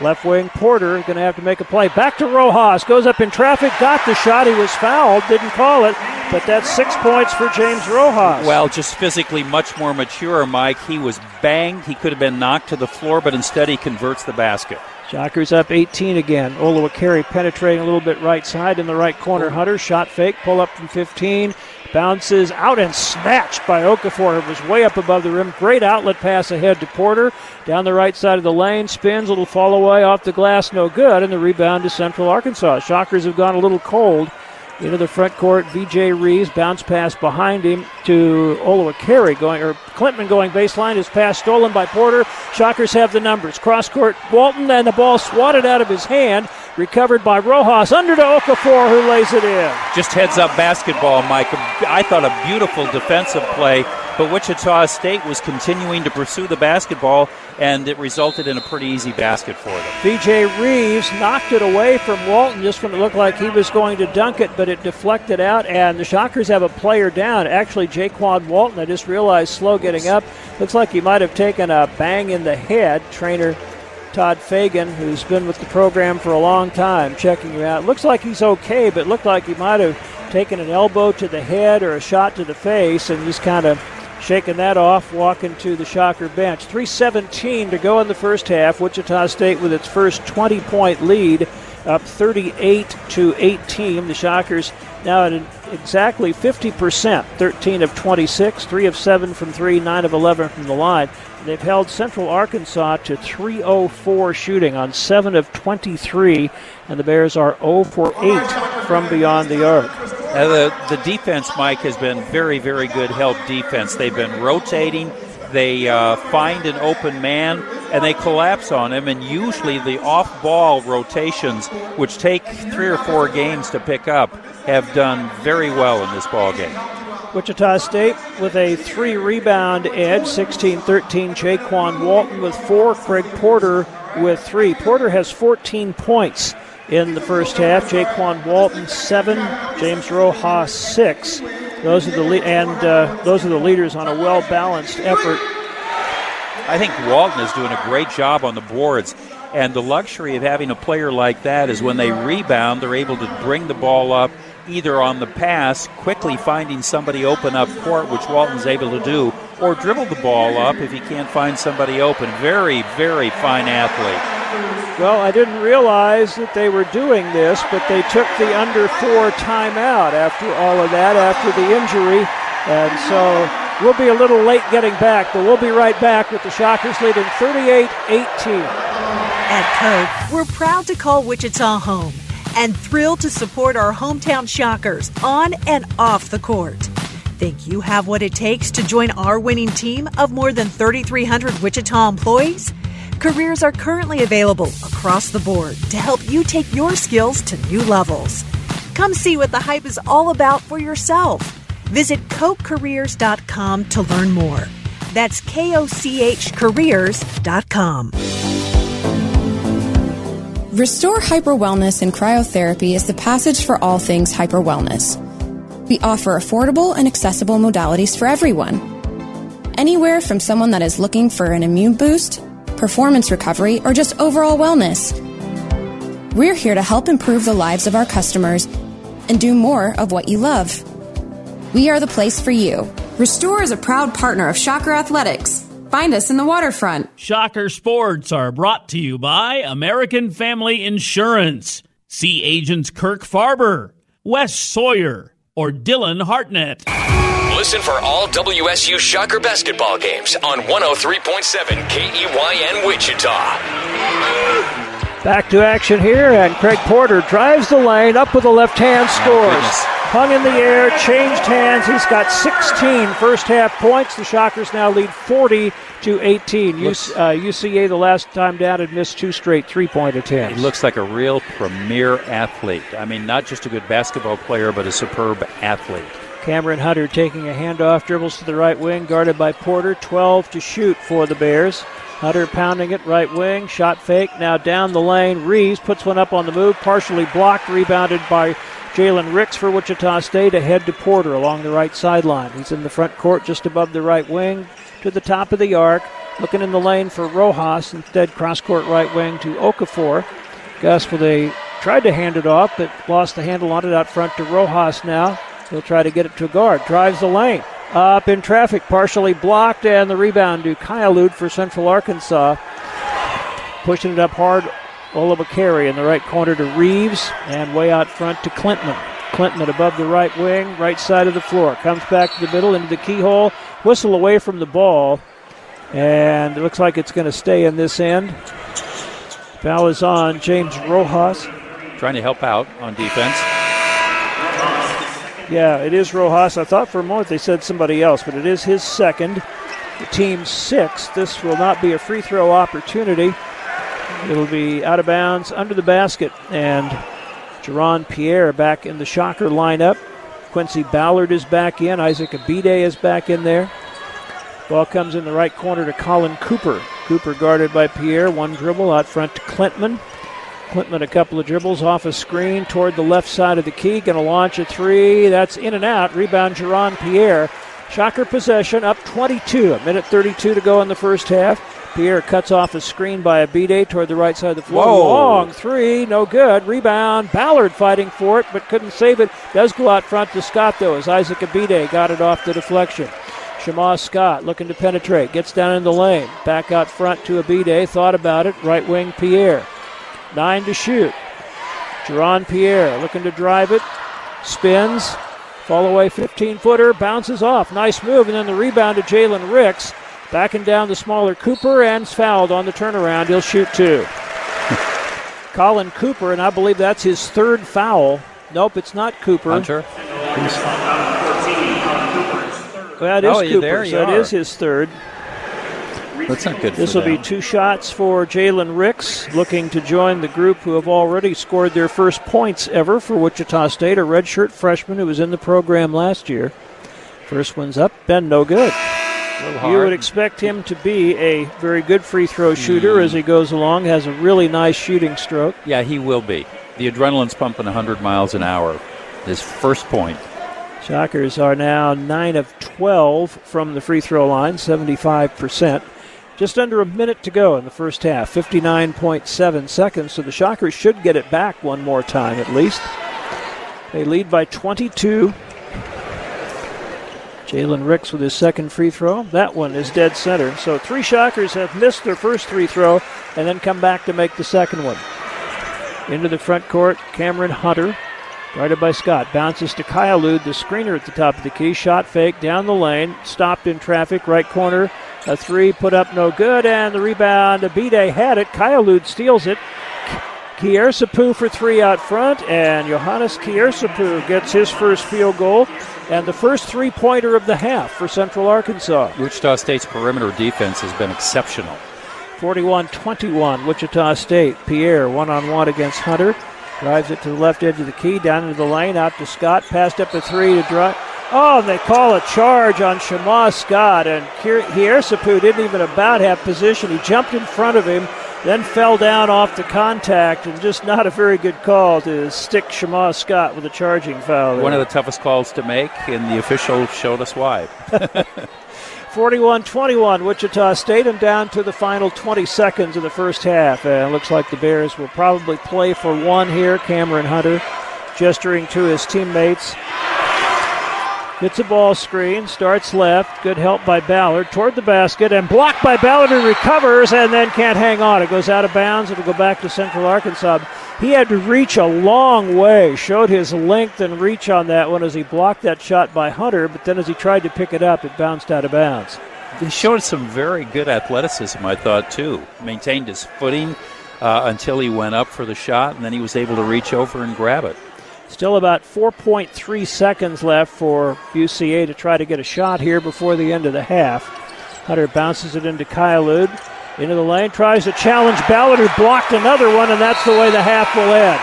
Left wing Porter going to have to make a play. Back to Rojas, goes up in traffic, got the shot. He was fouled, didn't call it, but that's 6 points for James Rojas. Well, just physically much more mature, Mike. He was banged. He could have been knocked to the floor, but instead he converts the basket. Shockers up 18 again. Oliver Carey penetrating a little bit right side in the right corner. Hunter, shot fake, pull up from 15. Bounces out and snatched by Okafor. It was way up above the rim. Great outlet pass ahead to Porter. Down the right side of the lane. Spins, little fall away off the glass. No good. And the rebound to Central Arkansas. Shockers have gone a little cold. Into the front court, VJ Reeves, bounce pass behind him to Olubakari, Klintman going baseline. His pass stolen by Porter. Shockers have the numbers. Cross court, Walton, and the ball swatted out of his hand. Recovered by Rojas, under to Okafor, who lays it in. Just heads up basketball, Mike. I thought a beautiful defensive play, but Wichita State was continuing to pursue the basketball, and it resulted in a pretty easy basket for them. VJ Reeves knocked it away from Walton just when it looked like he was going to dunk it, but it deflected out, and the Shockers have a player down. Actually, Jaquan Walton, I just realized, slow getting up. Looks like he might have taken a bang in the head. Trainer Todd Fagan, who's been with the program for a long time, checking him out. Looks like he's okay, but looked like he might have taken an elbow to the head or a shot to the face, and just kind of shaking that off, walking to the Shocker bench. 3:17 to go in the first half. Wichita State with its first 20-point lead, up 38-18. The Shockers now at exactly 50%, 13 of 26, 3 of 7 from 3, 9 of 11 from the line. They've held Central Arkansas to 304 shooting on 7 of 23, and the Bears are 0 for 8 from beyond the arc. The defense, Mike, has been very, very good help defense. They've been rotating. They find an open man, and they collapse on him, and usually the off-ball rotations, which take 3 or 4 games to pick up, have done very well in this ballgame. Wichita State with a 3-rebound edge, 16-13. Jaquan Walton with 4. Craig Porter with 3. Porter has 14 points in the first half. Jaquan Walton 7. James Rojas 6. Those are the leaders on a well-balanced effort. I think Walton is doing a great job on the boards. And the luxury of having a player like that is when they rebound, they're able to bring the ball up either on the pass, quickly finding somebody open up court, which Walton's able to do, or dribble the ball up if he can't find somebody open. Very, very fine athlete. Well, I didn't realize that they were doing this, but they took the under 4 timeout after all of that, after the injury. And so we'll be a little late getting back, but we'll be right back with the Shockers leading 38-18. At Coke, we're proud to call Wichita home and thrilled to support our hometown Shockers on and off the court. Think you have what it takes to join our winning team of more than 3,300 Wichita employees? Careers are currently available across the board to help you take your skills to new levels. Come see what the hype is all about for yourself. Visit cokecareers.com to learn more. That's KOCHcareers.com. Restore Hyper Wellness and Cryotherapy is the passage for all things hyper wellness. We offer affordable and accessible modalities for everyone. Anywhere from someone that is looking for an immune boost, performance recovery, or just overall wellness. We're here to help improve the lives of our customers and do more of what you love. We are the place for you. Restore is a proud partner of Shocker Athletics. Find us in the waterfront. Shocker Sports are brought to you by American Family Insurance. See agents Kirk Farber, Wes Sawyer, or Dylan Hartnett. Listen for all WSU Shocker basketball games on 103.7 KEYN Wichita. Back to action here, and Craig Porter drives the lane, up with the left hand, scores. Hung in the air, changed hands. He's got 16 first-half points. The Shockers now lead 40-18. UCA the last time down had missed 2 straight 3-point attempts. He looks like a real premier athlete. I mean, not just a good basketball player, but a superb athlete. Cameron Hunter taking a handoff, dribbles to the right wing, guarded by Porter. 12 to shoot for the Bears. Hunter pounding it, right wing, shot fake, now down the lane. Reeves puts one up on the move, partially blocked, rebounded by Jalen Ricks for Wichita State ahead to Porter along the right sideline. He's in the front court just above the right wing to the top of the arc. Looking in the lane for Rojas, instead cross-court right wing to Okafor. Gus with a tried to hand it off, but lost the handle on it out front to Rojas now. He'll try to get it to a guard. Drives the lane. Up in traffic, partially blocked, and the rebound to Kyalud for Central Arkansas. Pushing it up hard, Olubakari in the right corner to Reeves, and way out front to Klintman. Klintman above the right wing, right side of the floor. Comes back to the middle, into the keyhole. Whistle away from the ball. And it looks like it's going to stay in this end. Foul is on James Rojas. Trying to help out on defense. Yeah, it is Rojas. I thought for a moment they said somebody else, but it is his second. The team's sixth. This will not be a free throw opportunity. It'll be out of bounds under the basket. And Jaron Pierre back in the Shocker lineup. Quincy Ballard is back in. Isaac Abide is back in there. Ball comes in the right corner to Colin Cooper. Cooper guarded by Pierre. One dribble out front to Klintman. Klintman a couple of dribbles off a screen toward the left side of the key. Going to launch a three. That's in and out. Rebound Jaron Pierre. Shocker possession up 22. A minute 32 to go in the first half. Pierre cuts off a screen by Abide toward the right side of the floor. Whoa. Long three. No good. Rebound. Ballard fighting for it but couldn't save it. Does go out front to Scott though as Isaac Abide got it off the deflection. Shamar Scott looking to penetrate. Gets down in the lane. Back out front to Abide. Thought about it. Right wing Pierre. 9 to shoot. Jaron Pierre looking to drive it. Spins. Fall away 15-footer. Bounces off. Nice move. And then the rebound to Jalen Ricks. Backing down the smaller Cooper and fouled on the turnaround. He'll shoot two. Colin Cooper, and I believe that's his third foul. Nope, it's not Cooper. Hunter. Well, that is Cooper, so it is his third. That's not good. This will be two shots for Jalen Ricks, looking to join the group who have already scored their first points ever for Wichita State, a redshirt freshman who was in the program last year. First one's up, been no good. You would expect him to be a very good free throw shooter as he goes along, has a really nice shooting stroke. Yeah, he will be. The adrenaline's pumping 100 miles an hour. His first point. Shockers are now 9 of 12 from the free throw line, 75%. Just under a minute to go in the first half, 59.7 seconds, so the Shockers should get it back one more time at least. They lead by 22. Jalen Ricks with his second free throw. That one is dead center. So three Shockers have missed their first free throw and then come back to make the second one. Into the front court, Cameron Hunter. Guarded by Scott. Bounces to Kyalud, the screener at the top of the key. Shot fake down the lane. Stopped in traffic. Right corner. A three put up no good. And the rebound. Abide had it. Kyalud steals it. Kiersapu for three out front. And Johannes Kiersapu gets his first field goal. And the first three-pointer of the half for Central Arkansas. Wichita State's perimeter defense has been exceptional. 41-21 Wichita State. Pierre one-on-one against Hunter. Drives it to the left edge of the key, down into the lane, out to Scott, passed up a three to drive. Oh, and they call a charge on Shamar Scott, and Kiersapu didn't even about have position. He jumped in front of him, then fell down off the contact, and just not a very good call to stick Shamar Scott with a charging foul. One of the toughest calls to make, and the official showed us why. 41-21, Wichita State, and down to the final 20 seconds of the first half. And it looks like the Bears will probably play for one here. Cameron Hunter gesturing to his teammates. Gets a ball screen, starts left. Good help by Ballard toward the basket, and blocked by Ballard, who recovers and then can't hang on. It goes out of bounds. It'll go back to Central Arkansas. He had to reach a long way, showed his length and reach on that one as he blocked that shot by Hunter, but then as he tried to pick it up, it bounced out of bounds. He showed some very good athleticism, I thought, too. Maintained his footing until he went up for the shot, and then he was able to reach over and grab it. Still about 4.3 seconds left for UCA to try to get a shot here before the end of the half. Hunter bounces it into Kyalud. Into the lane, tries to challenge Ballard, who blocked another one, and that's the way the half will end.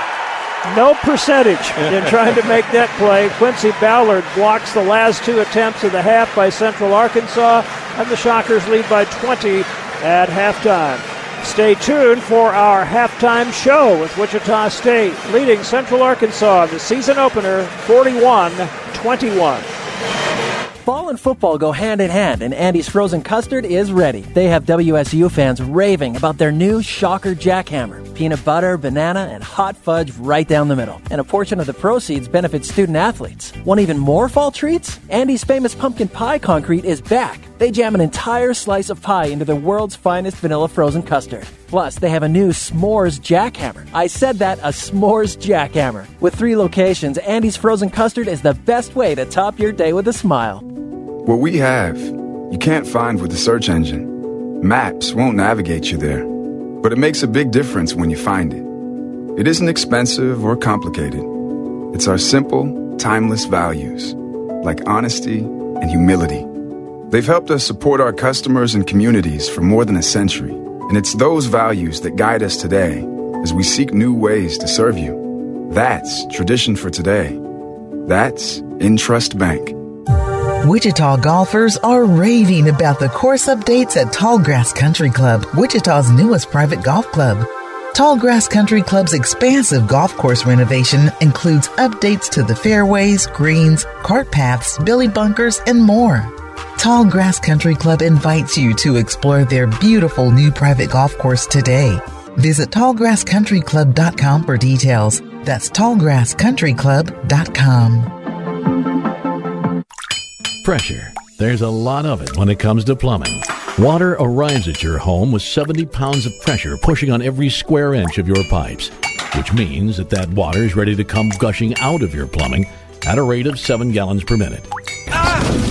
No percentage in trying to make that play. Quincy Ballard blocks the last two attempts of the half by Central Arkansas, and the Shockers lead by 20 at halftime. Stay tuned for our halftime show with Wichita State leading Central Arkansas in the season opener 41-21. Ball and football go hand in hand, and Andy's Frozen Custard is ready. They have WSU fans raving about their new Shocker Jackhammer. Peanut butter, banana, and hot fudge right down the middle. And a portion of the proceeds benefits student-athletes. Want even more fall treats? Andy's Famous Pumpkin Pie Concrete is back. They jam an entire slice of pie into the world's finest vanilla frozen custard. Plus, they have a new S'mores Jackhammer. I said that, a S'mores Jackhammer. With 3 locations, Andy's Frozen Custard is the best way to top your day with a smile. What we have, you can't find with the search engine. Maps won't navigate you there, but it makes a big difference when you find it. It isn't expensive or complicated. It's our simple, timeless values, like honesty and humility. They've helped us support our customers and communities for more than a century, and it's those values that guide us today as we seek new ways to serve you. That's tradition for today. That's InTrust Bank. Wichita golfers are raving about the course updates at Tallgrass Country Club, Wichita's newest private golf club. Tallgrass Country Club's expansive golf course renovation includes updates to the fairways, greens, cart paths, billy bunkers, and more. Tallgrass Country Club invites you to explore their beautiful new private golf course today. Visit tallgrasscountryclub.com for details. That's tallgrasscountryclub.com. Pressure. There's a lot of it when it comes to plumbing. Water arrives at your home with 70 pounds of pressure pushing on every square inch of your pipes, which means that water is ready to come gushing out of your plumbing at a rate of 7 gallons per minute.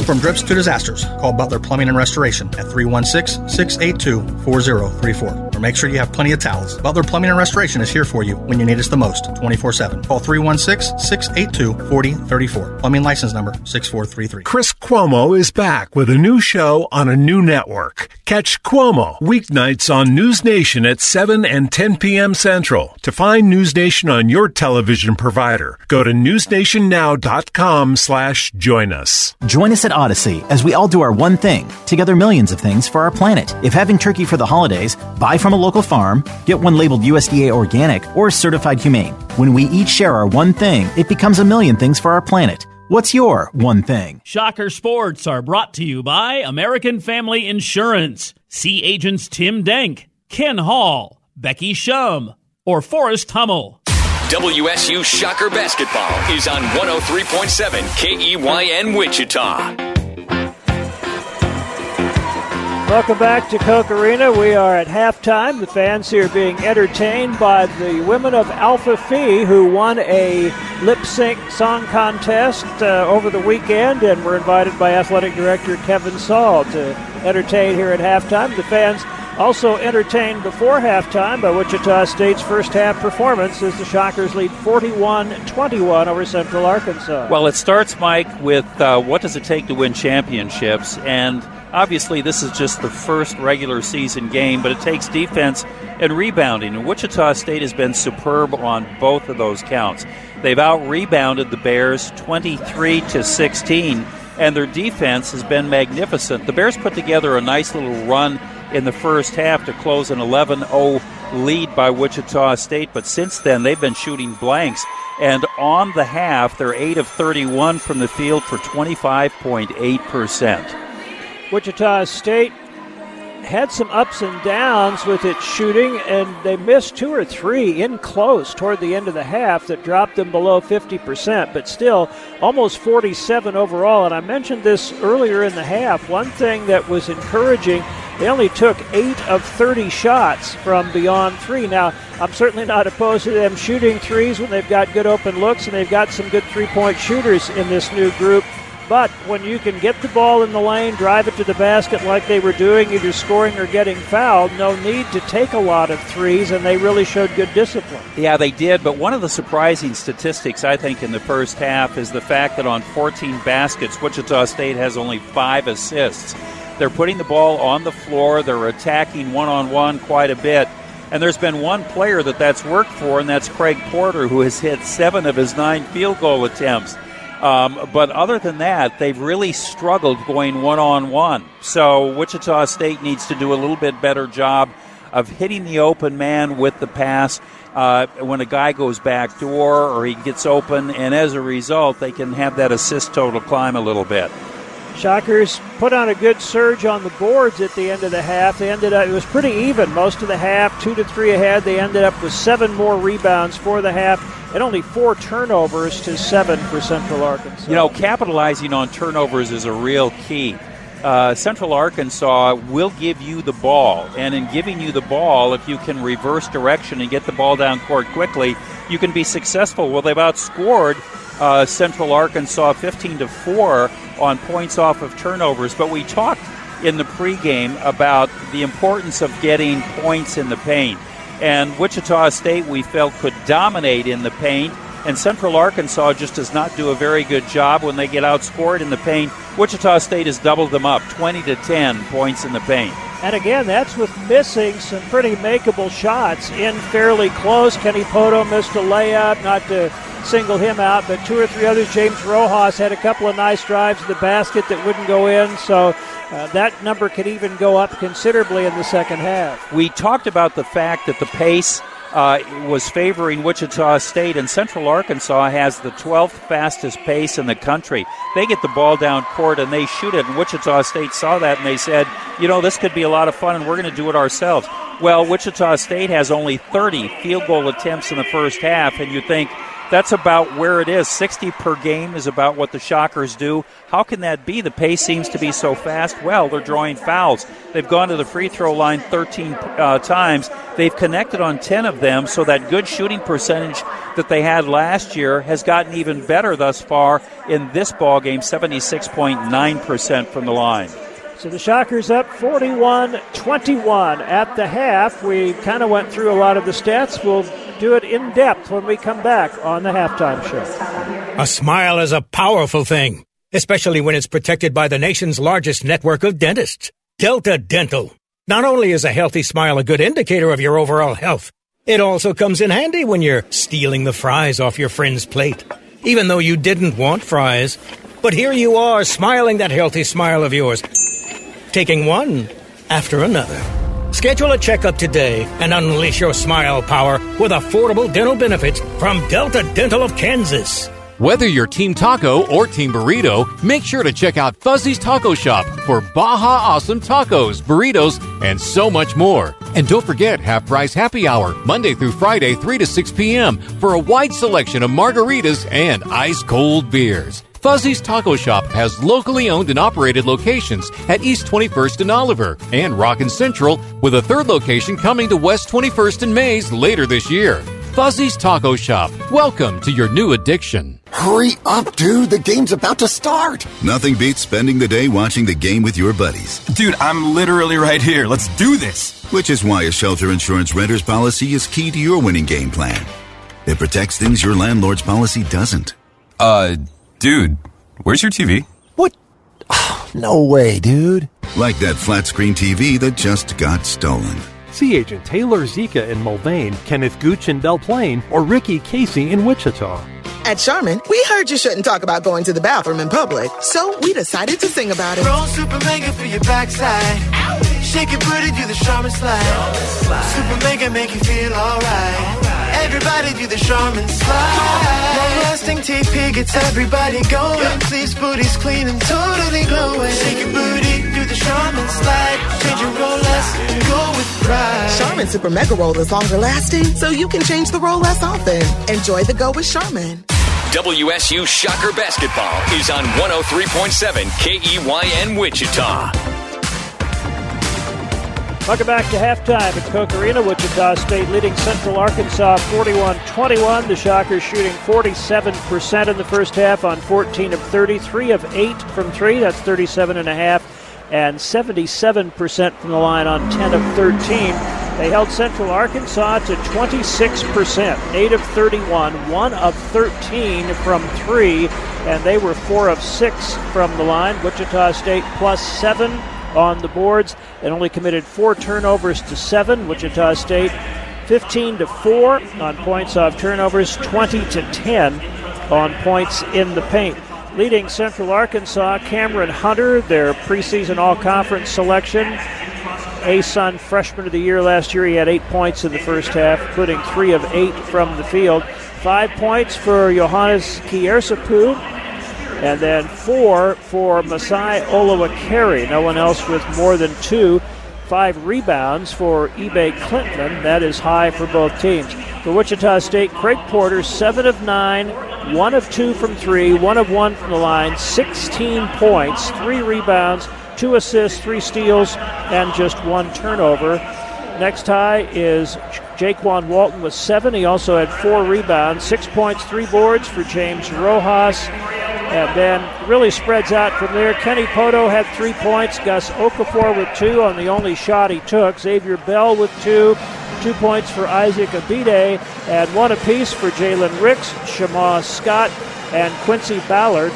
From drips to disasters, call Butler Plumbing and Restoration at 316-682-4034. Or make sure you have plenty of towels. Butler Plumbing and Restoration is here for you when you need us the most, 24-7. Call 316-682-4034. Plumbing license number 6433. Chris Cuomo is back with a new show on a new network. Catch Cuomo weeknights on News Nation at 7 and 10 p.m. Central. To find News Nation on your television provider, go to newsnationnow.com/join us. Join us at Odyssey as we all do our one thing, together millions of things for our planet. If having turkey for the holidays, buy from a local farm, get one labeled USDA organic or certified humane. When we each share our one thing, it becomes a million things for our planet. What's your one thing? Shocker Sports are brought to you by American Family Insurance. See agents Tim Denk, Ken Hall, Becky Shum, or Forrest Hummel. WSU Shocker Basketball is on 103.7 KEYN Wichita. Welcome back to Koch Arena. We are at halftime. The fans here being entertained by the women of Alpha Phi, who won a lip sync song contest over the weekend, and were invited by athletic director Kevin Saul to entertain here at halftime. The fans also entertained before halftime by Wichita State's first-half performance as the Shockers lead 41-21 over Central Arkansas. Well, it starts, Mike, with what does it take to win championships? And obviously this is just the first regular season game, but it takes defense and rebounding. And Wichita State has been superb on both of those counts. They've out-rebounded the Bears 23-16, and their defense has been magnificent. The Bears put together a nice little run in the first half to close an 11-0 lead by Wichita State, but since then they've been shooting blanks. And on the half, they're 8 of 31 from the field for 25.8%. Wichita State had some ups and downs with its shooting, and they missed 2 or 3 in close toward the end of the half that dropped them below 50%, but still almost 47 overall. And I mentioned this earlier in the half. One thing that was encouraging, they only took 8 of 30 shots from beyond 3. Now, I'm certainly not opposed to them shooting threes when they've got good open looks, and they've got some good three-point shooters in this new group. But when you can get the ball in the lane, drive it to the basket like they were doing, either scoring or getting fouled, no need to take a lot of threes, and they really showed good discipline. Yeah, they did, but one of the surprising statistics, I think, in the first half is the fact that on 14 baskets, Wichita State has only 5 assists. They're putting the ball on the floor. They're attacking one-on-one quite a bit. And there's been one player that's worked for, and that's Craig Porter, who has hit 7 of his 9 field goal attempts. But other than that, they've really struggled going one-on-one. So Wichita State needs to do a little bit better job of hitting the open man with the pass when a guy goes back door or he gets open, and as a result, they can have that assist total climb a little bit. Shockers put on a good surge on the boards at the end of the half. They ended up, it was pretty even most of the half, 2 to 3 ahead. They ended up with 7 more rebounds for the half and only 4 turnovers to 7 for Central Arkansas. You know, capitalizing on turnovers is a real key. Central Arkansas will give you the ball, and in giving you the ball, if you can reverse direction and get the ball down court quickly, you can be successful. Well, they've outscored Central Arkansas 15-4 on points off of turnovers, but we talked in the pregame about the importance of getting points in the paint, and Wichita State, we felt, could dominate in the paint, and Central Arkansas just does not do a very good job when they get outscored in the paint. Wichita State has doubled them up, 20-10 points in the paint. And again, that's with missing some pretty makeable shots in fairly close. Kenny Pohto missed a layup, not to single him out, but 2 or 3 others. James Rojas had a couple of nice drives to the basket that wouldn't go in, so that number could even go up considerably in the second half. We talked about the fact that the pace was favoring Wichita State, and Central Arkansas has the 12th fastest pace in the country. They get the ball down court and they shoot it, and Wichita State saw that and they said, you know, this could be a lot of fun and we're going to do it ourselves. Well, Wichita State has only 30 field goal attempts in the first half, and you think that's about where it is. 60 per game is about what the Shockers do. How can that be? The pace seems to be so fast. Well, they're drawing fouls. They've gone to the free throw line 13 times. They've connected on 10 of them, so that good shooting percentage that they had last year has gotten even better thus far in this ballgame, 76.9% from the line. So the Shockers up 41-21 at the half. We kind of went through a lot of the stats. We'll do it in depth when we come back on the halftime show. A smile is a powerful thing, especially when it's protected by the nation's largest network of dentists, Delta Dental. Not only is a healthy smile a good indicator of your overall health, it also comes in handy when you're stealing the fries off your friend's plate, even though you didn't want fries. But here you are, smiling that healthy smile of yours, taking one after another. Schedule a checkup today and unleash your smile power with affordable dental benefits from Delta Dental of Kansas. Whether you're Team Taco or Team Burrito, make sure to check out Fuzzy's Taco Shop for Baja Awesome tacos, burritos, and so much more. And don't forget Half Price Happy Hour, Monday through Friday, 3 to 6 p.m. for a wide selection of margaritas and ice-cold beers. Fuzzy's Taco Shop has locally owned and operated locations at East 21st and Oliver and Rockin' Central, with a third location coming to West 21st and Mays later this year. Fuzzy's Taco Shop. Welcome to your new addiction. Hurry up, dude. The game's about to start. Nothing beats spending the day watching the game with your buddies. Dude, I'm literally right here. Let's do this. Which is why a shelter insurance renter's policy is key to your winning game plan. It protects things your landlord's policy doesn't. Dude, where's your TV? What? Oh, no way, dude. Like that flat-screen TV that just got stolen. See Agent Taylor Zika in Mulvane, Kenneth Gooch in Del Plaine, or Ricky Casey in Wichita. At Charmin, we heard you shouldn't talk about going to the bathroom in public, so we decided to sing about it. Roll Super Mega for your backside. Ow. Shake it, put it, do the Charmin slide. Super Mega make you feel alright. Right. Everybody do the Charmin slide. Long-lasting TP gets everybody going. Yeah. Please, booty's clean and totally glowing. Shake your booty, do the Charmin slide. Change your roll less, go with pride. Charmin Super Mega Roll is longer lasting, so you can change the roll less often. Enjoy the go with Charmin. WSU Shocker Basketball is on 103.7 KEYN Wichita. Welcome back to halftime at Koch Arena. Wichita State leading Central Arkansas 41-21. The Shockers shooting 47% in the first half on 14 of 30, 3 of 8 from 3, that's 37.5, and 77% from the line on 10 of 13. They held Central Arkansas to 26%, 8 of 31, 1 of 13 from 3, and they were 4 of 6 from the line. Wichita State plus 7 on the boards and only committed 4 turnovers to 7. Wichita State 15-4 on points off turnovers, 20-10 on points in the paint. Leading Central Arkansas, Cameron Hunter, their preseason all-conference selection. ASUN Freshman of the Year last year. He had 8 points in the first half, including 3 of 8 from the field. 5 points for Johannes Kiersapu, and then 4 for Masai Olubakari. No one else with more than 2. 5 rebounds for Ebbe Klintman. That is high for both teams. For Wichita State, Craig Porter, 7 of 9, 1 of 2 from 3, 1 of 1 from the line, 16 points, 3 rebounds, 2 assists, 3 steals, and just 1 turnover. Next high is Jaquan Walton with 7. He also had 4 rebounds, 6 points, 3 boards for James Rojas. And then really spreads out from there. Kenny Pohto had 3 points. Gus Okafor with 2 on the only shot he took. Xavier Bell with 2. 2 points for Isaac Abide. And 1 apiece for Jalen Ricks, Shamar Scott, and Quincy Ballard.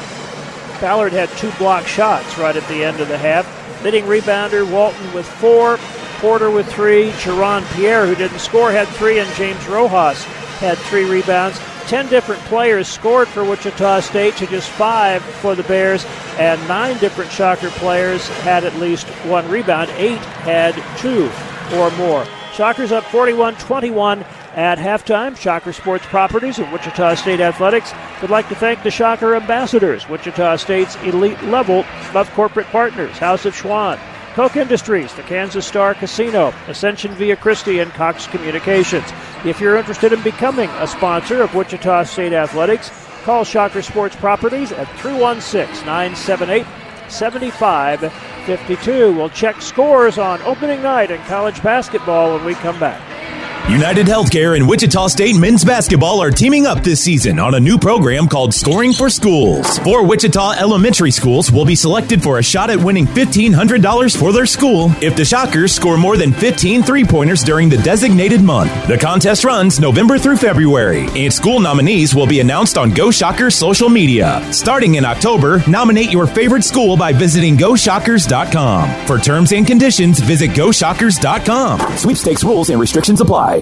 Ballard had 2 block shots right at the end of the half. Leading rebounder Walton with 4. Porter with 3. Jaron Pierre, who didn't score, had 3. And James Rojas had 3 rebounds. 10 different players scored for Wichita State to just 5 for the Bears, and 9 different Shocker players had at least 1 rebound. 8 had 2 or more. Shockers up 41-21 at halftime. Shocker Sports Properties and Wichita State Athletics would like to thank the Shocker ambassadors, Wichita State's elite level of corporate partners, House of Schwann, Koch Industries, the Kansas Star Casino, Ascension Via Christi, and Cox Communications. If you're interested in becoming a sponsor of Wichita State Athletics, call Shocker Sports Properties at 316-978-7552. We'll check scores on opening night in college basketball when we come back. United Healthcare and Wichita State men's basketball are teaming up this season on a new program called Scoring for Schools. 4 Wichita elementary schools will be selected for a shot at winning $1,500 for their school if the Shockers score more than 15 three-pointers during the designated month. The contest runs November through February, and school nominees will be announced on Go Shockers social media. Starting in October, nominate your favorite school by visiting GoShockers.com. For terms and conditions, visit GoShockers.com. Sweepstakes rules and restrictions apply.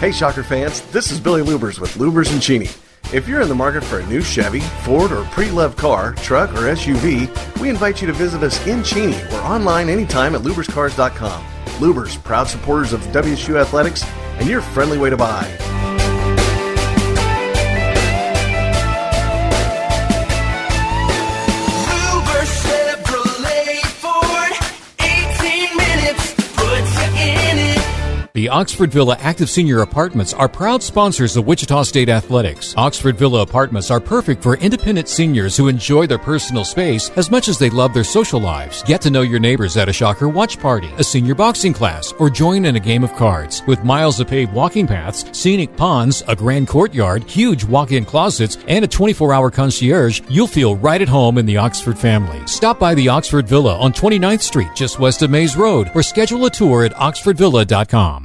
Hey Shocker fans, this is Billy Lubers with Lubers and Cheney. If you're in the market for a new Chevy, Ford, or pre-loved car, truck, or SUV, we invite you to visit us in Cheney or online anytime at LubersCars.com. Lubers, proud supporters of WSU Athletics, and your friendly way to buy. The Oxford Villa Active Senior Apartments are proud sponsors of Wichita State Athletics. Oxford Villa Apartments are perfect for independent seniors who enjoy their personal space as much as they love their social lives. Get to know your neighbors at a Shocker watch party, a senior boxing class, or join in a game of cards. With miles of paved walking paths, scenic ponds, a grand courtyard, huge walk-in closets, and a 24-hour concierge, you'll feel right at home in the Oxford family. Stop by the Oxford Villa on 29th Street, just west of Mays Road, or schedule a tour at oxfordvilla.com.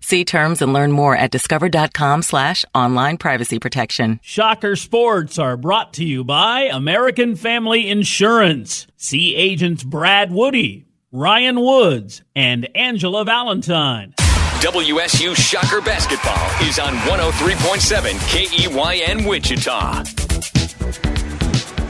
See terms and learn more at discover.com/online privacy protection. Shocker Sports are brought to you by American Family Insurance. See agents Brad Woody, Ryan Woods, and Angela Valentine. WSU Shocker Basketball is on 103.7 KEYN Wichita.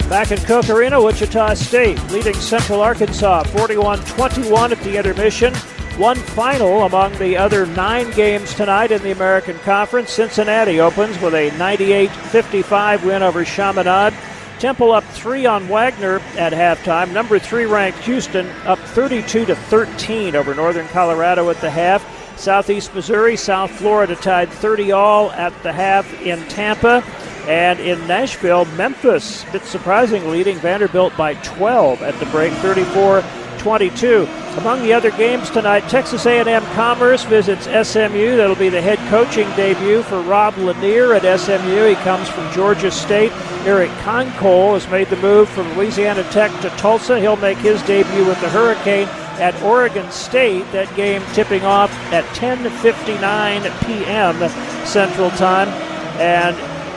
Back in Koch Arena, Wichita State leading Central Arkansas 41-21 at the intermission. One final among the other 9 games tonight in the American Conference. Cincinnati opens with a 98-55 win over Chaminade. Temple up 3 on Wagner at halftime. Number 3 ranked Houston up 32-13 over Northern Colorado at the half. Southeast Missouri, South Florida tied 30-all at the half in Tampa. And in Nashville, Memphis, a bit surprising, leading Vanderbilt by 12 at the break, 34-22. Among the other games tonight, Texas A&M Commerce visits SMU. That'll be the head coaching debut for Rob Lanier at SMU. He comes from Georgia State. Eric Conkol has made the move from Louisiana Tech to Tulsa. He'll make his debut with the Hurricane. at Oregon State. That game tipping off at 10:59 p.m. Central Time. And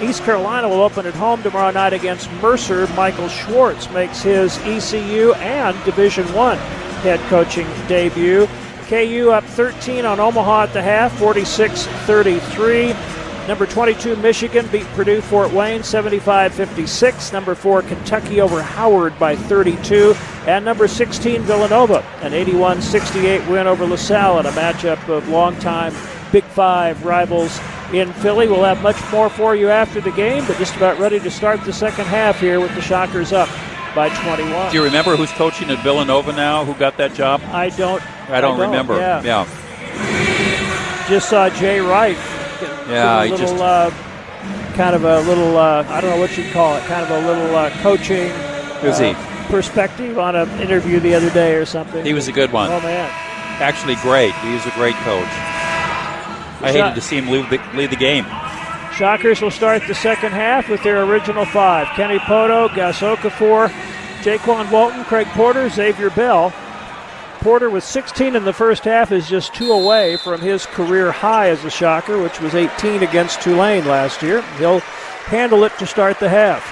East Carolina will open at home tomorrow night against Mercer. Michael Schwartz makes his ECU and Division I head coaching debut. KU up 13 on Omaha at the half, 46-33. Number 22, Michigan, beat Purdue Fort Wayne 75-56. Number 4, Kentucky over Howard by 32. And number 16, Villanova, an 81-68 win over LaSalle in a matchup of longtime Big Five rivals in Philly. We'll have much more for you after the game, but just about ready to start the second half here with the Shockers up by 21. Do you remember who's coaching at Villanova now? Who got that job? I don't remember. Yeah. Just saw Jay Wright. Yeah, he just kind of a little, I don't know what you'd call it, kind of a little coaching perspective on an interview the other day or something. He was a good one. Oh, man. Actually great. He was a great coach. I hated to see him leave the game. Shockers will start the second half with their original five. Kenny Pohto, Gus Okafor, Jaquan Walton, Craig Porter, Xavier Bell. Porter with 16 in the first half is just two away from his career high as a Shocker, which was 18 against Tulane last year. He'll handle it to start the half.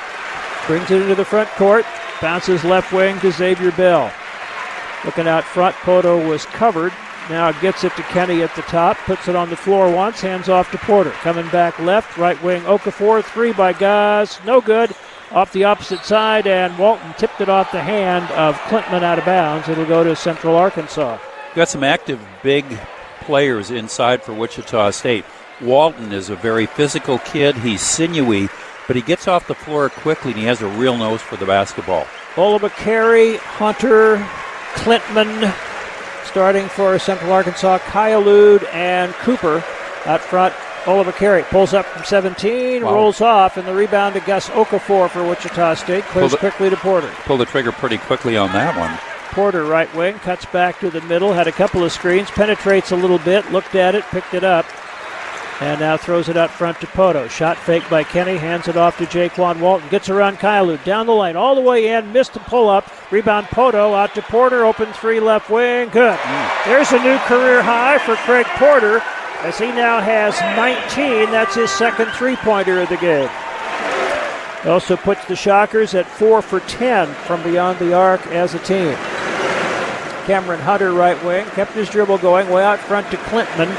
Brings it into the front court, bounces left wing to Xavier Bell. Looking out front, Pohto was covered. Now gets it to Kenny at the top, puts it on the floor once, hands off to Porter. Coming back left, right wing Okafor, three by Gaz, no good. Off the opposite side, and Walton tipped it off the hand of Klintman out of bounds. It'll go to Central Arkansas. Got some active big players inside for Wichita State. Walton is a very physical kid. He's sinewy, but he gets off the floor quickly, and he has a real nose for the basketball. Olubakari, Hunter, Klintman starting for Central Arkansas, Kyalud, and Cooper out front. Olubakari pulls up from 17, rolls off, and the rebound to Gus Okafor for Wichita State. Clears quickly to Porter. Pulled the trigger pretty quickly on that one. Porter, right wing, cuts back to the middle, had a couple of screens, penetrates a little bit, looked at it, picked it up, and now throws it out front to Pohto. Shot fake by Kenny, hands it off to Jaquan Walton, gets around Kyalud, down the lane, all the way in, missed the pull-up, rebound Pohto, out to Porter, open three left wing, good. There's a new career high for Craig Porter, as he now has 19. That's his second three-pointer of the game. Also puts the Shockers at 4 for 10 from beyond the arc as a team. Cameron Hunter, right wing, kept his dribble going, way out front to Klintman.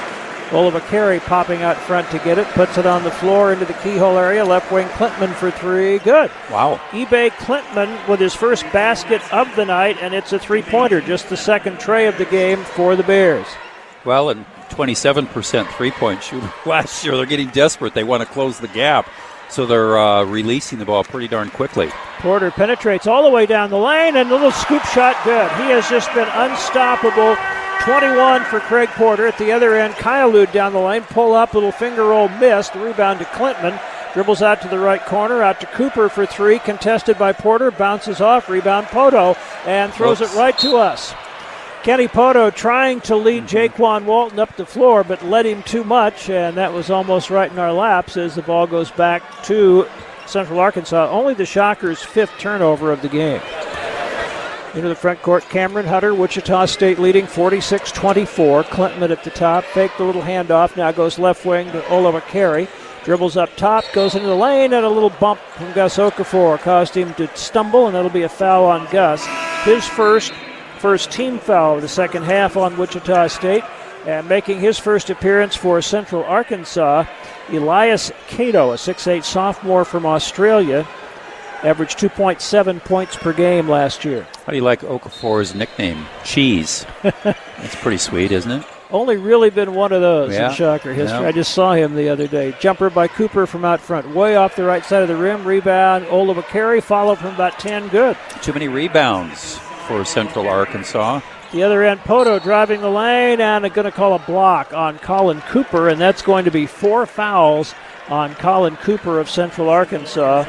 Olubakari popping out front to get it, puts it on the floor into the keyhole area, left wing Klintman for three, good. Wow. Ebbe Klintman with his first basket of the night, and it's a three-pointer, just the second tray of the game for the Bears. Well, and 27% three-point shooter last year. They're getting desperate. They want to close the gap, so they're releasing the ball pretty darn quickly. Porter penetrates all the way down the lane, and a little scoop shot good. He has just been unstoppable. 21 for Craig Porter. At the other end, Kyalud down the lane. Pull up, little finger roll missed. The rebound to Klintman. Dribbles out to the right corner, out to Cooper for three. Contested by Porter. Bounces off. Rebound Pohto, and throws it right to us. Kenny Pohto trying to lead Jaquan Walton up the floor, but led him too much, and that was almost right in our laps as the ball goes back to Central Arkansas. Only the Shockers' fifth turnover of the game. Into the front court, Cameron Hunter, Wichita State leading 46-24. Klintman at the top, faked the little handoff, now goes left wing to Olubakari. Dribbles up top, goes into the lane, and a little bump from Gus Okafor caused him to stumble, and that'll be a foul on Gus. His first team foul of the second half on Wichita State, and making his first appearance for Central Arkansas, Elias Cato, a 6'8 sophomore from Australia, averaged 2.7 points per game last year. How do you like Okafor's nickname, Cheese? That's pretty sweet, isn't it? Only really been one of those in Shocker history. Yeah. I just saw him the other day. Jumper by Cooper from out front. Way off the right side of the rim. Rebound, Olubakari, followed from about 10. Good. Too many rebounds for Central Arkansas. The other end, Pohto driving the lane, and going to call a block on Colin Cooper, and that's going to be four fouls on Colin Cooper of Central Arkansas.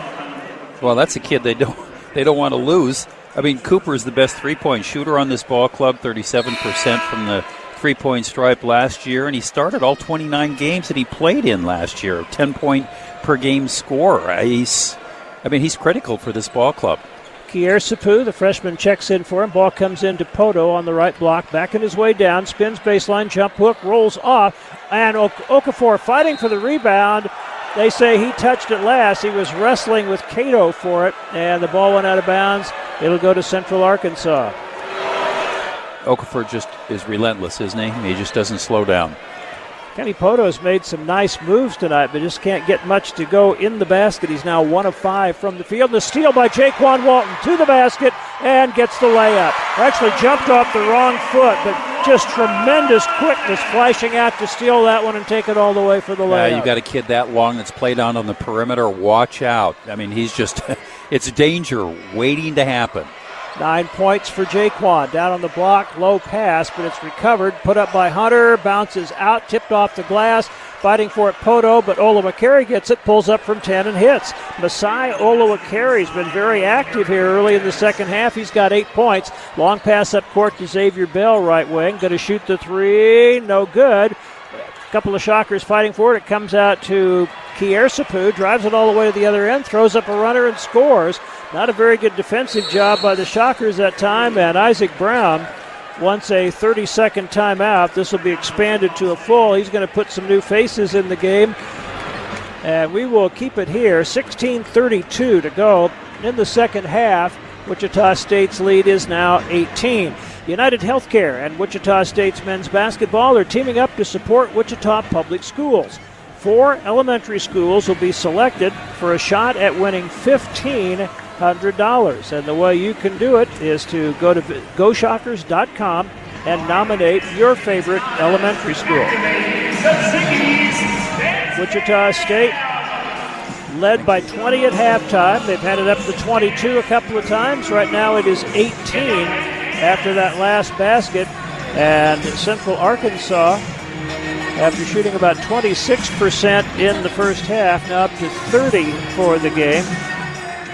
Well, that's a kid they don't want to lose. I mean, Cooper is the best three-point shooter on this ball club, 37% from the three-point stripe last year, and he started all 29 games that he played in last year, 10-point per game scorer. He's critical for this ball club. Kiersapu, the freshman, checks in for him. Ball comes in to Pohto on the right block. Backing his way down, spins baseline, jump hook, rolls off. And Okafor fighting for the rebound. They say he touched it last. He was wrestling with Cato for it, and the ball went out of bounds. It'll go to Central Arkansas. Okafor just is relentless, isn't he? He just doesn't slow down. Kenny Pohto has made some nice moves tonight, but just can't get much to go in the basket. He's now 1 of 5 from the field. The steal by Jaquan Walton to the basket and gets the layup. Actually jumped off the wrong foot, but just tremendous quickness flashing out to steal that one and take it all the way for the layup. You've got a kid that long that's played on the perimeter. Watch out. I mean, he's just it's danger waiting to happen. 9 points for Jaquan. Down on the block, low pass, but it's recovered. Put up by Hunter, bounces out, tipped off the glass. Fighting for it, Pohto, but Olubakari gets it, pulls up from 10 and hits. Masai Olubakari's been very active here early in the second half. He's got 8 points. Long pass up court to Xavier Bell, right wing. Going to shoot the three, no good. A couple of Shockers fighting for it. It comes out to Kiersapu, drives it all the way to the other end, throws up a runner and scores. Not a very good defensive job by the Shockers that time, and Isaac Brown wants a 30-second timeout. This will be expanded to a full. He's going to put some new faces in the game, and we will keep it here. 16:32 to go in the second half. Wichita State's lead is now 18. United Healthcare and Wichita State's men's basketball are teaming up to support Wichita Public Schools. 4 elementary schools will be selected for a shot at winning $1,500, and the way you can do it is to go to GoShockers.com and nominate your favorite elementary school. Wichita State led by 20 at halftime. They've had it up to 22 a couple of times. Right now it is 18 after that last basket, and Central Arkansas, after shooting about 26% in the first half, now up to 30 for the game.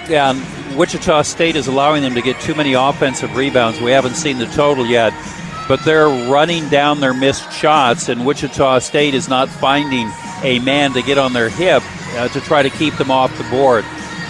Yeah, and Wichita State is allowing them to get too many offensive rebounds. We haven't seen the total yet, but they're running down their missed shots, and Wichita State is not finding a man to get on their hip to try to keep them off the board.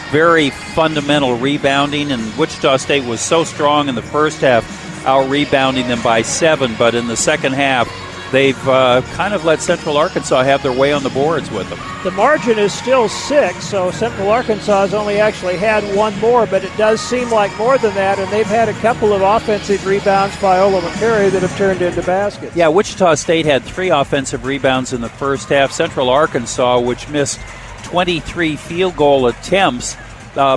Very fundamental rebounding, and Wichita State was so strong in the first half, out-rebounding them by 7, but in the second half, they've kind of let Central Arkansas have their way on the boards with them. The margin is still 6, so Central Arkansas has only actually had one more, but it does seem like more than that, and they've had a couple of offensive rebounds by Olubakari that have turned into baskets. Yeah, Wichita State had 3 offensive rebounds in the first half. Central Arkansas, which missed 23 field goal attempts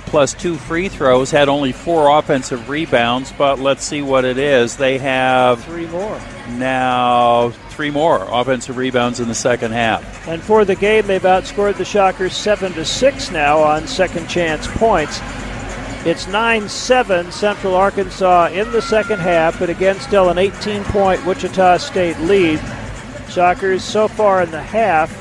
plus 2 free throws, had only 4 offensive rebounds, but let's see what it is. They have 3 more. Now 3 more offensive rebounds in the second half. And for the game, they've outscored the Shockers 7-6 now on second chance points. It's 9-7 Central Arkansas in the second half, but again still an 18-point Wichita State lead. Shockers so far in the half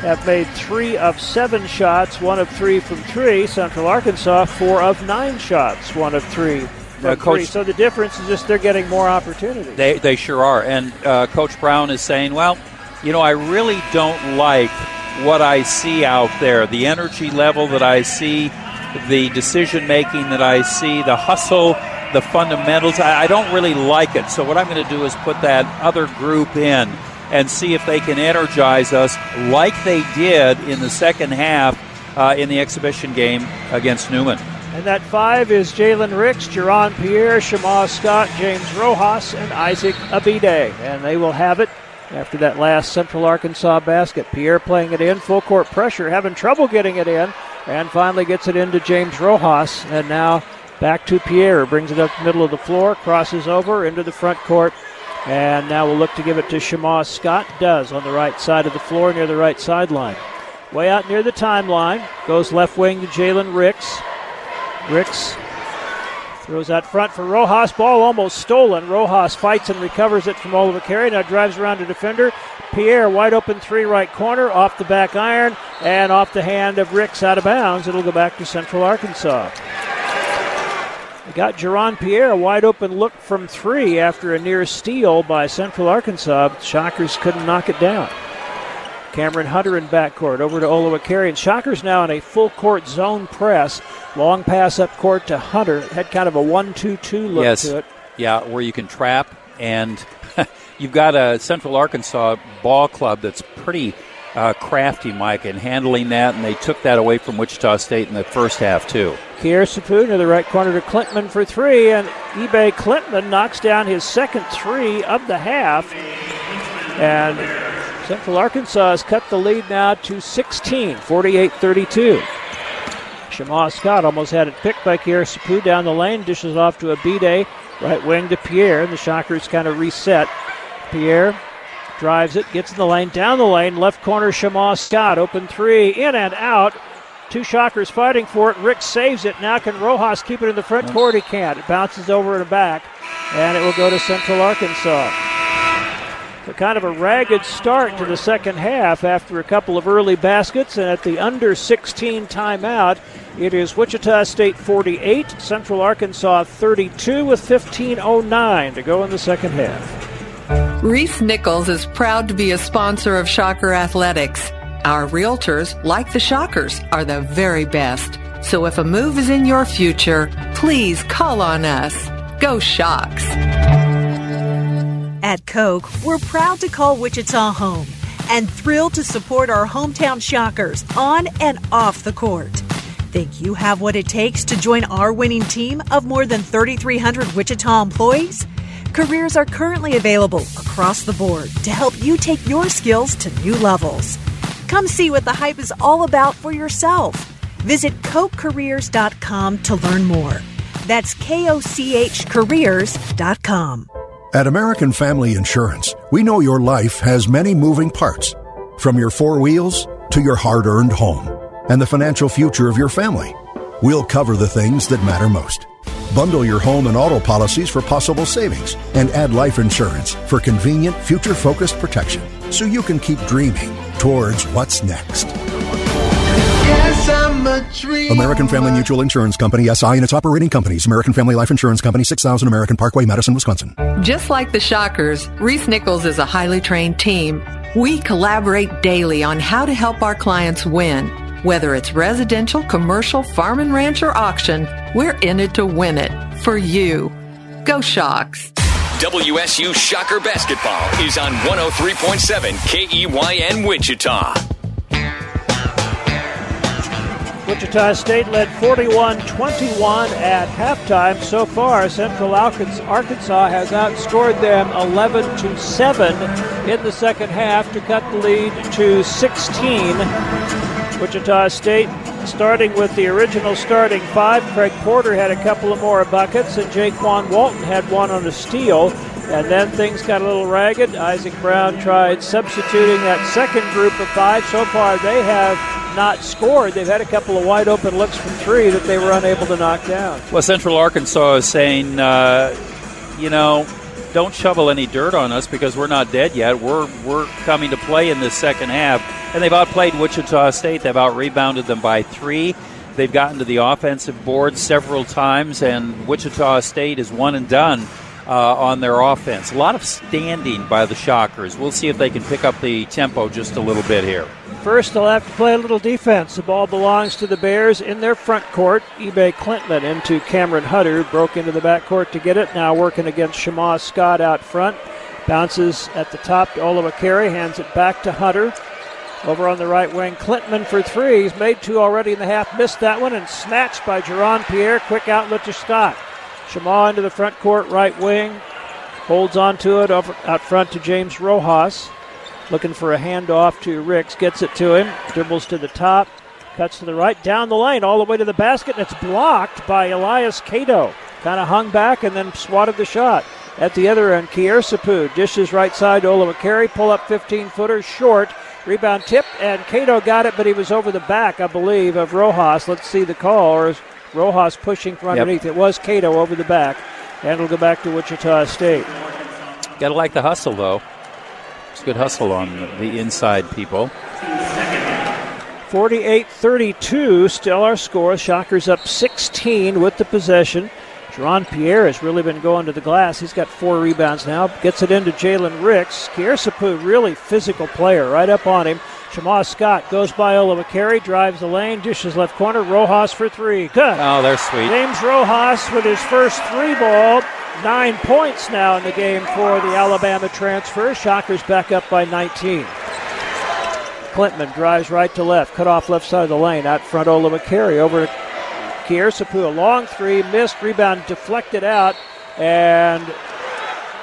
have made 3 of 7 shots, 1 of 3 from 3. Central Arkansas, 4 of 9 shots, 1 of 3 from 3. So the difference is just they're getting more opportunities. They sure are. And Coach Brown is saying, well, you know, I really don't like what I see out there, the energy level that I see, the decision-making that I see, the hustle, the fundamentals. I don't really like it. So what I'm going to do is put that other group in and see if they can energize us like they did in the second half in the exhibition game against Newman. And that 5 is Jalen Ricks, Jaron Pierre, Shamar Scott, James Rojas, and Isaac Abide. And they will have it after that last Central Arkansas basket. Pierre playing it in, full court pressure, having trouble getting it in, and finally gets it into James Rojas. And now back to Pierre, brings it up the middle of the floor, crosses over into the front court. And now we'll look to give it to Shamar Scott. Does, on the right side of the floor near the right sideline. Way out near the timeline. Goes left wing to Jalen Ricks. Ricks throws out front for Rojas. Ball almost stolen. Rojas fights and recovers it from Olubakari. Now drives around to defender. Pierre, wide open 3 right corner. Off the back iron and off the hand of Ricks, out of bounds. It'll go back to Central Arkansas. We got Jaron Pierre, a wide-open look from 3 after a near steal by Central Arkansas. Shockers couldn't knock it down. Cameron Hunter in backcourt over to Olubakari. And Shockers now in a full-court zone press. Long pass up court to Hunter. It had kind of a 1-2-2 look to it. Yeah, where you can trap. And you've got a Central Arkansas ball club that's pretty crafty, Mike, in handling that. And they took that away from Wichita State in the first half, too. Kiersapu to the right corner to Klintman for three. And Ebbe Klintman knocks down his second three of the half. And Central Arkansas has cut the lead now to 16, 48-32. Shamar Scott almost had it picked by Kiersapu down the lane, dishes off to Abide, right wing to Pierre, and the Shockers kind of reset. Pierre drives it, gets in the lane, down the lane, left corner, Shamar Scott, open three, in and out. Two Shockers fighting for it. Rick saves it. Now can Rojas keep it in the front court? He can't. It bounces over and back, and it will go to Central Arkansas. So kind of a ragged start to the second half after a couple of early baskets, and at the under 16 timeout, it is Wichita State 48, Central Arkansas 32 with 15:09 to go in the second half. Reese Nichols is proud to be a sponsor of Shocker Athletics. Our realtors, like the Shockers, are the very best. So if a move is in your future, please call on us. Go Shocks! At Coke, we're proud to call Wichita home and thrilled to support our hometown Shockers on and off the court. Think you have what it takes to join our winning team of more than 3,300 Wichita employees? Careers are currently available across the board to help you take your skills to new levels. Come see what the hype is all about for yourself. Visit cokecareers.com to learn more. That's KOCHcareers.com. At American Family Insurance, we know your life has many moving parts, from your four wheels to your hard-earned home and the financial future of your family. We'll cover the things that matter most. Bundle your home and auto policies for possible savings and add life insurance for convenient, future-focused protection so you can keep dreaming towards what's next. Yes, I'm a dreamer. American Family Mutual Insurance Company, SI, and its operating companies. American Family Life Insurance Company, 6000 American Parkway, Madison, Wisconsin. Just like the Shockers, Reese Nichols is a highly trained team. We collaborate daily on how to help our clients win. Whether it's residential, commercial, farm and ranch, or auction, we're in it to win it. For you. Go Shocks! WSU Shocker Basketball is on 103.7 KEYN Wichita. Wichita State led 41-21 at halftime. So far, Central Arkansas has outscored them 11-7 in the second half to cut the lead to 16. Wichita State starting with the original starting five. Craig Porter had a couple of more buckets, and Jaquan Walton had one on a steal. And then things got a little ragged. Isaac Brown tried substituting that second group of five. So far, they have not scored. They've had a couple of wide open looks from three that they were unable to knock down. Well, Central Arkansas is saying, don't shovel any dirt on us because we're not dead yet. We're coming to play in this second half. And they've outplayed Wichita State. They've out-rebounded them by three. They've gotten to the offensive board several times, and Wichita State is one and done on their offense. A lot of standing by the Shockers. We'll see if they can pick up the tempo just a little bit here. First, they'll have to play a little defense. The ball belongs to the Bears in their front court. Ebbe Klintman into Cameron Hunter, broke into the back court to get it. Now working against Shamar Scott out front. Bounces at the top to Oliver Carey, hands it back to Hunter. Over on the right wing, Klintman for three. He's made two already in the half. Missed that one and snatched by Jaron Pierre. Quick outlet to Scott. Shamar into the front court, right wing. Holds on to it over, out front to James Rojas. Looking for a handoff to Ricks. Gets it to him. Dribbles to the top. Cuts to the right. Down the lane, all the way to the basket. And it's blocked by Elias Cato. Kind of hung back and then swatted the shot. At the other end, Kiersapu dishes right side to Olubakari. Pull up 15-footer. Short. Rebound tip. And Cato got it, but he was over the back, I believe, of Rojas. Let's see the call. Or is Rojas pushing from underneath? Yep. It was Cato over the back, and it'll go back to Wichita State. Got to like the hustle, though. It's good hustle on the inside, people. 48-32, still our score. Shockers up 16 with the possession. Jaron Pierre has really been going to the glass. He's got four rebounds now. Gets it into Jalen Ricks. Kiersapu, really physical player, right up on him. Shamar Scott goes by Olubakari, drives the lane, dishes left corner, Rojas for three. Good. Oh, they're sweet. James Rojas with his first three ball. 9 points now in the game for the Alabama transfer. Shockers back up by 19. Klintman drives right to left, cut off left side of the lane, out front Olubakari, over to Kiersapu, a long three, missed, rebound deflected out, and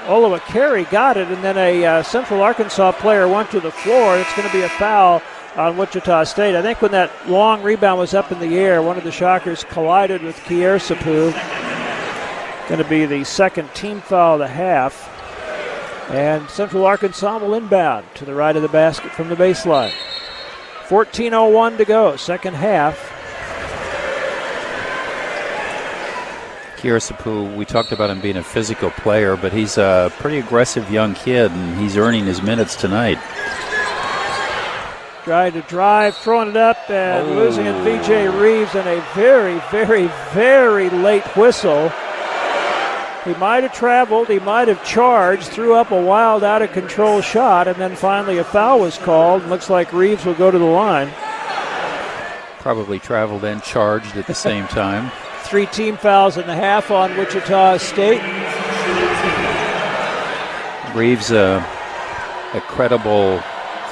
Olubakari got it, and then a Central Arkansas player went to the floor. It's going to be a foul on Wichita State. I think when that long rebound was up in the air, one of the Shockers collided with Kiersapu. Going to be the second team foul of the half. And Central Arkansas will inbound to the right of the basket from the baseline. 14:01 to go, second half. Kiersapu, we talked about him being a physical player, but he's a pretty aggressive young kid, and he's earning his minutes tonight. Tried to drive, throwing it up, and losing it, VJ Reeves, and a very, very, very late whistle. He might have traveled, he might have charged, threw up a wild, out-of-control shot, and then finally a foul was called. Looks like Reeves will go to the line. Probably traveled and charged at the same time. Three team fouls in the half on Wichita State. Reeves, a credible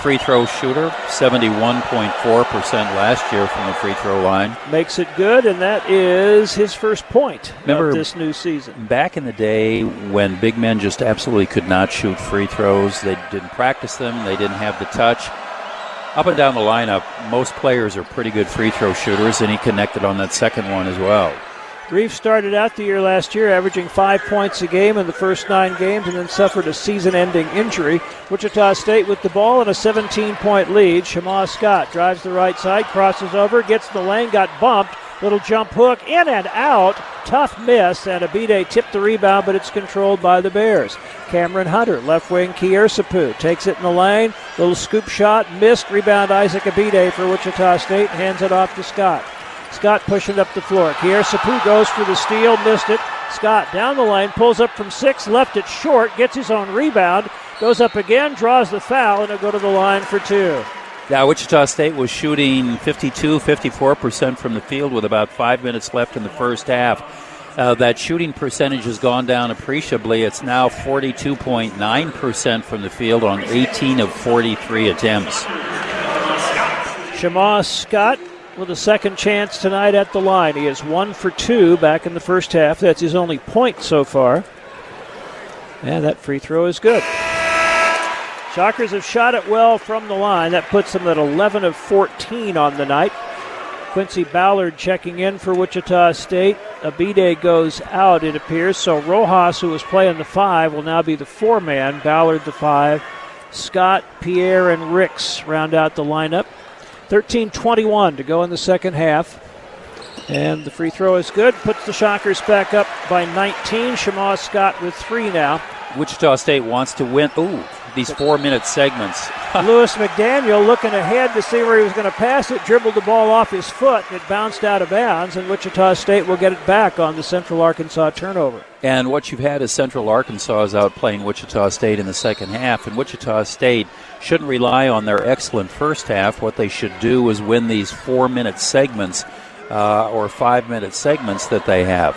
free throw shooter, 71.4% last year from the free throw line. Makes it good, and that is his first point of this new season. Back in the day when big men just absolutely could not shoot free throws, they didn't practice them, they didn't have the touch. Up and down the lineup, most players are pretty good free throw shooters, and he connected on that second one as well. Reeves started out the year last year averaging 5 points a game in the first 9 games and then suffered a season-ending injury. Wichita State with the ball and a 17-point lead. Shamar Scott drives the right side, crosses over, gets the lane, got bumped. Little jump hook, in and out. Tough miss, and Abide tipped the rebound, but it's controlled by the Bears. Cameron Hunter, left wing Kiersapu, takes it in the lane. Little scoop shot, missed. Rebound Isaac Abide for Wichita State, hands it off to Scott. Scott pushing up the floor. Kiersapu goes for the steal, missed it. Scott down the lane, pulls up from 6, left it short, gets his own rebound, goes up again, draws the foul, and he'll go to the line for 2. Now, Wichita State was shooting 54% from the field with about 5 minutes left in the first half. That shooting percentage has gone down appreciably. It's now 42.9% from the field on 18 of 43 attempts. Shamar Scott with a second chance tonight at the line. He is 1 for 2 back in the first half. That's his only point so far. And that free throw is good. Shockers have shot it well from the line. That puts them at 11 of 14 on the night. Quincy Ballard checking in for Wichita State. Abide goes out, it appears. So Rojas, who was playing the 5, will now be the 4-man. Ballard the 5. Scott, Pierre, and Ricks round out the lineup. 13:21 to go in the second half. And the free throw is good. Puts the Shockers back up by 19. Shamar Scott with 3 now. Wichita State wants to win. Ooh. These 4-minute segments. Lewis McDaniel looking ahead to see where he was going to pass it, dribbled the ball off his foot, and it bounced out of bounds, and Wichita State will get it back on the Central Arkansas turnover. And what you've had is Central Arkansas is out playing Wichita State in the second half, and Wichita State shouldn't rely on their excellent first half. What they should do is win these 4-minute segments or 5-minute segments that they have.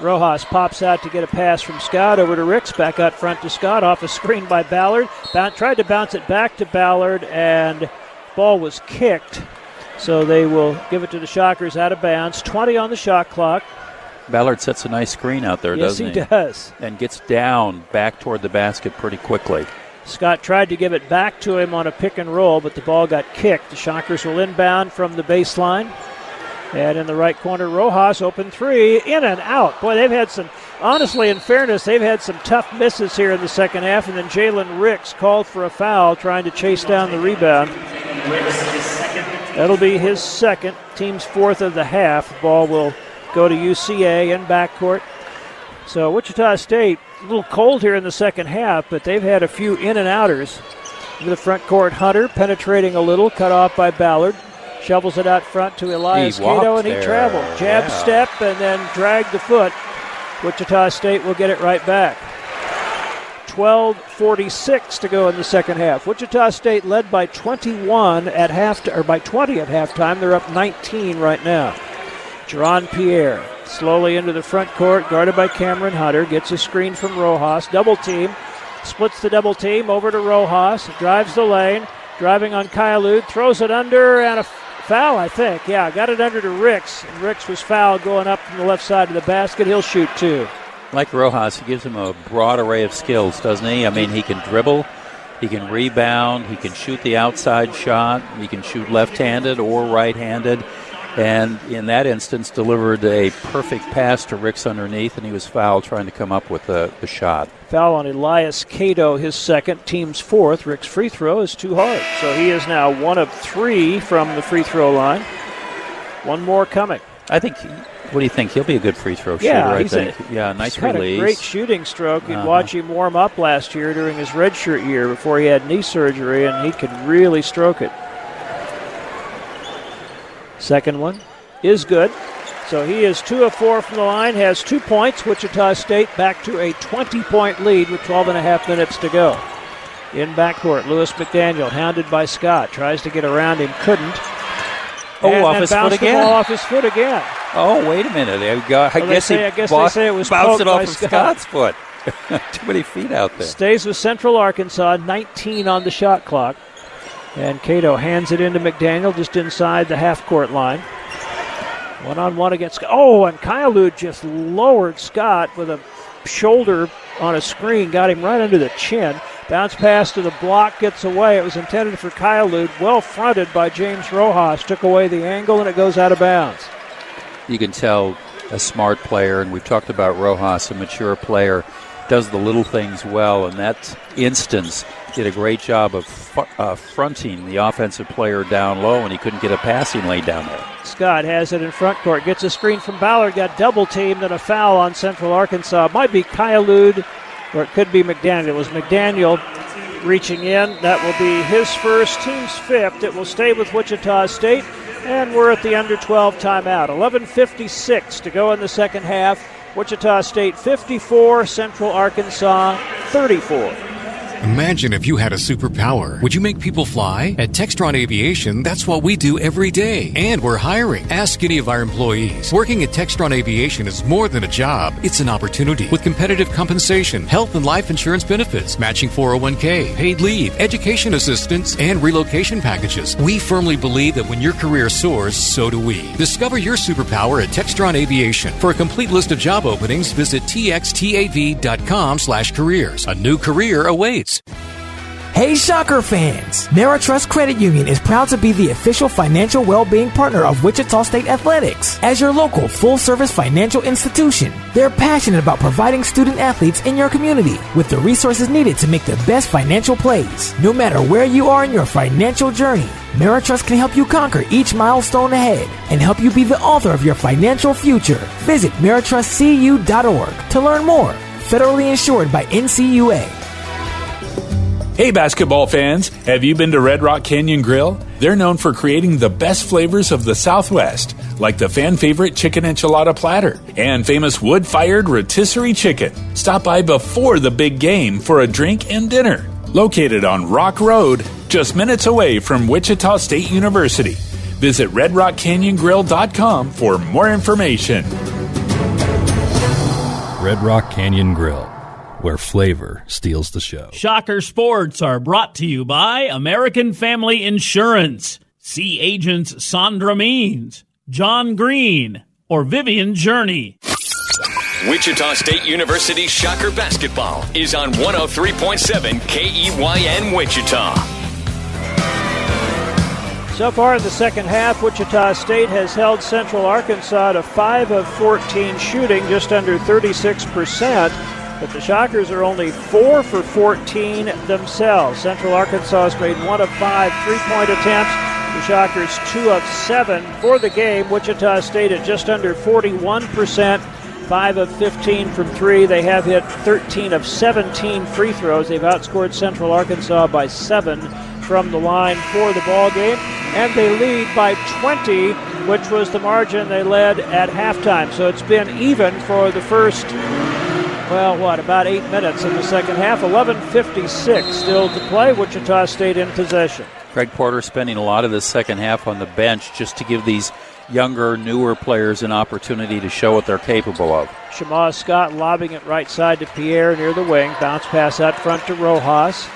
Rojas pops out to get a pass from Scott over to Ricks, back out front to Scott, off a screen by Ballard. Tried to bounce it back to Ballard, and ball was kicked. So they will give it to the Shockers out of bounds. 20 on the shot clock. Ballard sets a nice screen out there, doesn't he? Yes, he does. And gets down back toward the basket pretty quickly. Scott tried to give it back to him on a pick and roll, but the ball got kicked. The Shockers will inbound from the baseline. And in the right corner, Rojas, open three, in and out. Boy, they've had some, honestly, in fairness, they've had some tough misses here in the second half. And then Jalen Ricks called for a foul, trying to chase down the rebound. That'll be his second, team's fourth of the half. The ball will go to UCA in backcourt. So Wichita State, a little cold here in the second half, but they've had a few in and outers. Into the front court, Hunter penetrating a little, cut off by Ballard. Shovels it out front to Elias Cato, and he traveled. Jab step and then dragged the foot. Wichita State will get it right back. 12:46 to go in the second half. Wichita State led by 20 at halftime. They're up 19 right now. Jaron Pierre slowly into the front court, guarded by Cameron Hunter, gets a screen from Rojas, double team, splits the double team over to Rojas, drives the lane, driving on Kyalud, throws it under, and a foul, I think. Yeah, got it under to Ricks. And Ricks was fouled going up from the left side of the basket. He'll shoot two. Like Rojas, he gives him a broad array of skills, doesn't he? I mean, he can dribble, he can rebound, he can shoot the outside shot, he can shoot left-handed or right-handed, and in that instance delivered a perfect pass to Ricks underneath, and he was fouled trying to come up with the shot. Foul on Elias Cato, his second, team's fourth. Ricks' free throw is too hard, so he is now 1 of 3 from the free throw line. One more coming. I think... What do you think? He'll be a good free throw shooter, I think. Nice release. He's had a great shooting stroke. You'd watch him warm up last year during his redshirt year before he had knee surgery, and he could really stroke it. Second one is good. So he is 2 of 4 from the line, has 2 points. Wichita State back to a 20-point lead with 12 and a half minutes to go. In backcourt, Lewis McDaniel, hounded by Scott, tries to get around him, couldn't. Off his foot again. Oh, wait a minute. I guess they say it was bounced it off of Scott's foot. Too many feet out there. Stays with Central Arkansas, 19 on the shot clock. And Cato hands it into McDaniel just inside the half-court line. One-on-one against Scott. Oh, and Kyalud just lowered Scott with a shoulder on a screen, got him right under the chin. Bounce pass to the block, gets away. It was intended for Kyalud, well fronted by James Rojas, took away the angle, and it goes out of bounds. You can tell a smart player, and we've talked about Rojas, a mature player, does the little things well, and that instance did a great job of fronting the offensive player down low, and he couldn't get a passing lane down there. Scott has it in front court, gets a screen from Ballard, got double-teamed, and a foul on Central Arkansas. Might be Kyalud, or it could be McDaniel. It was McDaniel reaching in. That will be his first, team's fifth. It will stay with Wichita State, and we're at the under-12 timeout. 11:56 to go in the second half. Wichita State 54, Central Arkansas 34. Imagine if you had a superpower. Would you make people fly? At Textron Aviation, that's what we do every day. And we're hiring. Ask any of our employees. Working at Textron Aviation is more than a job. It's an opportunity. With competitive compensation, health and life insurance benefits, matching 401k, paid leave, education assistance, and relocation packages. We firmly believe that when your career soars, so do we. Discover your superpower at Textron Aviation. For a complete list of job openings, visit txtav.com/careers. A new career awaits. Hey, Shocker fans! Ameritrust Credit Union is proud to be the official financial well-being partner of Wichita State Athletics. As your local full-service financial institution, they're passionate about providing student-athletes in your community with the resources needed to make the best financial plays. No matter where you are in your financial journey, Ameritrust can help you conquer each milestone ahead and help you be the author of your financial future. Visit MeritrustCU.org to learn more. Federally insured by NCUA. Hey basketball fans, have you been to Red Rock Canyon Grill? They're known for creating the best flavors of the Southwest, like the fan favorite chicken enchilada platter and famous wood-fired rotisserie chicken. Stop by before the big game for a drink and dinner. Located on Rock Road, just minutes away from Wichita State University. Visit RedRockCanyonGrill.com for more information. Red Rock Canyon Grill, where flavor steals the show. Shocker Sports are brought to you by American Family Insurance. See agents Sandra Means, John Green, or Vivian Journey. Wichita State University Shocker Basketball is on 103.7 KEYN Wichita. So far in the second half, Wichita State has held Central Arkansas to 5 of 14 shooting, just under 36%. But the Shockers are only 4 for 14 themselves. Central Arkansas has made 1 of 5 three-point attempts. The Shockers 2 of 7 for the game. Wichita State at just under 41%, 5 of 15 from 3. They have hit 13 of 17 free throws. They've outscored Central Arkansas by 7 from the line for the ball game. And they lead by 20, which was the margin they led at halftime. So it's been even for the first well, what, about 8 minutes in the second half. 11:56 still to play. Wichita State in possession. Craig Porter spending a lot of the second half on the bench just to give these younger, newer players an opportunity to show what they're capable of. Shamar Scott lobbing it right side to Pierre near the wing. Bounce pass out front to Rojas.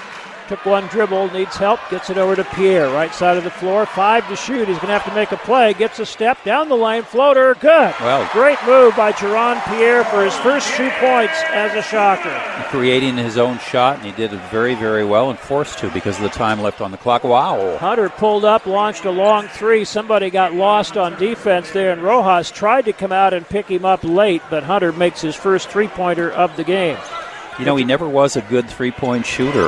Took one dribble, needs help, gets it over to Pierre. Right side of the floor, 5 to shoot. He's going to have to make a play. Gets a step down the lane, floater, good. Well, great move by Jaron Pierre for his first 2 points as a Shocker. Creating his own shot, and he did it very, very well and forced to because of the time left on the clock. Wow. Hunter pulled up, launched a long three. Somebody got lost on defense there, and Rojas tried to come out and pick him up late, but Hunter makes his first three-pointer of the game. You know, he never was a good three-point shooter,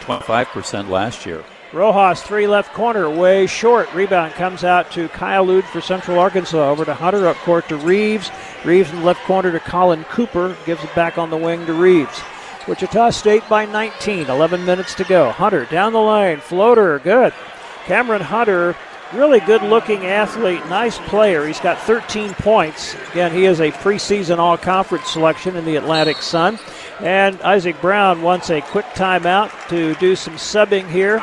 25% last year. Rojas, three left corner, way short. Rebound comes out to Kyle Lude for Central Arkansas. Over to Hunter, up court to Reeves. Reeves in the left corner to Colin Cooper. Gives it back on the wing to Reeves. Wichita State by 19, 11 minutes to go. Hunter down the lane, floater, good. Cameron Hunter, really good-looking athlete, nice player. He's got 13 points. Again, he is a preseason all-conference selection in the Atlantic Sun. And Isaac Brown wants a quick timeout to do some subbing here.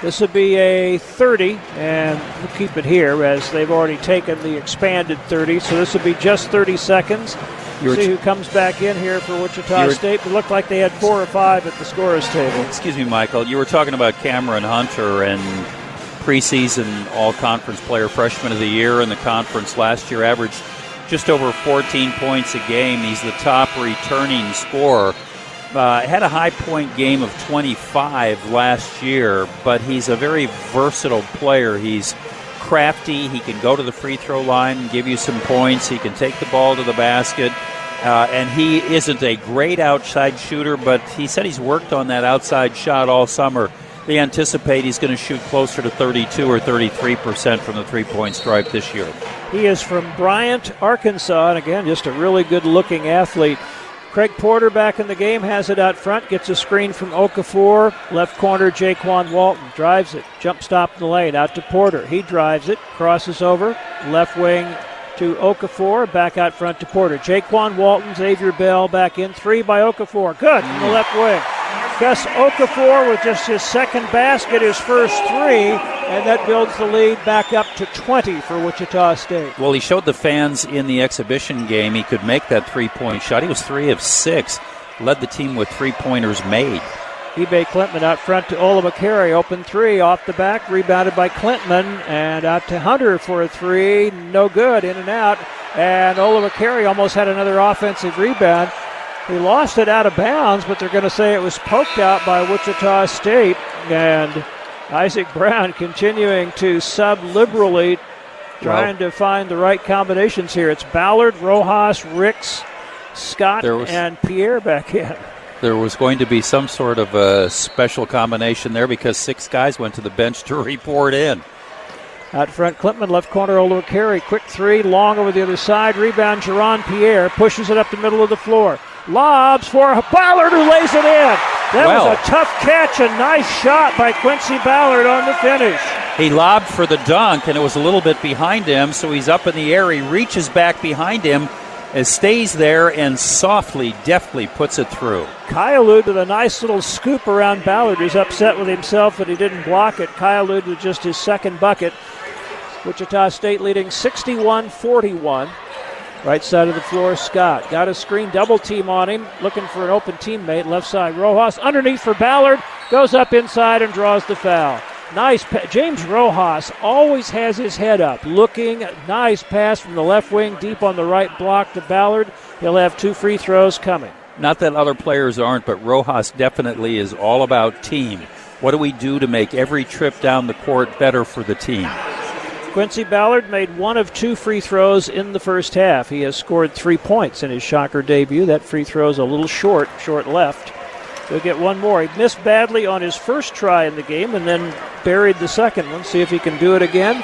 This would be a 30, and we'll keep it here as they've already taken the expanded 30, so this would be just 30 seconds. See who comes back in here for Wichita State. It looked like they had 4 or 5 at the scorer's table. Excuse me, Michael. You were talking about Cameron Hunter and preseason all-conference player, freshman of the year in the conference last year, averaged just over 14 points a game. He's the top returning scorer. Had a high-point game of 25 last year, but he's a very versatile player. He's crafty. He can go to the free throw line and give you some points. He can take the ball to the basket. And he isn't a great outside shooter, but he said he's worked on that outside shot all summer. They anticipate he's going to shoot closer to 32 or 33% from the three-point stripe this year. He is from Bryant, Arkansas, and again, just a really good-looking athlete. Craig Porter back in the game, has it out front, gets a screen from Okafor. Left corner, Jaquan Walton drives it. Jump stop in the lane, out to Porter. He drives it, crosses over. Left wing to Okafor, back out front to Porter. Jaquan Walton, Xavier Bell back in. Three by Okafor, good from the left wing. Gus Okafor with just his second basket, his first three, and that builds the lead back up to 20 for Wichita State. Well, he showed the fans in the exhibition game he could make that three-point shot. He was 3 of 6, led the team with three-pointers made. Ebbe Klintman out front to Oliver Carey, open three, off the back, rebounded by Klintman, and out to Hunter for a three, no good, in and out, and Oliver Carey almost had another offensive rebound. He lost it out of bounds, but they're going to say it was poked out by Wichita State. And Isaac Brown continuing to sub liberally, trying to find the right combinations here. It's Ballard, Rojas, Ricks, Scott, and Pierre back in. There was going to be some sort of a special combination there because 6 guys went to the bench to report in. Out front, Klintman, left corner, Oliver Carey. Quick three, long over the other side. Rebound, Jaron Pierre pushes it up the middle of the floor. Lobs for Ballard, who lays it in. That was a tough catch, a nice shot by Quincy Ballard on the finish. He lobbed for the dunk, and it was a little bit behind him, so he's up in the air. He reaches back behind him, stays there, and softly, deftly puts it through. Kyalud with a nice little scoop around Ballard. He's upset with himself that he didn't block it. Kyalud with just his second bucket. Wichita State leading 61-41. Right side of the floor, Scott. Got a screen, double team on him, looking for an open teammate. Left side, Rojas underneath for Ballard. Goes up inside and draws the foul. Nice pass. James Rojas always has his head up, looking. Nice pass from the left wing, deep on the right block to Ballard. He'll have 2 free throws coming. Not that other players aren't, but Rojas definitely is all about team. What do we do to make every trip down the court better for the team? Quincy Ballard made 1 of 2 free throws in the first half. He has scored 3 points in his Shocker debut. That free throw is a little short left. He'll get 1 more. He missed badly on his first try in the game and then buried the second one. See if he can do it again.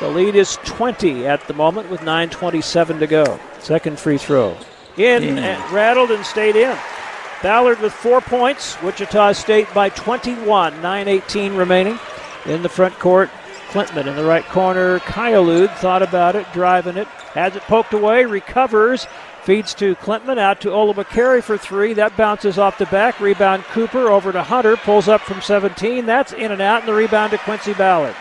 The lead is 20 at the moment with 9:27 to go. Second free throw. And rattled and stayed in. Ballard with 4 points. Wichita State by 21, 9:18 remaining in the front court. Klintman in the right corner. Kyalud thought about it, driving it, has it poked away, recovers, feeds to Klintman, out to Olubakari for three. That bounces off the back, rebound Cooper over to Hunter, pulls up from 17. That's in and out, and the rebound to Quincy Ballard.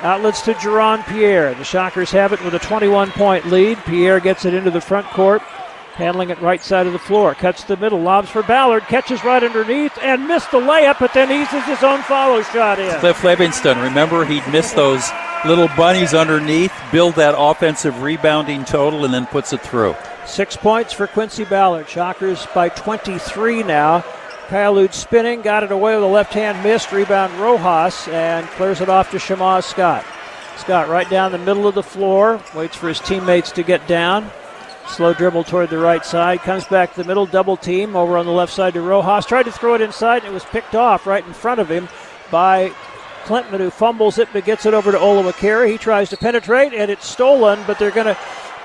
Outlets to Jaron Pierre. The Shockers have it with a 21-point lead. Pierre gets it into the front court, handling it right side of the floor. Cuts the middle, lobs for Ballard, catches right underneath, and missed the layup, but then eases his own follow shot in. Cliff Livingston, remember he'd missed those little bunnies underneath, build that offensive rebounding total, and then puts it through. 6 points for Quincy Ballard. Shockers by 23 now. Kyalud spinning, got it away with a left-hand miss, rebound Rojas, and clears it off to Shamar Scott. Scott right down the middle of the floor, waits for his teammates to get down. Slow dribble toward the right side, comes back to the middle, double team over on the left side to Rojas. Tried to throw it inside, and it was picked off right in front of him by Klintman, who fumbles it but gets it over to Olubakari. He tries to penetrate, and it's stolen, but they're going to...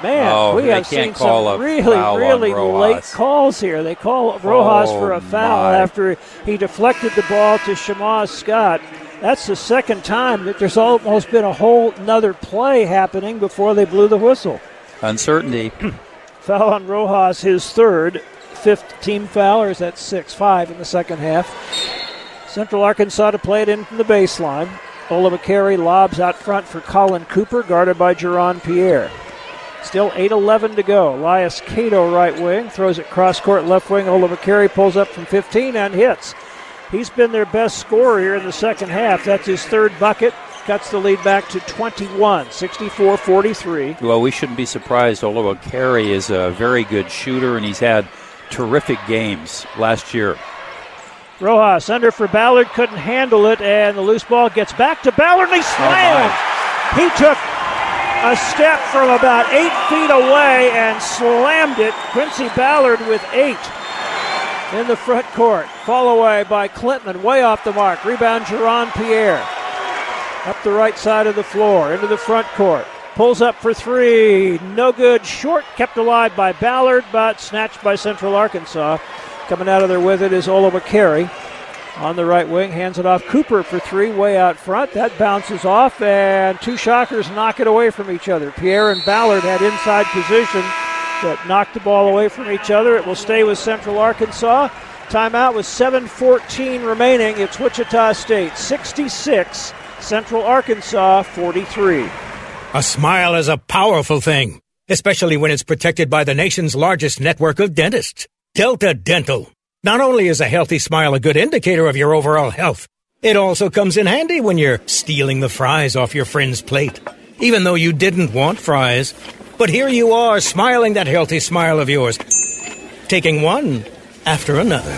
we have seen some really late calls here. They call Rojas for a foul after he deflected the ball to Shamar Scott. That's the second time that there's almost been a whole nother play happening before they blew the whistle. Uncertainty. Foul on Rojas, his third, fifth team foul, or is that six? Five in the second half. Central Arkansas to play it in from the baseline. Olubakari lobs out front for Colin Cooper, guarded by Jaron Pierre. Still 8:11 to go. Elias Cato, right wing, throws it cross-court, left wing. Olubakari pulls up from 15 and hits. He's been their best scorer here in the second half. That's his third bucket. Cuts the lead back to 21, 64-43. Well, we shouldn't be surprised. Olubakari is a very good shooter, and he's had terrific games last year. Rojas under for Ballard, couldn't handle it, and the loose ball gets back to Ballard, and he slammed. He took a step from about 8 feet away and slammed it. Quincy Ballard with eight in the front court. Fall away by Klintman, way off the mark. Rebound Jaron Pierre. Up the right side of the floor, into the front court. Pulls up for three, no good, short, kept alive by Ballard, but snatched by Central Arkansas. Coming out of there with it is Olubakari. On the right wing, hands it off. Cooper for three, way out front. That bounces off, and two Shockers knock it away from each other. Pierre and Ballard had inside position that knocked the ball away from each other. It will stay with Central Arkansas. Timeout with 7:14 remaining. It's Wichita State 66, Central Arkansas 43. A smile is a powerful thing, especially when it's protected by the nation's largest network of dentists, Delta Dental. Not only is a healthy smile a good indicator of your overall health, it also comes in handy when you're stealing the fries off your friend's plate, even though you didn't want fries. But here you are, smiling that healthy smile of yours, taking one after another.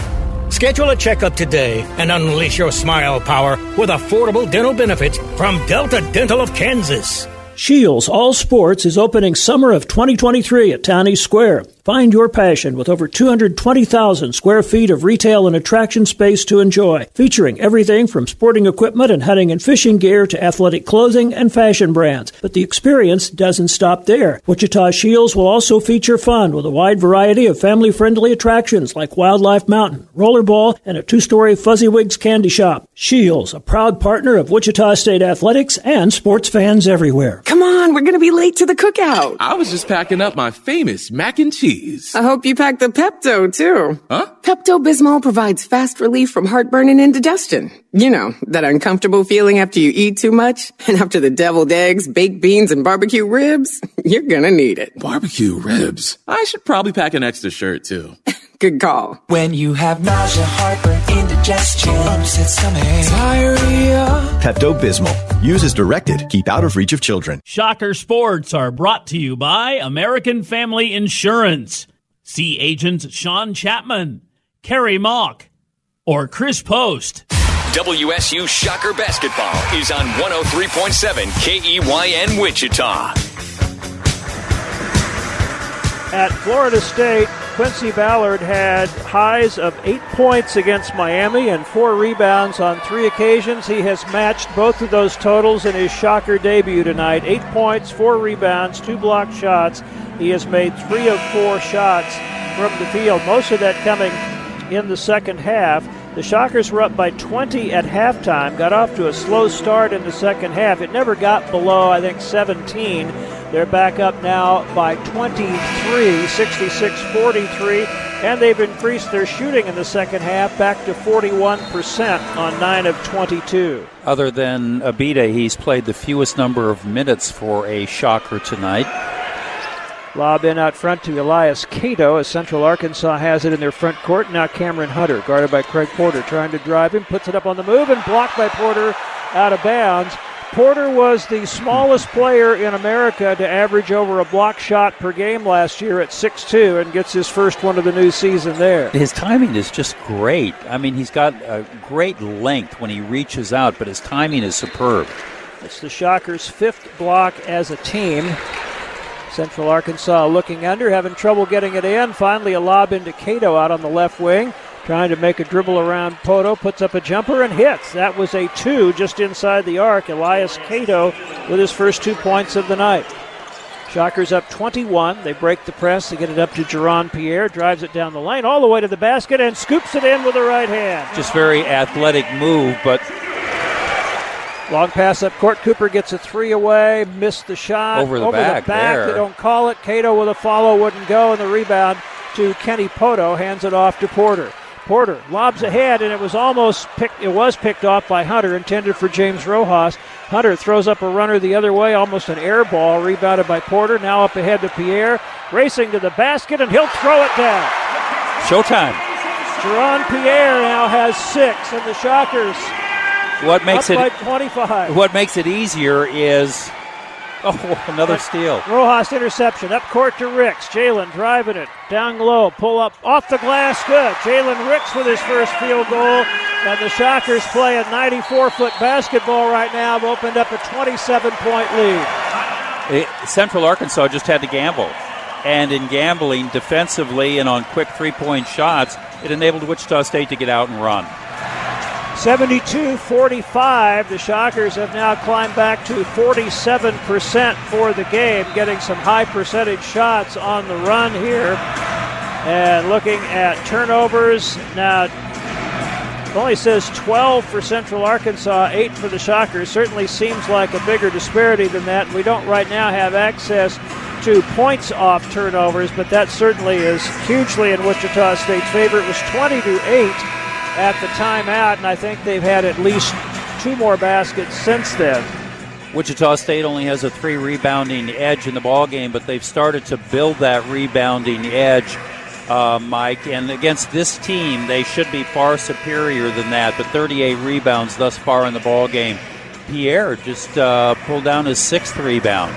Schedule a checkup today and unleash your smile power with affordable dental benefits from Delta Dental of Kansas. Shields All Sports is opening summer of 2023 at Town East Square. Find your passion with over 220,000 square feet of retail and attraction space to enjoy, featuring everything from sporting equipment and hunting and fishing gear to athletic clothing and fashion brands. But the experience doesn't stop there. Wichita Shields will also feature fun with a wide variety of family-friendly attractions like Wildlife Mountain, Rollerball, and a two-story Fuzzywigs candy shop. Shields, a proud partner of Wichita State Athletics and sports fans everywhere. Come on, we're going to be late to the cookout. I was just packing up my famous mac and cheese. I hope you packed the Pepto, too. Huh? Pepto-Bismol provides fast relief from heartburn and indigestion. You know, that uncomfortable feeling after you eat too much. And after the deviled eggs, baked beans, and barbecue ribs, you're going to need it. Barbecue ribs? I should probably pack an extra shirt, too. Good call. When you have nausea, heartburn, indigestion, upset stomach, diarrhea. Pepto-Bismol. Use as directed. Keep out of reach of children. Shocker Sports are brought to you by American Family Insurance. See agents Sean Chapman, Kerry Mock, or Chris Post. WSU Shocker Basketball is on 103.7 KEYN Wichita. At Florida State, Quincy Ballard had highs of 8 points against Miami and four rebounds on three occasions. He has matched both of those totals in his Shocker debut tonight. 8 points, four rebounds, two blocked shots. He has made three of four shots from the field, most of that coming in the second half. The Shockers were up by 20 at halftime, got off to a slow start in the second half. It never got below, I think, 17. They're back up now by 23, 66-43, and they've increased their shooting in the second half back to 41% on 9 of 22. Other than Abide, he's played the fewest number of minutes for a Shocker tonight. Lob in out front to Elias Cato as Central Arkansas has it in their front court. Now Cameron Hunter, guarded by Craig Porter, trying to drive him, puts it up on the move, and blocked by Porter out of bounds. Porter was the smallest player in America to average over a block shot per game last year at 6'2", and gets his first one of the new season there. His timing is just great. I mean, he's got a great length when he reaches out, but his timing is superb. It's the Shockers' fifth block as a team. Central Arkansas looking under, having trouble getting it in. Finally, a lob into Cato out on the left wing, trying to make a dribble around Pohto, puts up a jumper and hits. That was a two just inside the arc. Elias Cato with his first 2 points of the night. Shockers up 21. They break the press. They get it up to Jaron Pierre, drives it down the lane all the way to the basket and scoops it in with the right hand. Just very athletic move, but... Long pass up court. Cooper gets a three away, missed the shot. Over the back. There. They don't call it. Cato with a follow, wouldn't go, and the rebound to Kenny Pohto, hands it off to Porter. Porter lobs ahead, and it was almost picked. It was picked off by Hunter, intended for James Rojas. Hunter throws up a runner the other way, almost an air ball, rebounded by Porter. Now up ahead to Pierre, racing to the basket, and he'll throw it down. Showtime. Jaron Pierre now has six, and the Shockers... What makes it easier is another steal. Rojas interception, up court to Ricks. Jalen driving it down low, pull up off the glass, good. Jalen Ricks with his first field goal, and the Shockers play a 94-foot basketball right now. Have opened up a 27-point lead. Central Arkansas just had to gamble, and in gambling defensively and on quick three-point shots, it enabled Wichita State to get out and run. 72-45, the Shockers have now climbed back to 47% for the game, getting some high percentage shots on the run here. And looking at turnovers, now it only says 12 for Central Arkansas, 8 for the Shockers. Certainly seems like a bigger disparity than that. We don't right now have access to points off turnovers, but that certainly is hugely in Wichita State's favor. It was 20-8. At the timeout, and I think they've had at least two more baskets since then. Wichita State only has a three rebounding edge in the ballgame, but they've started to build that rebounding edge, Mike, and against this team they should be far superior than that, but 38 rebounds thus far in the ballgame. Pierre just pulled down his sixth rebound.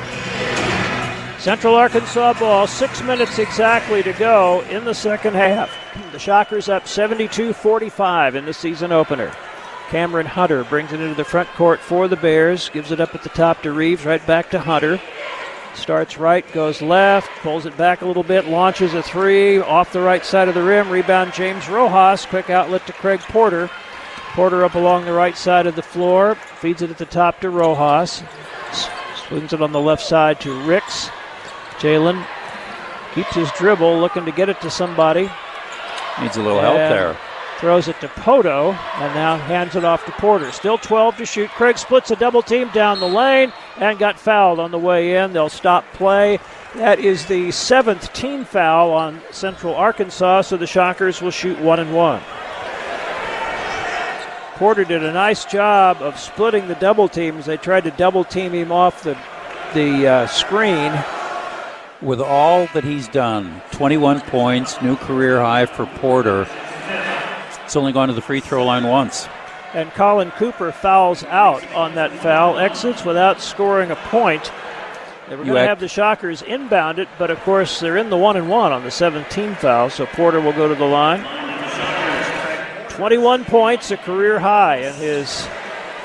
Central Arkansas ball, 6 minutes exactly to go in the second half. The Shockers up 72-45 in the season opener. Cameron Hunter brings it into the front court for the Bears, gives it up at the top to Reeves, right back to Hunter. Starts right, goes left, pulls it back a little bit, launches a three off the right side of the rim, rebound James Rojas, quick outlet to Craig Porter. Porter up along the right side of the floor, feeds it at the top to Rojas. Swings it on the left side to Ricks. Jalen keeps his dribble, looking to get it to somebody. Needs a little help there. Throws it to Pohto, and now hands it off to Porter. Still 12 to shoot. Craig splits a double team down the lane and got fouled on the way in. They'll stop play. That is the seventh team foul on Central Arkansas, so the Shockers will shoot 1-1. Porter did a nice job of splitting the double teams. They tried to double team him off the screen. With all that he's done, 21 points, new career high for Porter. It's only gone to the free throw line once. And Colin Cooper fouls out on that foul, exits without scoring a point. They were going to have the Shockers inbound it, but of course they're in the 1-1 on the 17th foul, so Porter will go to the line. 21 points, a career high in his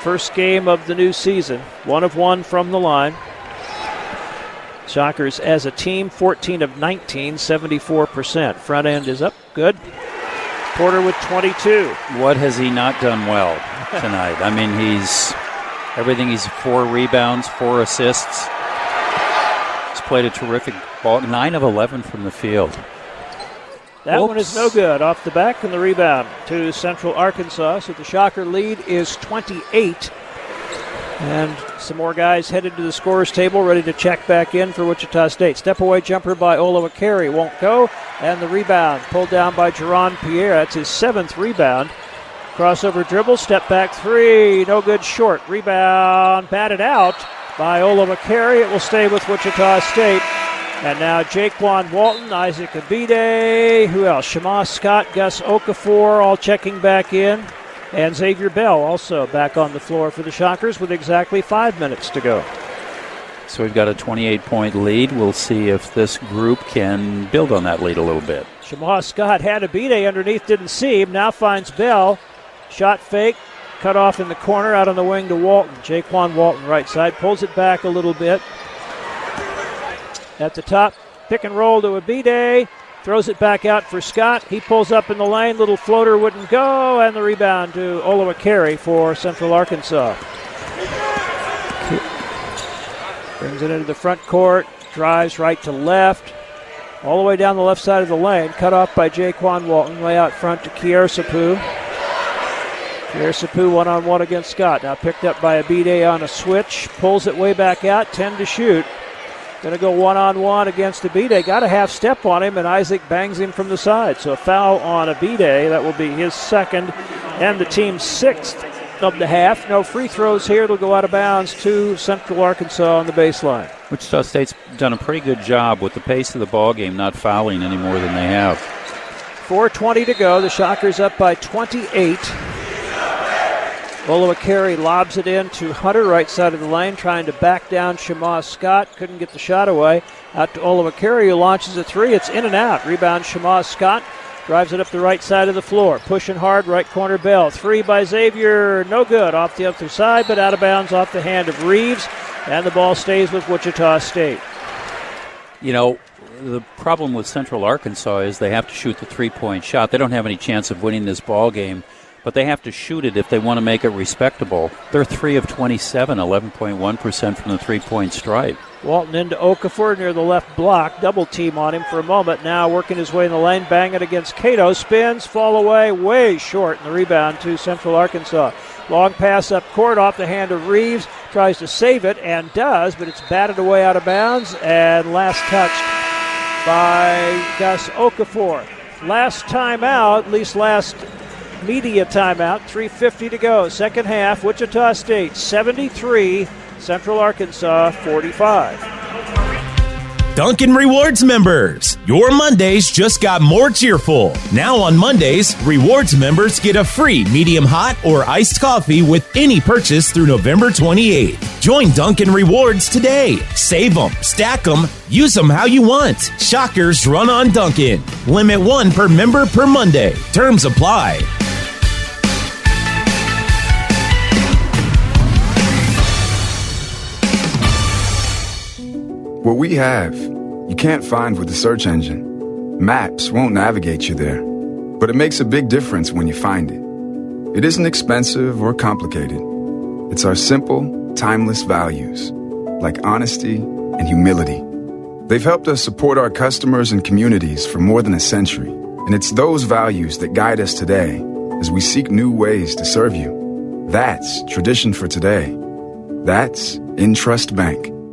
first game of the new season. 1 of 1 from the line. Shockers as a team, 14 of 19, 74%. Front end is up, good. Porter with 22. What has he not done well tonight? I mean, he's everything. He's 4 rebounds, 4 assists. He's played a terrific ball, 9 of 11 from the field. That one is no good. Off the back and the rebound to Central Arkansas. So the Shocker lead is 28. And some more guys headed to the scorer's table, ready to check back in for Wichita State. Step-away jumper by Oliver Carey won't go. And the rebound pulled down by Jaron Pierre. That's his seventh rebound. Crossover dribble, step back three. No good, short. Rebound batted out by Oliver Carey. It will stay with Wichita State. And now Jaquan Walton, Isaac Abide, who else? Shamar Scott, Gus Okafor, all checking back in. And Xavier Bell also back on the floor for the Shockers with exactly 5 minutes to go. So we've got a 28-point lead. We'll see if this group can build on that lead a little bit. Shamar Scott had Abide underneath, didn't see him, now finds Bell. Shot fake, cut off in the corner, out on the wing to Walton. Jaquan Walton, right side, pulls it back a little bit. At the top, pick and roll to Abide, throws it back out for Scott. He pulls up in the lane, little floater wouldn't go, and the rebound to Olubakari for Central Arkansas. Brings it into the front court, drives right to left, all the way down the left side of the lane, cut off by Jaquan Walton, way out front to Kiersapu. Kiersapu one-on-one against Scott, now picked up by Abide on a switch, pulls it way back out, 10 to shoot. Going to go one-on-one against Abide. Got a half-step on him, and Isaac bangs him from the side. So a foul on Abide. That will be his second and the team's sixth of the half. No free throws here. It'll go out of bounds to Central Arkansas on the baseline. Wichita State's done a pretty good job with the pace of the ballgame, not fouling any more than they have. 4:20 to go. The Shockers up by 28. Olubakari lobs it in to Hunter, right side of the lane, trying to back down Shamar Scott. Couldn't get the shot away. Out to Olubakari, who launches a three. It's in and out. Rebound Shamar Scott. Drives it up the right side of the floor. Pushing hard, right corner Bell. Three by Xavier. No good. Off the other side, but out of bounds off the hand of Reeves. And the ball stays with Wichita State. You know, the problem with Central Arkansas is they have to shoot the three-point shot. They don't have any chance of winning this ball game. But they have to shoot it if they want to make it respectable. They're 3 of 27, 11.1% from the three-point stripe. Walton into Okafor near the left block. Double team on him for a moment. Now working his way in the lane. Bang it against Cato. Spins. Fall away. Way short. And the rebound to Central Arkansas. Long pass up court off the hand of Reeves. Tries to save it and does, but it's batted away out of bounds. And last touched by Gus Okafor. Last timeout, at least last media timeout, 3:50 to go. Second half, Wichita State 73, Central Arkansas 45. Dunkin' Rewards members, your Mondays just got more cheerful. Now on Mondays, rewards members get a free medium hot or iced coffee with any purchase through November 28th. Join Dunkin' Rewards today. Save them, stack them, use them how you want. Shockers run on Dunkin'. Limit one per member per Monday. Terms apply. What we have, you can't find with the search engine. Maps won't navigate you there, but it makes a big difference when you find it. It isn't expensive or complicated. It's our simple, timeless values, like honesty and humility. They've helped us support our customers and communities for more than a century, and it's those values that guide us today as we seek new ways to serve you. That's tradition for today. That's InTrust Bank.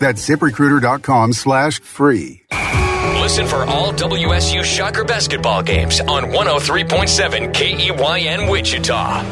That's ZipRecruiter.com/free. Listen for all WSU Shocker basketball games on 103.7 KEYN Wichita.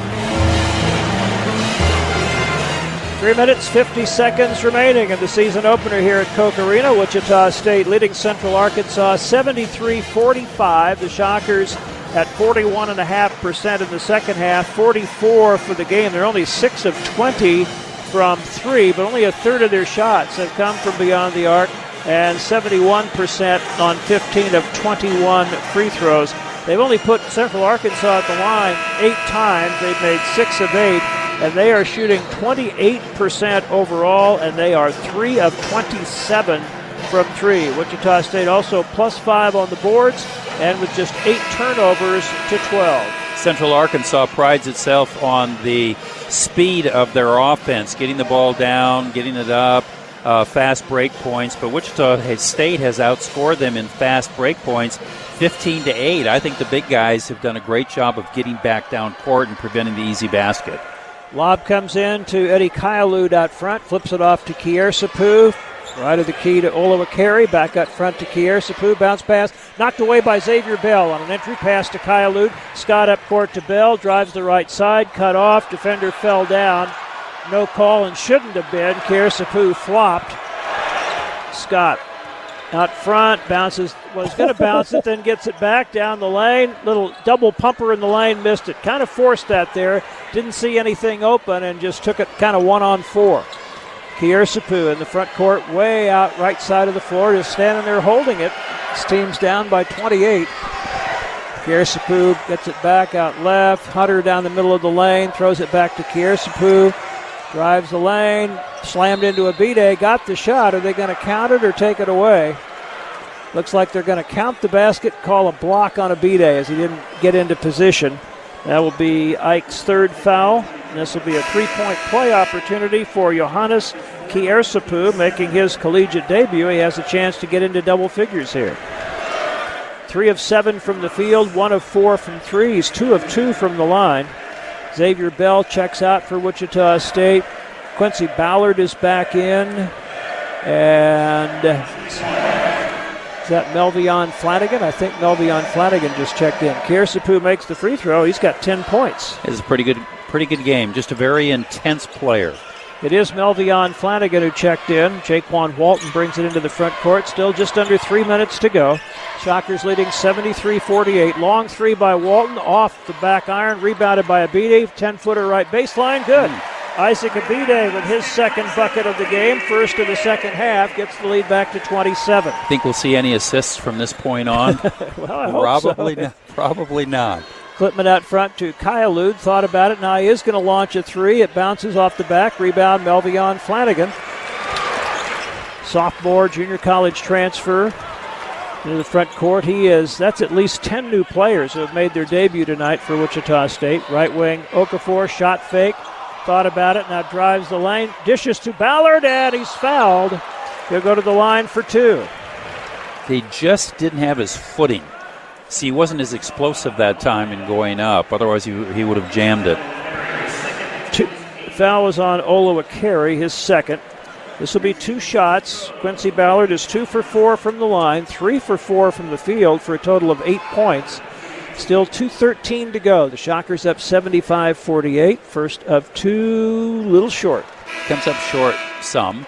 3 minutes, 50 seconds remaining in the season opener here at Koch Arena. Wichita State leading Central Arkansas 73-45. The Shockers at 41.5% in the second half, 44 for the game. They're only 6 of 20. From three, but only a third of their shots have come from beyond the arc, and 71% on 15 of 21 free throws. They've only put Central Arkansas at the line 8 times. They've made 6 of 8, and they are shooting 28% overall, and they are 3 of 27 from 3. Wichita State also +5 on the boards, and with just 8 turnovers to 12. Central Arkansas prides itself on the speed of their offense, getting the ball down, getting it up, fast break points. But Wichita State has outscored them in fast break points 15-8. I think the big guys have done a great job of getting back down court and preventing the easy basket. Lob comes in to Eddie Kyalud out front, flips it off to Kiersapu. Right of the key to Oliver Carey, back up front to Kiersapu, bounce pass, knocked away by Xavier Bell on an entry pass to Kyalud. Scott up court to Bell, drives the right side, cut off, defender fell down. No call and shouldn't have been. Kiersapu flopped. Scott out front, bounces, was going to bounce it, then gets it back down the lane. Little double pumper in the lane, missed it. Kind of forced that there, didn't see anything open and just took it kind of 1-on-4. Kiersapu in the front court, way out right side of the floor, just standing there holding it. His team's down by 28. Kiersapu gets it back out left. Hunter down the middle of the lane, throws it back to Kiersapu. Drives the lane, slammed into Abide, got the shot. Are they going to count it or take it away? Looks like they're going to count the basket, call a block on Abide as he didn't get into position. That will be Ike's third foul. This will be a three-point play opportunity for Johannes Kiersapu, making his collegiate debut. He has a chance to get into double figures here. 3 of 7 from the field, 1 of 4 from threes, 2 of 2 from the line. Xavier Bell checks out for Wichita State. Quincy Ballard is back in. And is that Melvion Flanagan? I think Melvion Flanagan just checked in. Kiersapu makes the free throw. He's got 10 points. It's a pretty good game. Just a very intense player. It is Melvion Flanagan who checked in. Jaquan Walton brings it into the front court. Still just under 3 minutes to go. Shockers leading 73-48. Long three by Walton. Off the back iron. Rebounded by Abide. 10-footer right baseline. Good. Isaac Abide with his second bucket of the game. First of the second half. Gets the lead back to 27. Think we'll see any assists from this point on? Well, I hope so. Probably not. Klintman out front to Kyalud, thought about it, now he is going to launch a three. It bounces off the back, rebound Melvion Flanagan. Sophomore, junior college transfer. Into the front court, that's at least 10 new players who have made their debut tonight for Wichita State. Right wing, Okafor, shot fake, thought about it, now drives the lane, dishes to Ballard, and he's fouled. He'll go to the line for 2. They just didn't have his footing. See, he wasn't as explosive that time in going up. Otherwise, he would have jammed it. Foul was on Oliver Carey, his second. This will be 2 shots. Quincy Ballard is 2 for 4 from the line, 3 for 4 from the field for a total of 8 points. Still 2:13 to go. The Shockers up 75-48. First of 2, little short. Comes up short some.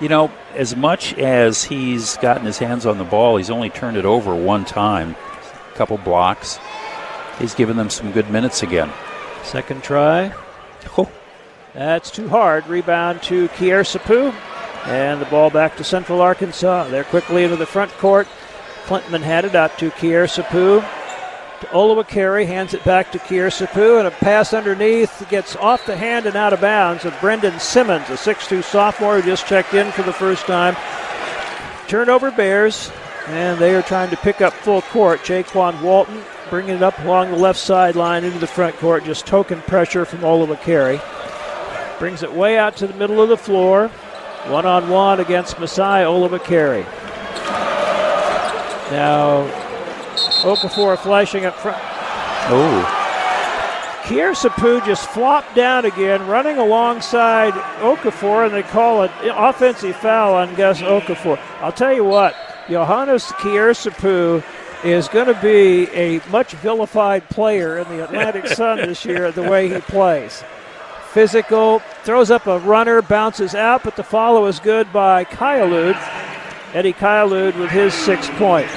You know, as much as he's gotten his hands on the ball, he's only turned it over 1 time, a couple blocks. He's given them some good minutes again. Second try. Oh, that's too hard. Rebound to Kiersapu. And the ball back to Central Arkansas. They're quickly into the front court. Klintman had it out to Kiersapu. Olubakari hands it back to Kiersapu, and a pass underneath gets off the hand and out of bounds of Brendan Simmons, a 6'2 sophomore who just checked in for the first time. Turnover Bears, and they are trying to pick up full court. Jaquan Walton bringing it up along the left sideline into the front court, just token pressure from Olubakari. Brings it way out to the middle of the floor, 1-on-1 against Masai Olubakari. Now Okafor flashing up front. Oh. Kiersapu just flopped down again, running alongside Okafor, and they call an offensive foul on Gus Okafor. I'll tell you what, Johannes Kiersapu is going to be a much vilified player in the Atlantic Sun this year, the way he plays. Physical, throws up a runner, bounces out, but the follow is good by Kyalud. Eddie Kyalud with his 6 points.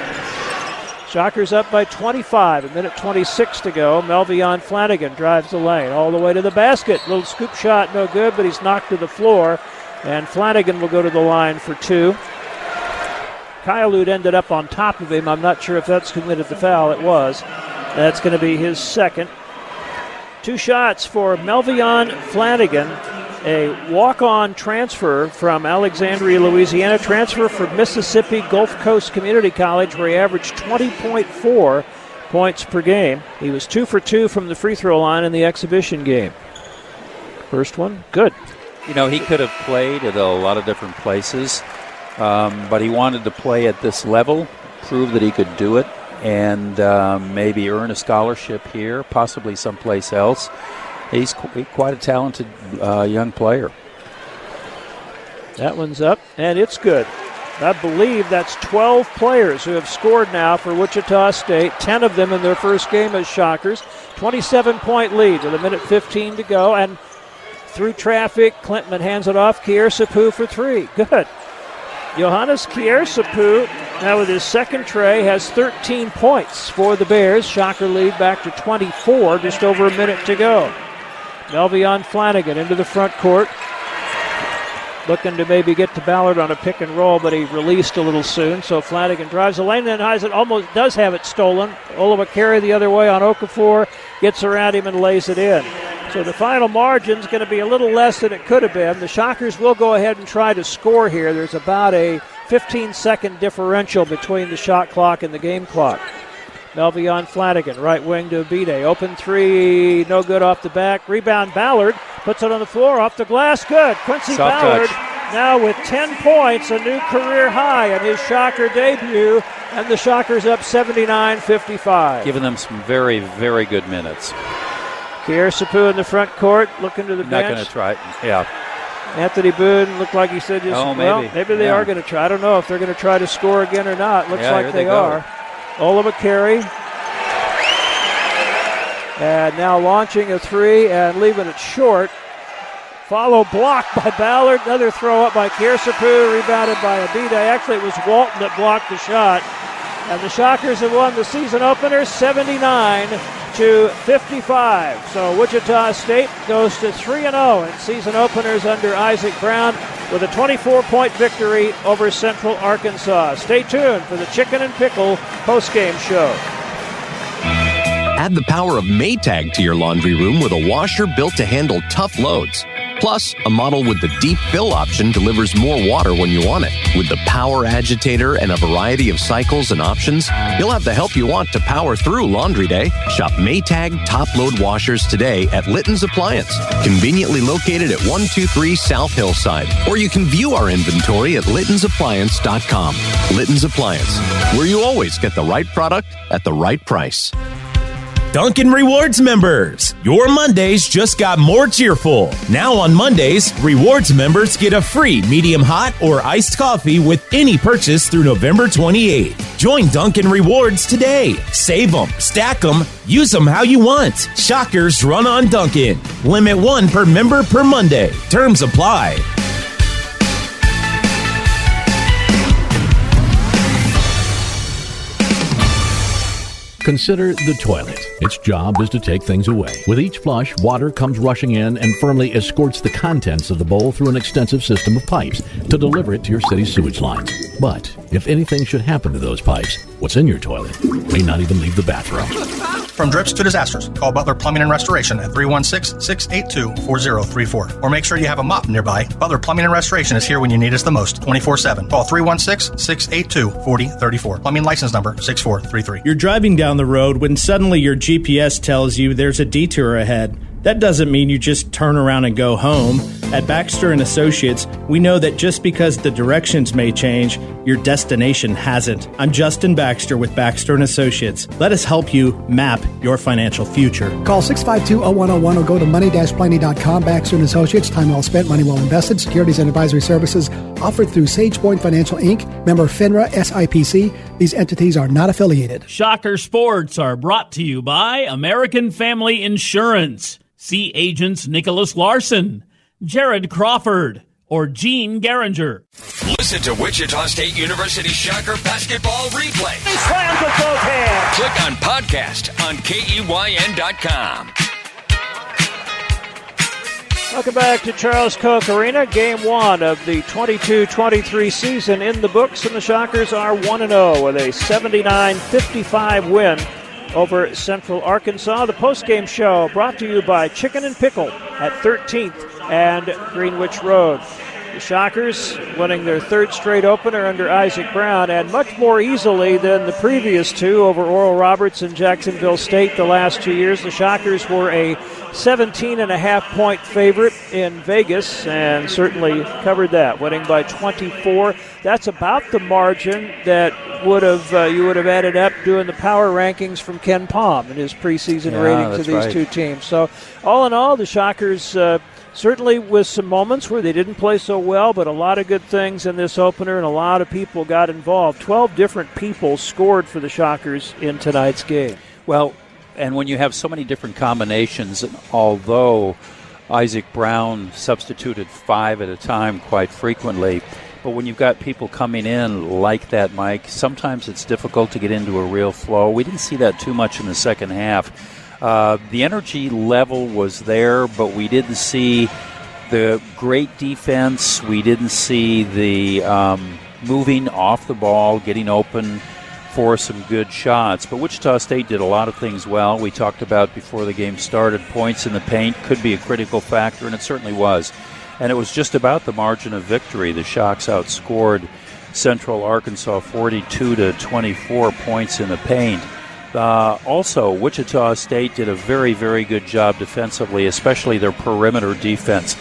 Shockers up by 25, 1:26 to go. Melvion Flanagan drives the lane all the way to the basket. Little scoop shot, no good, but he's knocked to the floor. And Flanagan will go to the line for 2. Kyalud ended up on top of him. I'm not sure if that's committed the foul. It was. That's going to be his second. Two shots for Melvion Flanagan, a walk-on transfer from Alexandria, Louisiana, transfer from Mississippi Gulf Coast Community College, where he averaged 20.4 points per game. He was 2 for 2 from the free throw line in the exhibition game. First one, good. You know, he could have played at a lot of different places, but he wanted to play at this level, prove that he could do it, and maybe earn a scholarship here, possibly someplace else. He's quite a talented young player. That one's up, and it's good. I believe that's 12 players who have scored now for Wichita State, 10 of them in their first game as Shockers. 27-point lead with a minute 15 to go, and through traffic, Klintman hands it off. Kiersapu for three. Good. Johannes Kiersapu, now with his second tray, has 13 points for the Bears. Shocker lead back to 24, just over a minute to go. Melvion Flanagan into the front court, looking to maybe get to Ballard on a pick and roll, but he released a little soon. So Flanagan drives the lane, then Heisen almost does have it stolen. Olubakari the other way on Okafor, gets around him and lays it in. So the final margin's going to be a little less than it could have been. The Shockers will go ahead and try to score here. There's about a 15-second differential between the shot clock and the game clock. Melvion Flanagan, right wing to Abide. Open three, no good off the back. Rebound Ballard, puts it on the floor, off the glass, good. Quincy Soft Ballard touch. Now with 10 points, a new career high in his Shocker debut, and the Shockers up 79-55. Giving them some very, very good minutes. Kiersapu in the front court, looking to the bench. Not going to try it, yeah. Anthony Boone looked like he said, maybe they are going to try. I don't know if they're going to try to score again or not. Looks like they are. Olubakari. And now launching a three and leaving it short. Follow block by Ballard. Another throw up by Kiersapu, rebounded by Abide. Actually, it was Walton that blocked the shot. And the Shockers have won the season opener 79-55. So Wichita State goes to 3-0 in season openers under Isaac Brown with a 24-point victory over Central Arkansas. Stay tuned for the Chicken and Pickle postgame show. Add the power of Maytag to your laundry room with a washer built to handle tough loads. Plus, a model with the deep fill option delivers more water when you want it. With the power agitator and a variety of cycles and options, you'll have the help you want to power through laundry day. Shop Maytag Top Load Washers today at Litton's Appliance, conveniently located at 123 South Hillside. Or you can view our inventory at littonsappliance.com. Litton's Appliance, where you always get the right product at the right price. Dunkin' Rewards members, your Mondays just got more cheerful. Now on Mondays, Rewards members get a free medium hot or iced coffee with any purchase through November 28th. Join Dunkin' Rewards today. Save them, stack them, use them how you want. Shockers run on Dunkin'. Limit one per member per Monday. Terms apply. Consider the toilet. Its job is to take things away. With each flush, water comes rushing in and firmly escorts the contents of the bowl through an extensive system of pipes to deliver it to your city's sewage lines. But if anything should happen to those pipes, what's in your toilet may not even leave the bathroom. From drips to disasters, call Butler Plumbing and Restoration at 316-682-4034. Or make sure you have a mop nearby. Butler Plumbing and Restoration is here when you need us the most, 24/7. Call 316-682-4034. Plumbing license number 6433. You're driving down the road when suddenly your GPS tells you there's a detour ahead. That doesn't mean you just turn around and go home. At Baxter & Associates, we know that just because the directions may change, your destination hasn't. I'm Justin Baxter with Baxter & Associates. Let us help you map your financial future. Call 652-0101 or go to money-planning.com. Baxter & Associates, time well spent, money well invested. Securities and advisory services offered through SagePoint Financial, Inc., member FINRA, SIPC. These entities are not affiliated. Shocker Sports are brought to you by American Family Insurance. See agents Nicholas Larson, Jared Crawford, or Gene Geringer. Listen to Wichita State University Shocker basketball replay. He slams with both hands. Click on podcast on KEYN.com. Welcome back to Charles Koch Arena. Game one of the 22-23 season in the books, and the Shockers are 1-0 with a 79-55 win over Central Arkansas. The postgame show brought to you by Chicken and Pickle at 13th and Greenwich Road. The Shockers winning their third straight opener under Isaac Brown, and much more easily than the previous two over Oral Roberts and Jacksonville State the last 2 years. The Shockers were a 17.5-point favorite in Vegas and certainly covered that, winning by 24. That's about the margin that you would have added up doing the power rankings from Ken Palm in his preseason rating to these two teams. So all in all, the Shockers certainly with some moments where they didn't play so well, but a lot of good things in this opener, and a lot of people got involved. 12 different people scored for the Shockers in tonight's game. Well, and when you have so many different combinations, although Isaac Brown substituted five at a time quite frequently, but when you've got people coming in like that, Mike, sometimes it's difficult to get into a real flow. We didn't see that too much in the second half. The energy level was there, but we didn't see the great defense. We didn't see the moving off the ball, getting open for some good shots. But Wichita State did a lot of things well. We talked about before the game started, points in the paint could be a critical factor, and it certainly was. And it was just about the margin of victory. The Shocks outscored Central Arkansas 42 to 24 points in the paint. Also, Wichita State did a very, very good job defensively, especially their perimeter defense.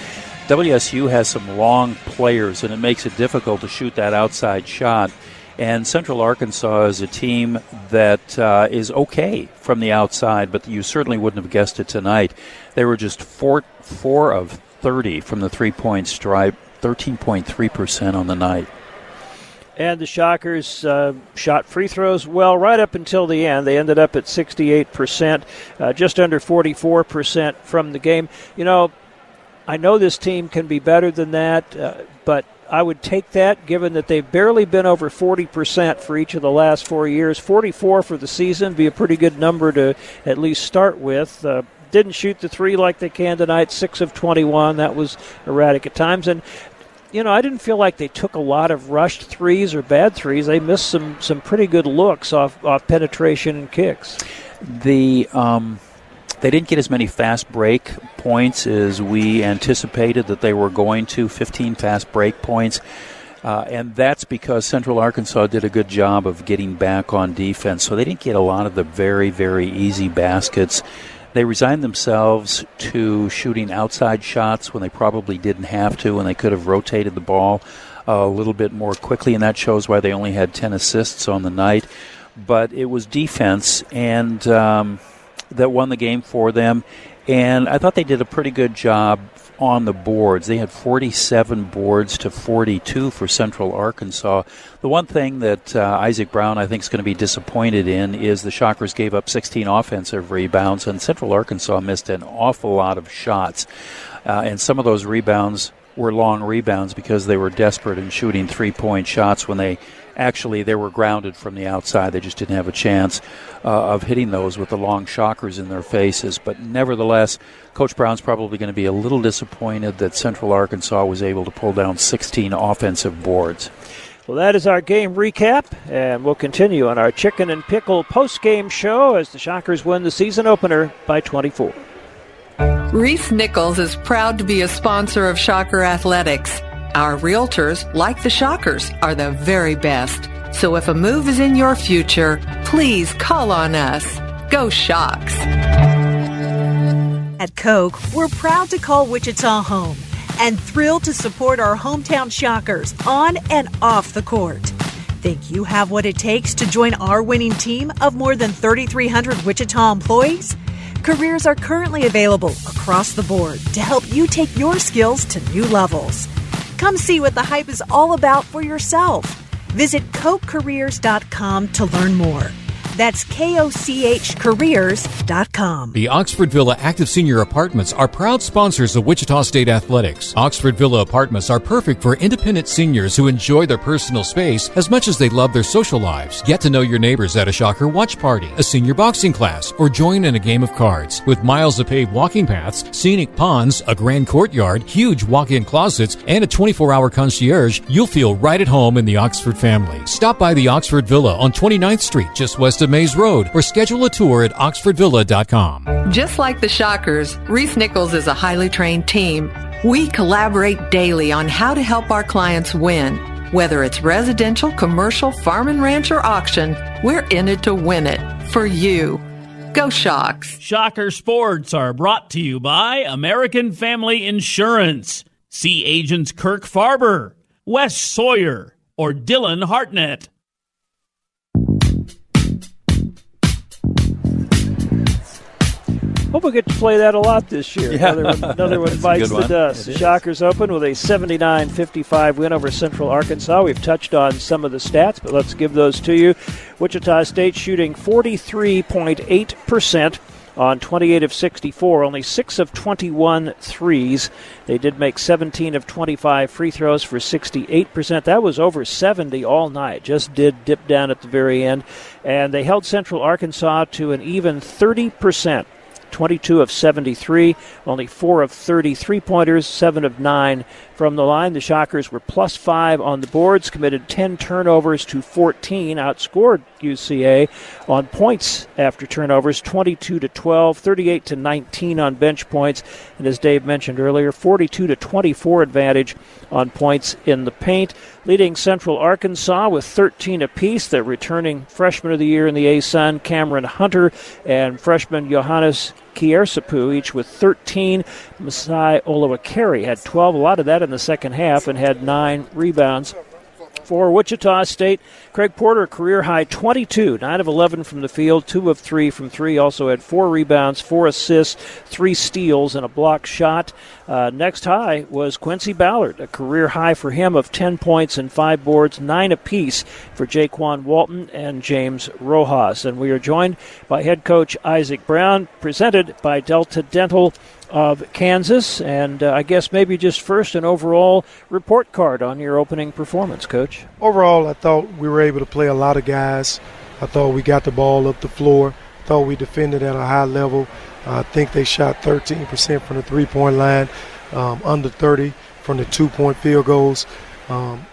WSU has some long players, and it makes it difficult to shoot that outside shot. And Central Arkansas is a team that is okay from the outside, but you certainly wouldn't have guessed it tonight. They were just 4 of 30 from the three-point stripe, 13.3% on the night. And the Shockers shot free throws well right up until the end. They ended up at 68%, just under 44% from the game. You know, I know this team can be better than that, but I would take that given that they've barely been over 40% for each of the last 4 years. 44 for the season be a pretty good number to at least start with. Didn't shoot the three like they can tonight, 6 of 21. That was erratic at times. And you know, I didn't feel like they took a lot of rushed threes or bad threes. They missed some pretty good looks off penetration and kicks. They didn't get as many fast break points as we anticipated that they were going to, 15 fast break points. And that's because Central Arkansas did a good job of getting back on defense. So they didn't get a lot of the very, very easy baskets. They resigned themselves to shooting outside shots when they probably didn't have to, and they could have rotated the ball a little bit more quickly, and that shows why they only had 10 assists on the night. But it was defense and that won the game for them, and I thought they did a pretty good job on the boards. They had 47 boards to 42 for Central Arkansas. The one thing that Isaac Brown, I think, is going to be disappointed in is the Shockers gave up 16 offensive rebounds, and Central Arkansas missed an awful lot of shots. And some of those rebounds were long rebounds because they were desperate in shooting three-point shots when they were grounded from the outside. They just didn't have a chance of hitting those with the long Shockers in their faces. But nevertheless, Coach Brown's probably going to be a little disappointed that Central Arkansas was able to pull down 16 offensive boards. Well, that is our game recap, and we'll continue on our Chicken and Pickle post-game show as the Shockers win the season opener by 24. Reese Nichols is proud to be a sponsor of Shocker Athletics. Our realtors, like the Shockers, are the very best. So if a move is in your future, please call on us. Go Shocks! At Koch, we're proud to call Wichita home and thrilled to support our hometown Shockers on and off the court. Think you have what it takes to join our winning team of more than 3,300 Wichita employees? Careers are currently available across the board to help you take your skills to new levels. Come see what the hype is all about for yourself. Visit CoachCareers.com to learn more. That's kochcareers.com. The Oxford Villa Active Senior Apartments are proud sponsors of Wichita State Athletics. Oxford Villa Apartments are perfect for independent seniors who enjoy their personal space as much as they love their social lives. Get to know your neighbors at a Shocker watch party, a senior boxing class, or join in a game of cards. With miles of paved walking paths, scenic ponds, a grand courtyard, huge walk-in closets, and a 24-hour concierge, you'll feel right at home in the Oxford family. Stop by the Oxford Villa on 29th Street, just west of Mays Road, or schedule a tour at oxfordvilla.com. Just like the Shockers, Reese Nichols is a highly trained team. We collaborate daily on how to help our clients win. Whether it's residential, commercial, farm and ranch, or auction, we're in it to win it. For you. Go Shocks. Shocker Sports are brought to you by American Family Insurance. See agents Kirk Farber, Wes Sawyer, or Dylan Hartnett. Hope we get to play that a lot this year. Yeah. Another one bites the dust. Shockers open with a 79-55 win over Central Arkansas. We've touched on some of the stats, but let's give those to you. Wichita State shooting 43.8% on 28 of 64, only 6 of 21 threes. They did make 17 of 25 free throws for 68%. That was over 70 all night. Just did dip down at the very end. And they held Central Arkansas to an even 30%. 22 of 73, only 4 of 33 pointers, 7 of 9 from the line. The Shockers were plus 5 on the boards, committed 10 turnovers to 14, outscored UCA on points after turnovers, 22 to 12, 38 to 19 on bench points, and as Dave mentioned earlier, 42 to 24 advantage on points in the paint. Leading Central Arkansas with 13 apiece, the returning freshman of the year in the A-Sun, Cameron Hunter, and freshman Johannes Kiersapu, each with 13. Masai Olubakari had 12, a lot of that in the second half, and had 9 rebounds. For Wichita State, Craig Porter, career-high 22, 9 of 11 from the field, 2 of 3 from 3, also had 4 rebounds, 4 assists, 3 steals, and a blocked shot. Next high was Quincy Ballard, a career-high for him of 10 points and 5 boards, 9 apiece for Jaquan Walton and James Rojas. And we are joined by head coach Isaac Brown, presented by Delta Dental of Kansas, and I guess maybe just first an overall report card on your opening performance, Coach. Overall, I thought we were able to play a lot of guys. I thought we got the ball up the floor. I thought we defended at a high level. I think they shot 13% from the three-point line, under 30 from the two-point field goals.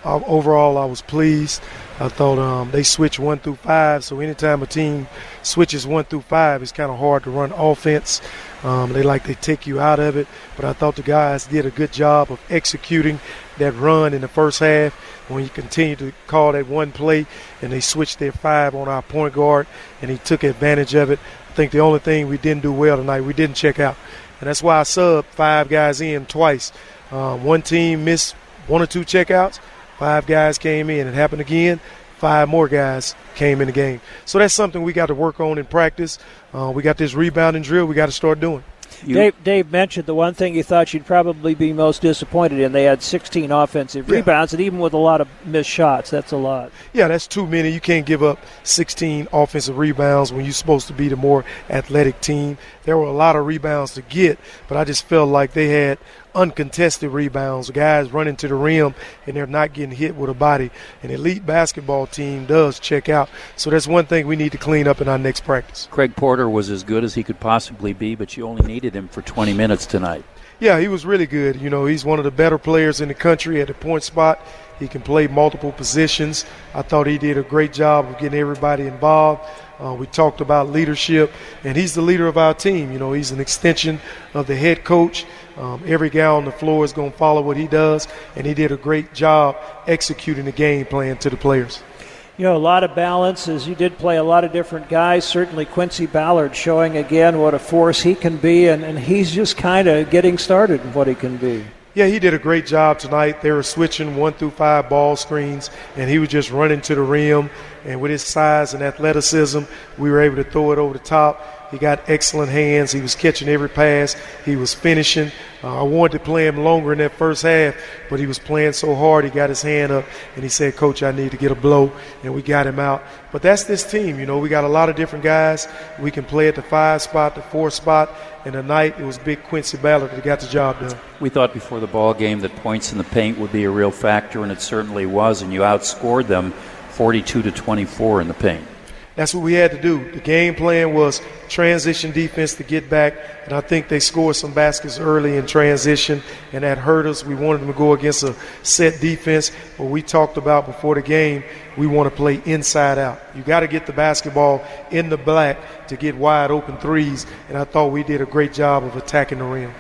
Overall, I was pleased. I thought they switched 1 through 5, so anytime a team switches 1 through 5, it's kind of hard to run offense. They take you out of it, but I thought the guys did a good job of executing that run in the first half. When you continue to call that one play, and they switched their 5 on our point guard, and he took advantage of it. I think the only thing we didn't do well tonight, we didn't check out, and that's why I subbed 5 guys in twice. One team missed 1 or 2 checkouts, 5 guys came in. It happened again. 5 more guys came in the game. So that's something we got to work on in practice. We got this rebounding drill we got to start doing. Dave mentioned the one thing you thought you'd probably be most disappointed in. They had 16 offensive rebounds, and even with a lot of missed shots, that's a lot. Yeah, that's too many. You can't give up 16 offensive rebounds when you're supposed to be the more athletic team. There were a lot of rebounds to get, but I just felt like they had uncontested rebounds, guys running to the rim, and they're not getting hit with a body. An elite basketball team does check out, so that's one thing we need to clean up in our next practice. Craig Porter was as good as he could possibly be, but you only needed him for 20 minutes tonight. Yeah, he was really good. You know, he's one of the better players in the country at the point spot. He can play multiple positions. I thought he did a great job of getting everybody involved. We talked about leadership, and he's the leader of our team. You know, he's an extension of the head coach. Every guy on the floor is going to follow what he does, and he did a great job executing the game plan to the players. You know, a lot of balance, as you did play a lot of different guys. Certainly Quincy Ballard showing again what a force he can be, and he's just kind of getting started in what he can be. Yeah, he did a great job tonight. They were switching 1 through 5 ball screens, and he was just running to the rim. And with his size and athleticism, we were able to throw it over the top. He got excellent hands. He was catching every pass. He was finishing. I wanted to play him longer in that first half, but he was playing so hard he got his hand up, and he said, Coach, I need to get a blow, and we got him out. But that's this team. You know, we got a lot of different guys. We can play at the 5 spot, the 4 spot, and tonight it was big Quincy Ballard that got the job done. We thought before the ball game that points in the paint would be a real factor, and it certainly was, and you outscored them 42-24 in the paint. That's what we had to do. The game plan was transition defense to get back, and I think they scored some baskets early in transition, and that hurt us. We wanted them to go against a set defense, but we talked about before the game, we want to play inside out. You got to get the basketball in the black to get wide open threes, and I thought we did a great job of attacking the rim.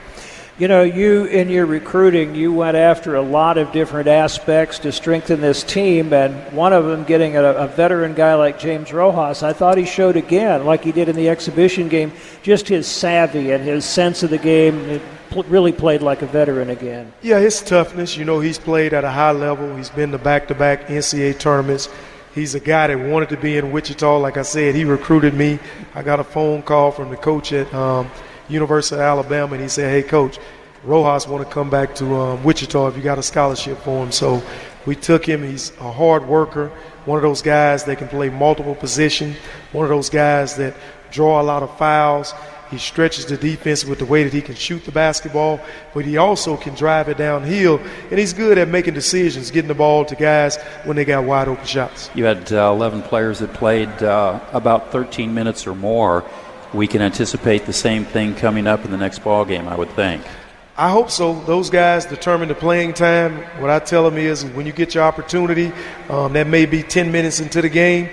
You know, you in your recruiting, you went after a lot of different aspects to strengthen this team, and one of them getting a veteran guy like James Rojas. I thought he showed again, like he did in the exhibition game, just his savvy and his sense of the game. It really played like a veteran again. Yeah, his toughness. You know, he's played at a high level. He's been to back-to-back NCAA tournaments. He's a guy that wanted to be in Wichita. Like I said, he recruited me. I got a phone call from the coach at University of Alabama, and he said, hey, Coach, Rojas want to come back to Wichita if you got a scholarship for him. So we took him. He's a hard worker, one of those guys that can play multiple positions, one of those guys that draw a lot of fouls. He stretches the defense with the way that he can shoot the basketball, but he also can drive it downhill, and he's good at making decisions, getting the ball to guys when they got wide open shots. You had 11 players that played about 13 minutes or more. We can anticipate the same thing coming up in the next ball game, I would think. I hope so. Those guys determine the playing time. What I tell them is when you get your opportunity, that may be 10 minutes into the game,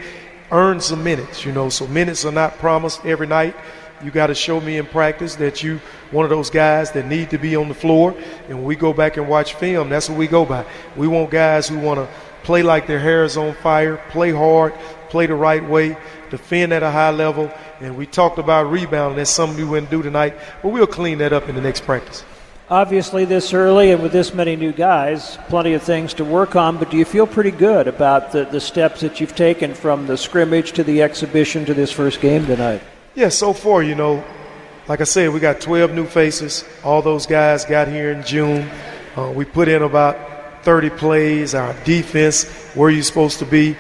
earn some minutes, you know. So minutes are not promised every night. You got to show me in practice that you one of those guys that need to be on the floor. And when we go back and watch film, that's what we go by. We want guys who want to play like their hair is on fire, play hard, play the right way, defend at a high level. And we talked about rebounding. That's something we wouldn't do tonight, but we'll clean that up in the next practice. Obviously this early and with this many new guys, plenty of things to work on, but do you feel pretty good about the steps that you've taken from the scrimmage to the exhibition to this first game tonight? Yeah, so far, you know, like I said, we got 12 new faces. All those guys got here in June. We put in about 30 plays, our defense, where you're supposed to be.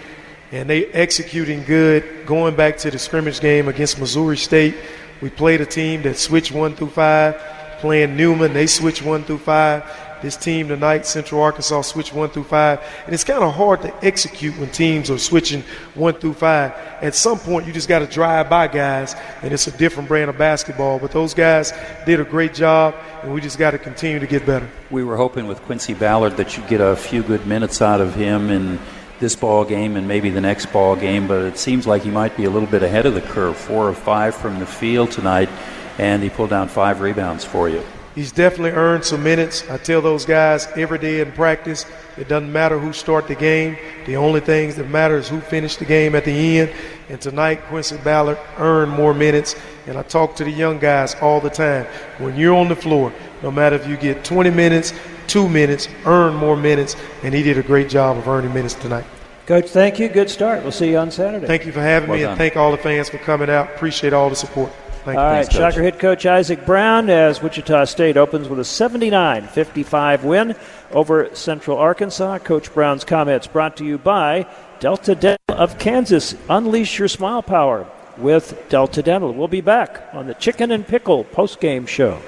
And they executing good. Going back to the scrimmage game against Missouri State, we played a team that switched 1 through 5. Playing Newman, they switched 1 through 5. This team tonight, Central Arkansas, switched 1 through 5. And it's kind of hard to execute when teams are switching 1 through 5. At some point, you just got to drive by guys, and it's a different brand of basketball. But those guys did a great job, and we just got to continue to get better. We were hoping with Quincy Ballard that you'd get a few good minutes out of him in this ball game and maybe the next ball game, but it seems like he might be a little bit ahead of the curve, 4 of 5 from the field tonight, and he pulled down 5 rebounds for you. He's definitely earned some minutes. I tell those guys every day in practice, it doesn't matter who start the game. The only things that matter is who finished the game at the end. And tonight, Quincy Ballard earned more minutes. And I talk to the young guys all the time. When you're on the floor, no matter if you get 20 minutes, 2 minutes, earn more minutes. And he did a great job of earning minutes tonight. Coach, thank you. Good start. We'll see you on Saturday. Thank you for having me, and thank all the fans for coming out. Appreciate all the support. All right, Shocker head coach Isaac Brown as Wichita State opens with a 79-55 win over Central Arkansas. Coach Brown's comments brought to you by Delta Dental of Kansas. Unleash your smile power with Delta Dental. We'll be back on the Chicken and Pickle postgame show.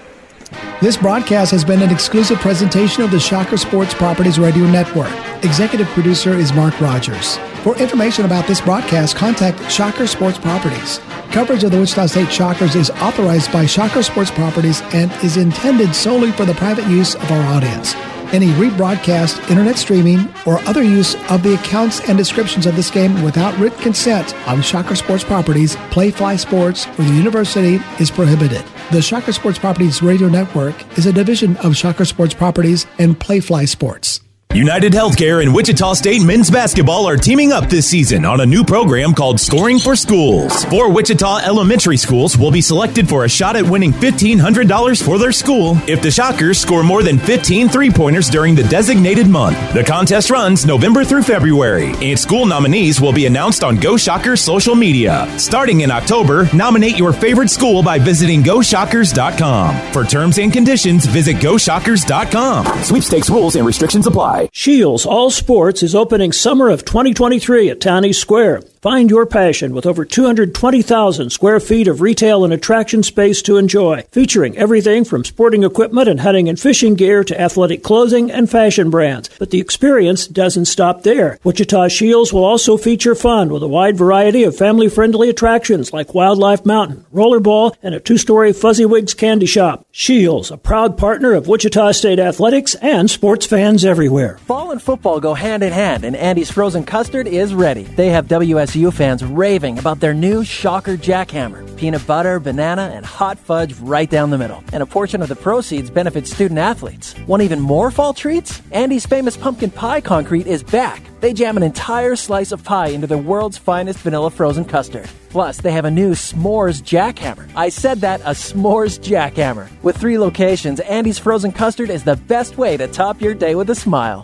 This broadcast has been an exclusive presentation of the Shocker Sports Properties Radio Network. Executive producer is Mark Rogers. For information about this broadcast, contact Shocker Sports Properties. Coverage of the Wichita State Shockers is authorized by Shocker Sports Properties and is intended solely for the private use of our audience. Any rebroadcast, internet streaming, or other use of the accounts and descriptions of this game without written consent on Shocker Sports Properties, Playfly Sports, or the University is prohibited. The Shocker Sports Properties Radio Network is a division of Shocker Sports Properties and Playfly Sports. United Healthcare and Wichita State men's basketball are teaming up this season on a new program called Scoring for Schools. 4 Wichita elementary schools will be selected for a shot at winning $1,500 for their school if the Shockers score more than 15 three-pointers during the designated month. The contest runs November through February, and school nominees will be announced on Go Shockers social media. Starting in October, nominate your favorite school by visiting GoShockers.com. For terms and conditions, visit GoShockers.com. Sweepstakes rules and restrictions apply. Shields All Sports is opening summer of 2023 at Towney Square. Find your passion with over 220,000 square feet of retail and attraction space to enjoy, featuring everything from sporting equipment and hunting and fishing gear to athletic clothing and fashion brands. But the experience doesn't stop there. Wichita Shields will also feature fun with a wide variety of family-friendly attractions like Wildlife Mountain, Rollerball, and a two-story Fuzzywigs candy shop. Shields, a proud partner of Wichita State athletics and sports fans everywhere. Fall and football go hand in hand, and Andy's Frozen Custard is ready. They have WSU fans raving about their new Shocker Jackhammer. Peanut butter, banana, and hot fudge right down the middle. And a portion of the proceeds benefits student-athletes. Want even more fall treats? Andy's Famous Pumpkin Pie Concrete is back. They jam an entire slice of pie into the world's finest vanilla frozen custard. Plus, they have a new S'mores Jackhammer. I said that, a S'mores Jackhammer. With 3 locations, Andy's Frozen Custard is the best way to top your day with a smile.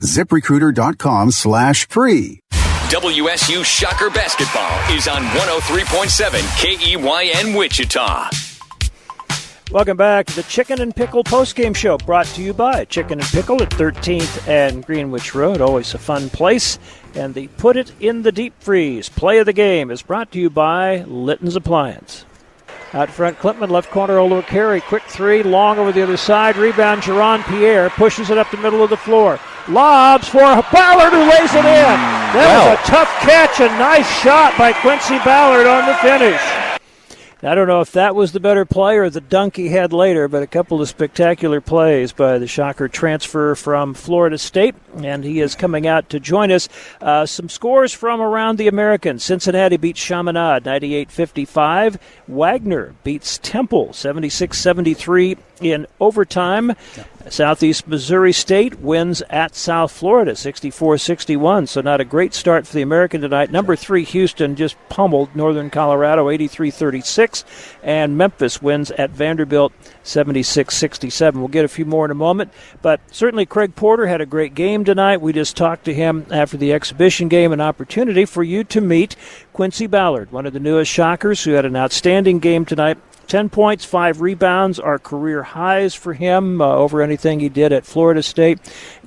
ZipRecruiter.com/free. WSU Shocker Basketball is on 103.7 KEYN Wichita. Welcome back to the Chicken and Pickle postgame show, brought to you by Chicken and Pickle at 13th and Greenwich Road. Always a fun place. And the Put It in the Deep Freeze play of the game is brought to you by Litton's Appliance. Out front, Klintman, left corner, Oliver Carey. Quick three, long over the other side. Rebound, Jaron Pierre pushes it up the middle of the floor. Lobs for Ballard, who lays it in. That was a tough catch, a nice shot by Quincy Ballard on the finish. I don't know if that was the better play or the dunk he had later, but a couple of spectacular plays by the Shocker transfer from Florida State, and he is coming out to join us. Some scores from around the American. Cincinnati beats Chaminade 98-55. Wagner beats Temple 76-73 in overtime. Southeast Missouri State wins at South Florida 64-61, so not a great start for the American tonight. Number 3 Houston just pummeled Northern Colorado 83-36, and Memphis wins at Vanderbilt 76-67. We'll get a few more in a moment, but certainly Craig Porter had a great game tonight. We just talked to him after the exhibition game, an opportunity for you to meet Quincy Ballard, one of the newest Shockers who had an outstanding game tonight. 10 points, 5 rebounds are career highs for him over anything he did at Florida State.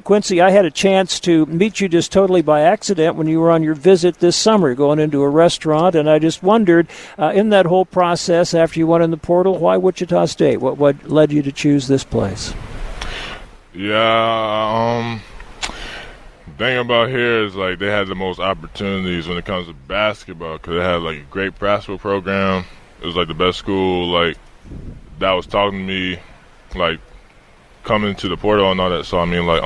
Quincy, I had a chance to meet you just totally by accident when you were on your visit this summer going into a restaurant, and I just wondered, in that whole process after you went in the portal, why Wichita State? What led you to choose this place? Yeah, thing about here is, like, they had the most opportunities when it comes to basketball because they had, like, a great basketball program. It was, like, the best school, like, that was talking to me, like, coming to the portal and all that. So, I mean, like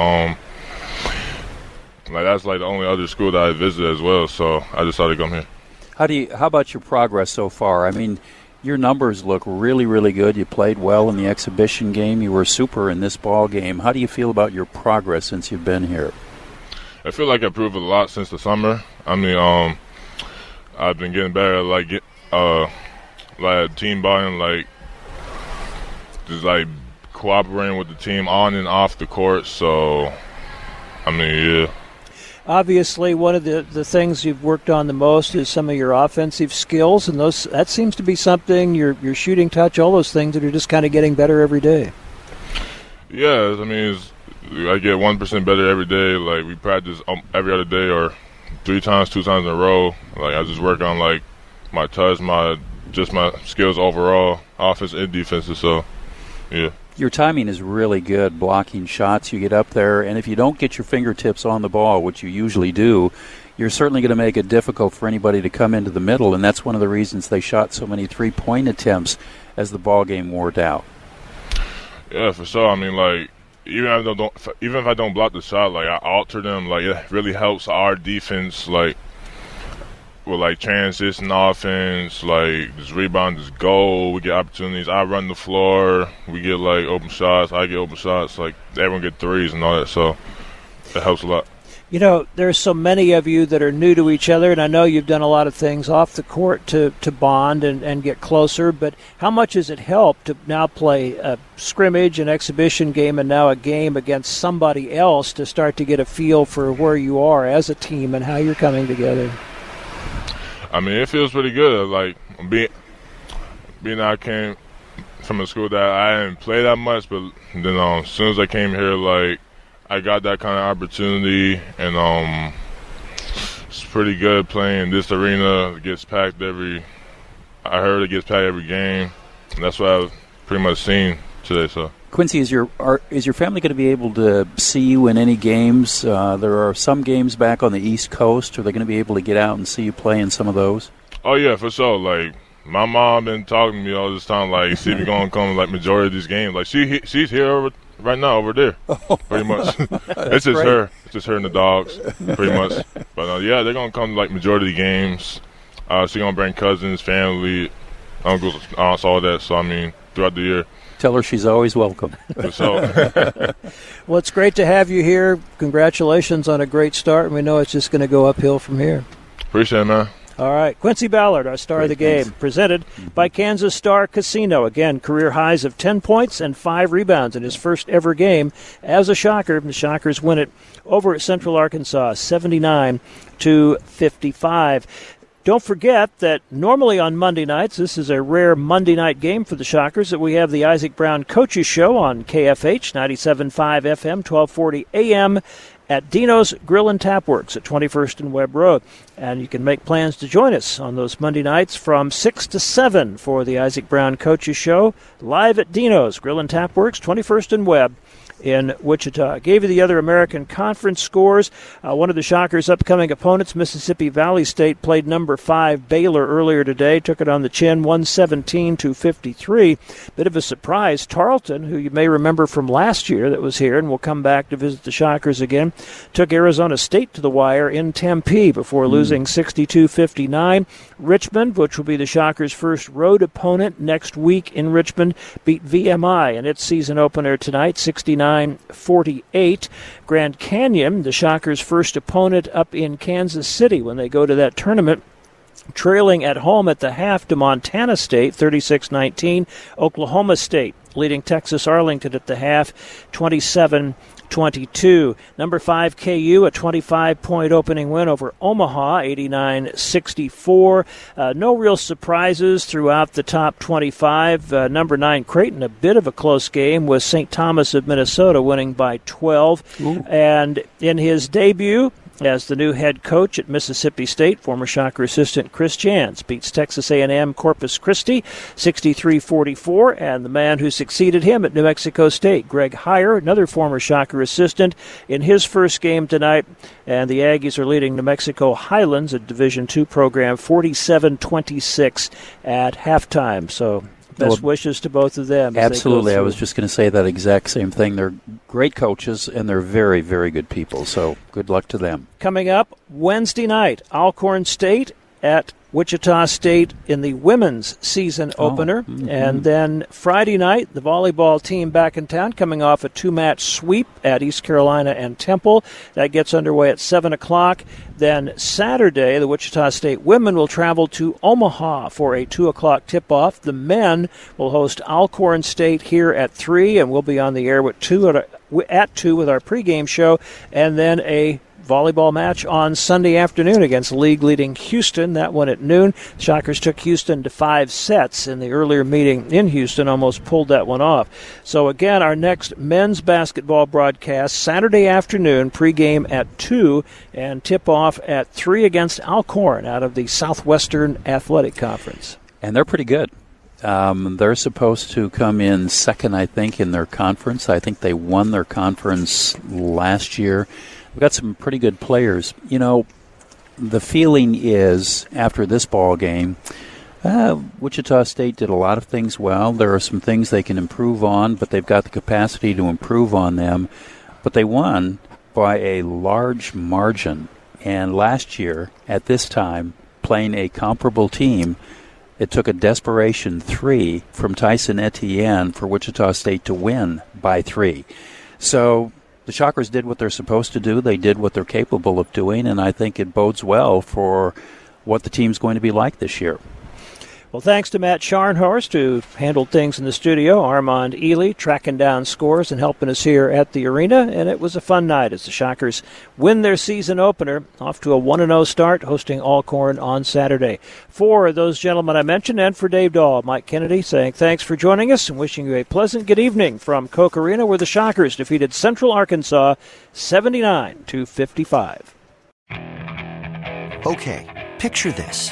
that's, like, the only other school that I visited as well. So I decided to come here. How about your progress so far? I mean, your numbers look really, really good. You played well in the exhibition game. You were super in this ball game. How do you feel about your progress since you've been here? I feel like I've improved a lot since the summer. I mean, I've been getting better at, like, like team bonding, like just like cooperating with the team on and off the court. So, I mean, yeah. Obviously, one of the things you've worked on the most is some of your offensive skills, and those that seems to be something, your shooting touch, all those things that are just kind of getting better every day. Yeah, I mean, I get 1% better every day. Like, we practice every other day or two times in a row. Like, I just work on, like, my touch, my skills overall, offense and defenses. So, yeah. Your timing is really good, blocking shots. You get up there, and if you don't get your fingertips on the ball, which you usually do, you're certainly going to make it difficult for anybody to come into the middle, and that's one of the reasons they shot so many three-point attempts as the ball game wore out. Yeah, for sure. I mean, like, even if I don't block the shot, like, I alter them. Like, it really helps our defense, like, with, like, transition offense, like, this rebound, this goal. We get opportunities. I run the floor. We get, like, open shots. I get open shots. Like, everyone get threes and all that. So, it helps a lot. You know, there's so many of you that are new to each other, and I know you've done a lot of things off the court to bond and get closer, but how much has it helped to now play a scrimmage, an exhibition game, and now a game against somebody else to start to get a feel for where you are as a team and how you're coming together? I mean, it feels pretty good. Like, being I came from a school that I didn't play that much, but then as soon as I came here, like, I got that kind of opportunity, and it's pretty good playing this arena. It gets packed every game, and that's what I've pretty much seen today. So, Quincy, is your family going to be able to see you in any games? There are some games back on the East Coast. Are they going to be able to get out and see you play in some of those? Oh yeah, for sure. Like, my mom been talking to me all this time. Like, see if you're going to come. Like, majority of these games. Like, she's here right now over there, pretty much. It's just great. Her. It's just her and the dogs, pretty much. But, yeah, they're going to come to, like, majority of the games. She's going to bring cousins, family, uncles, aunts, all that. So, I mean, throughout the year. Tell her she's always welcome. So. Well, it's great to have you here. Congratulations on a great start, and we know it's just going to go uphill from here. Appreciate it, man. All right, Quincy Ballard, our star of the game, presented by Kansas Star Casino. Again, career highs of 10 points and 5 rebounds in his first ever game as a Shocker. The Shockers win it over at Central Arkansas, 79-55. Don't forget that normally on Monday nights, this is a rare Monday night game for the Shockers, that we have the Isaac Brown Coaches Show on KFH, 97.5 FM, 1240 AM, at Dino's Grill and Tap Works at 21st and Webb Road. And you can make plans to join us on those Monday nights from 6 to 7 for the Isaac Brown Coaches Show, live at Dino's Grill and Tap Works, 21st and Webb in Wichita. I gave you the other American Conference scores. One of the Shockers' upcoming opponents, Mississippi Valley State, played number 5 Baylor earlier today, took it on the chin, 117-53. Bit of a surprise. Tarleton, who you may remember from last year that was here and will come back to visit the Shockers again, took Arizona State to the wire in Tempe before losing 62-59. Richmond, which will be the Shockers' first road opponent next week in Richmond, beat VMI in its season opener tonight, 69-48. Grand Canyon, the Shockers' first opponent up in Kansas City when they go to that tournament, trailing at home at the half to Montana State, 36-19. Oklahoma State leading Texas Arlington at the half, 27-22. Number 5 KU, a 25-point opening win over Omaha, 89-64. No real surprises throughout the top 25. Number 9 Creighton, a bit of a close game with St. Thomas of Minnesota winning by 12. Ooh. And in his debut as the new head coach at Mississippi State, former Shocker assistant Chris Jans beats Texas A&M Corpus Christi 63-44, and the man who succeeded him at New Mexico State, Greg Heyer, another former Shocker assistant, in his first game tonight, and the Aggies are leading New Mexico Highlands, a Division II program, 47-26 at halftime. So, best wishes to both of them. Absolutely. I was just going to say that exact same thing. They're great coaches, and they're very, very good people, so good luck to them. Coming up Wednesday night, Alcorn State at Wichita State in the women's season opener. And then Friday night, the volleyball team back in town coming off a 2-match sweep at East Carolina and Temple. That gets underway at 7 o'clock. Then Saturday, the Wichita State women will travel to Omaha for a 2 o'clock tip-off. The men will host Alcorn State here at 3, and we'll be on the air at 2 with our pregame show, and then a volleyball match on Sunday afternoon against league-leading Houston. That one at noon. Shockers took Houston to 5 sets in the earlier meeting in Houston, almost pulled that one off. So again, our next men's basketball broadcast, Saturday afternoon, pregame at 2, and tip-off at 3 against Alcorn out of the Southwestern Athletic Conference. And they're pretty good. They're supposed to come in second, I think, in their conference. I think they won their conference last year. We've got some pretty good players. You know, the feeling is, after this ball game, Wichita State did a lot of things well. There are some things they can improve on, but they've got the capacity to improve on them. But they won by a large margin. And last year, at this time, playing a comparable team, it took a desperation 3 from Tyson Etienne for Wichita State to win by 3. So the Shockers did what they're supposed to do. They did what they're capable of doing, and I think it bodes well for what the team's going to be like this year. Well, thanks to Matt Scharnhorst, who handled things in the studio, Armand Ely tracking down scores and helping us here at the arena, and it was a fun night as the Shockers win their season opener, off to a 1-0 start, hosting Alcorn on Saturday. For those gentlemen I mentioned, and for Dave Dahl, Mike Kennedy saying thanks for joining us and wishing you a pleasant good evening from Koch Arena, where the Shockers defeated Central Arkansas 79-55. Okay, picture this.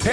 Hey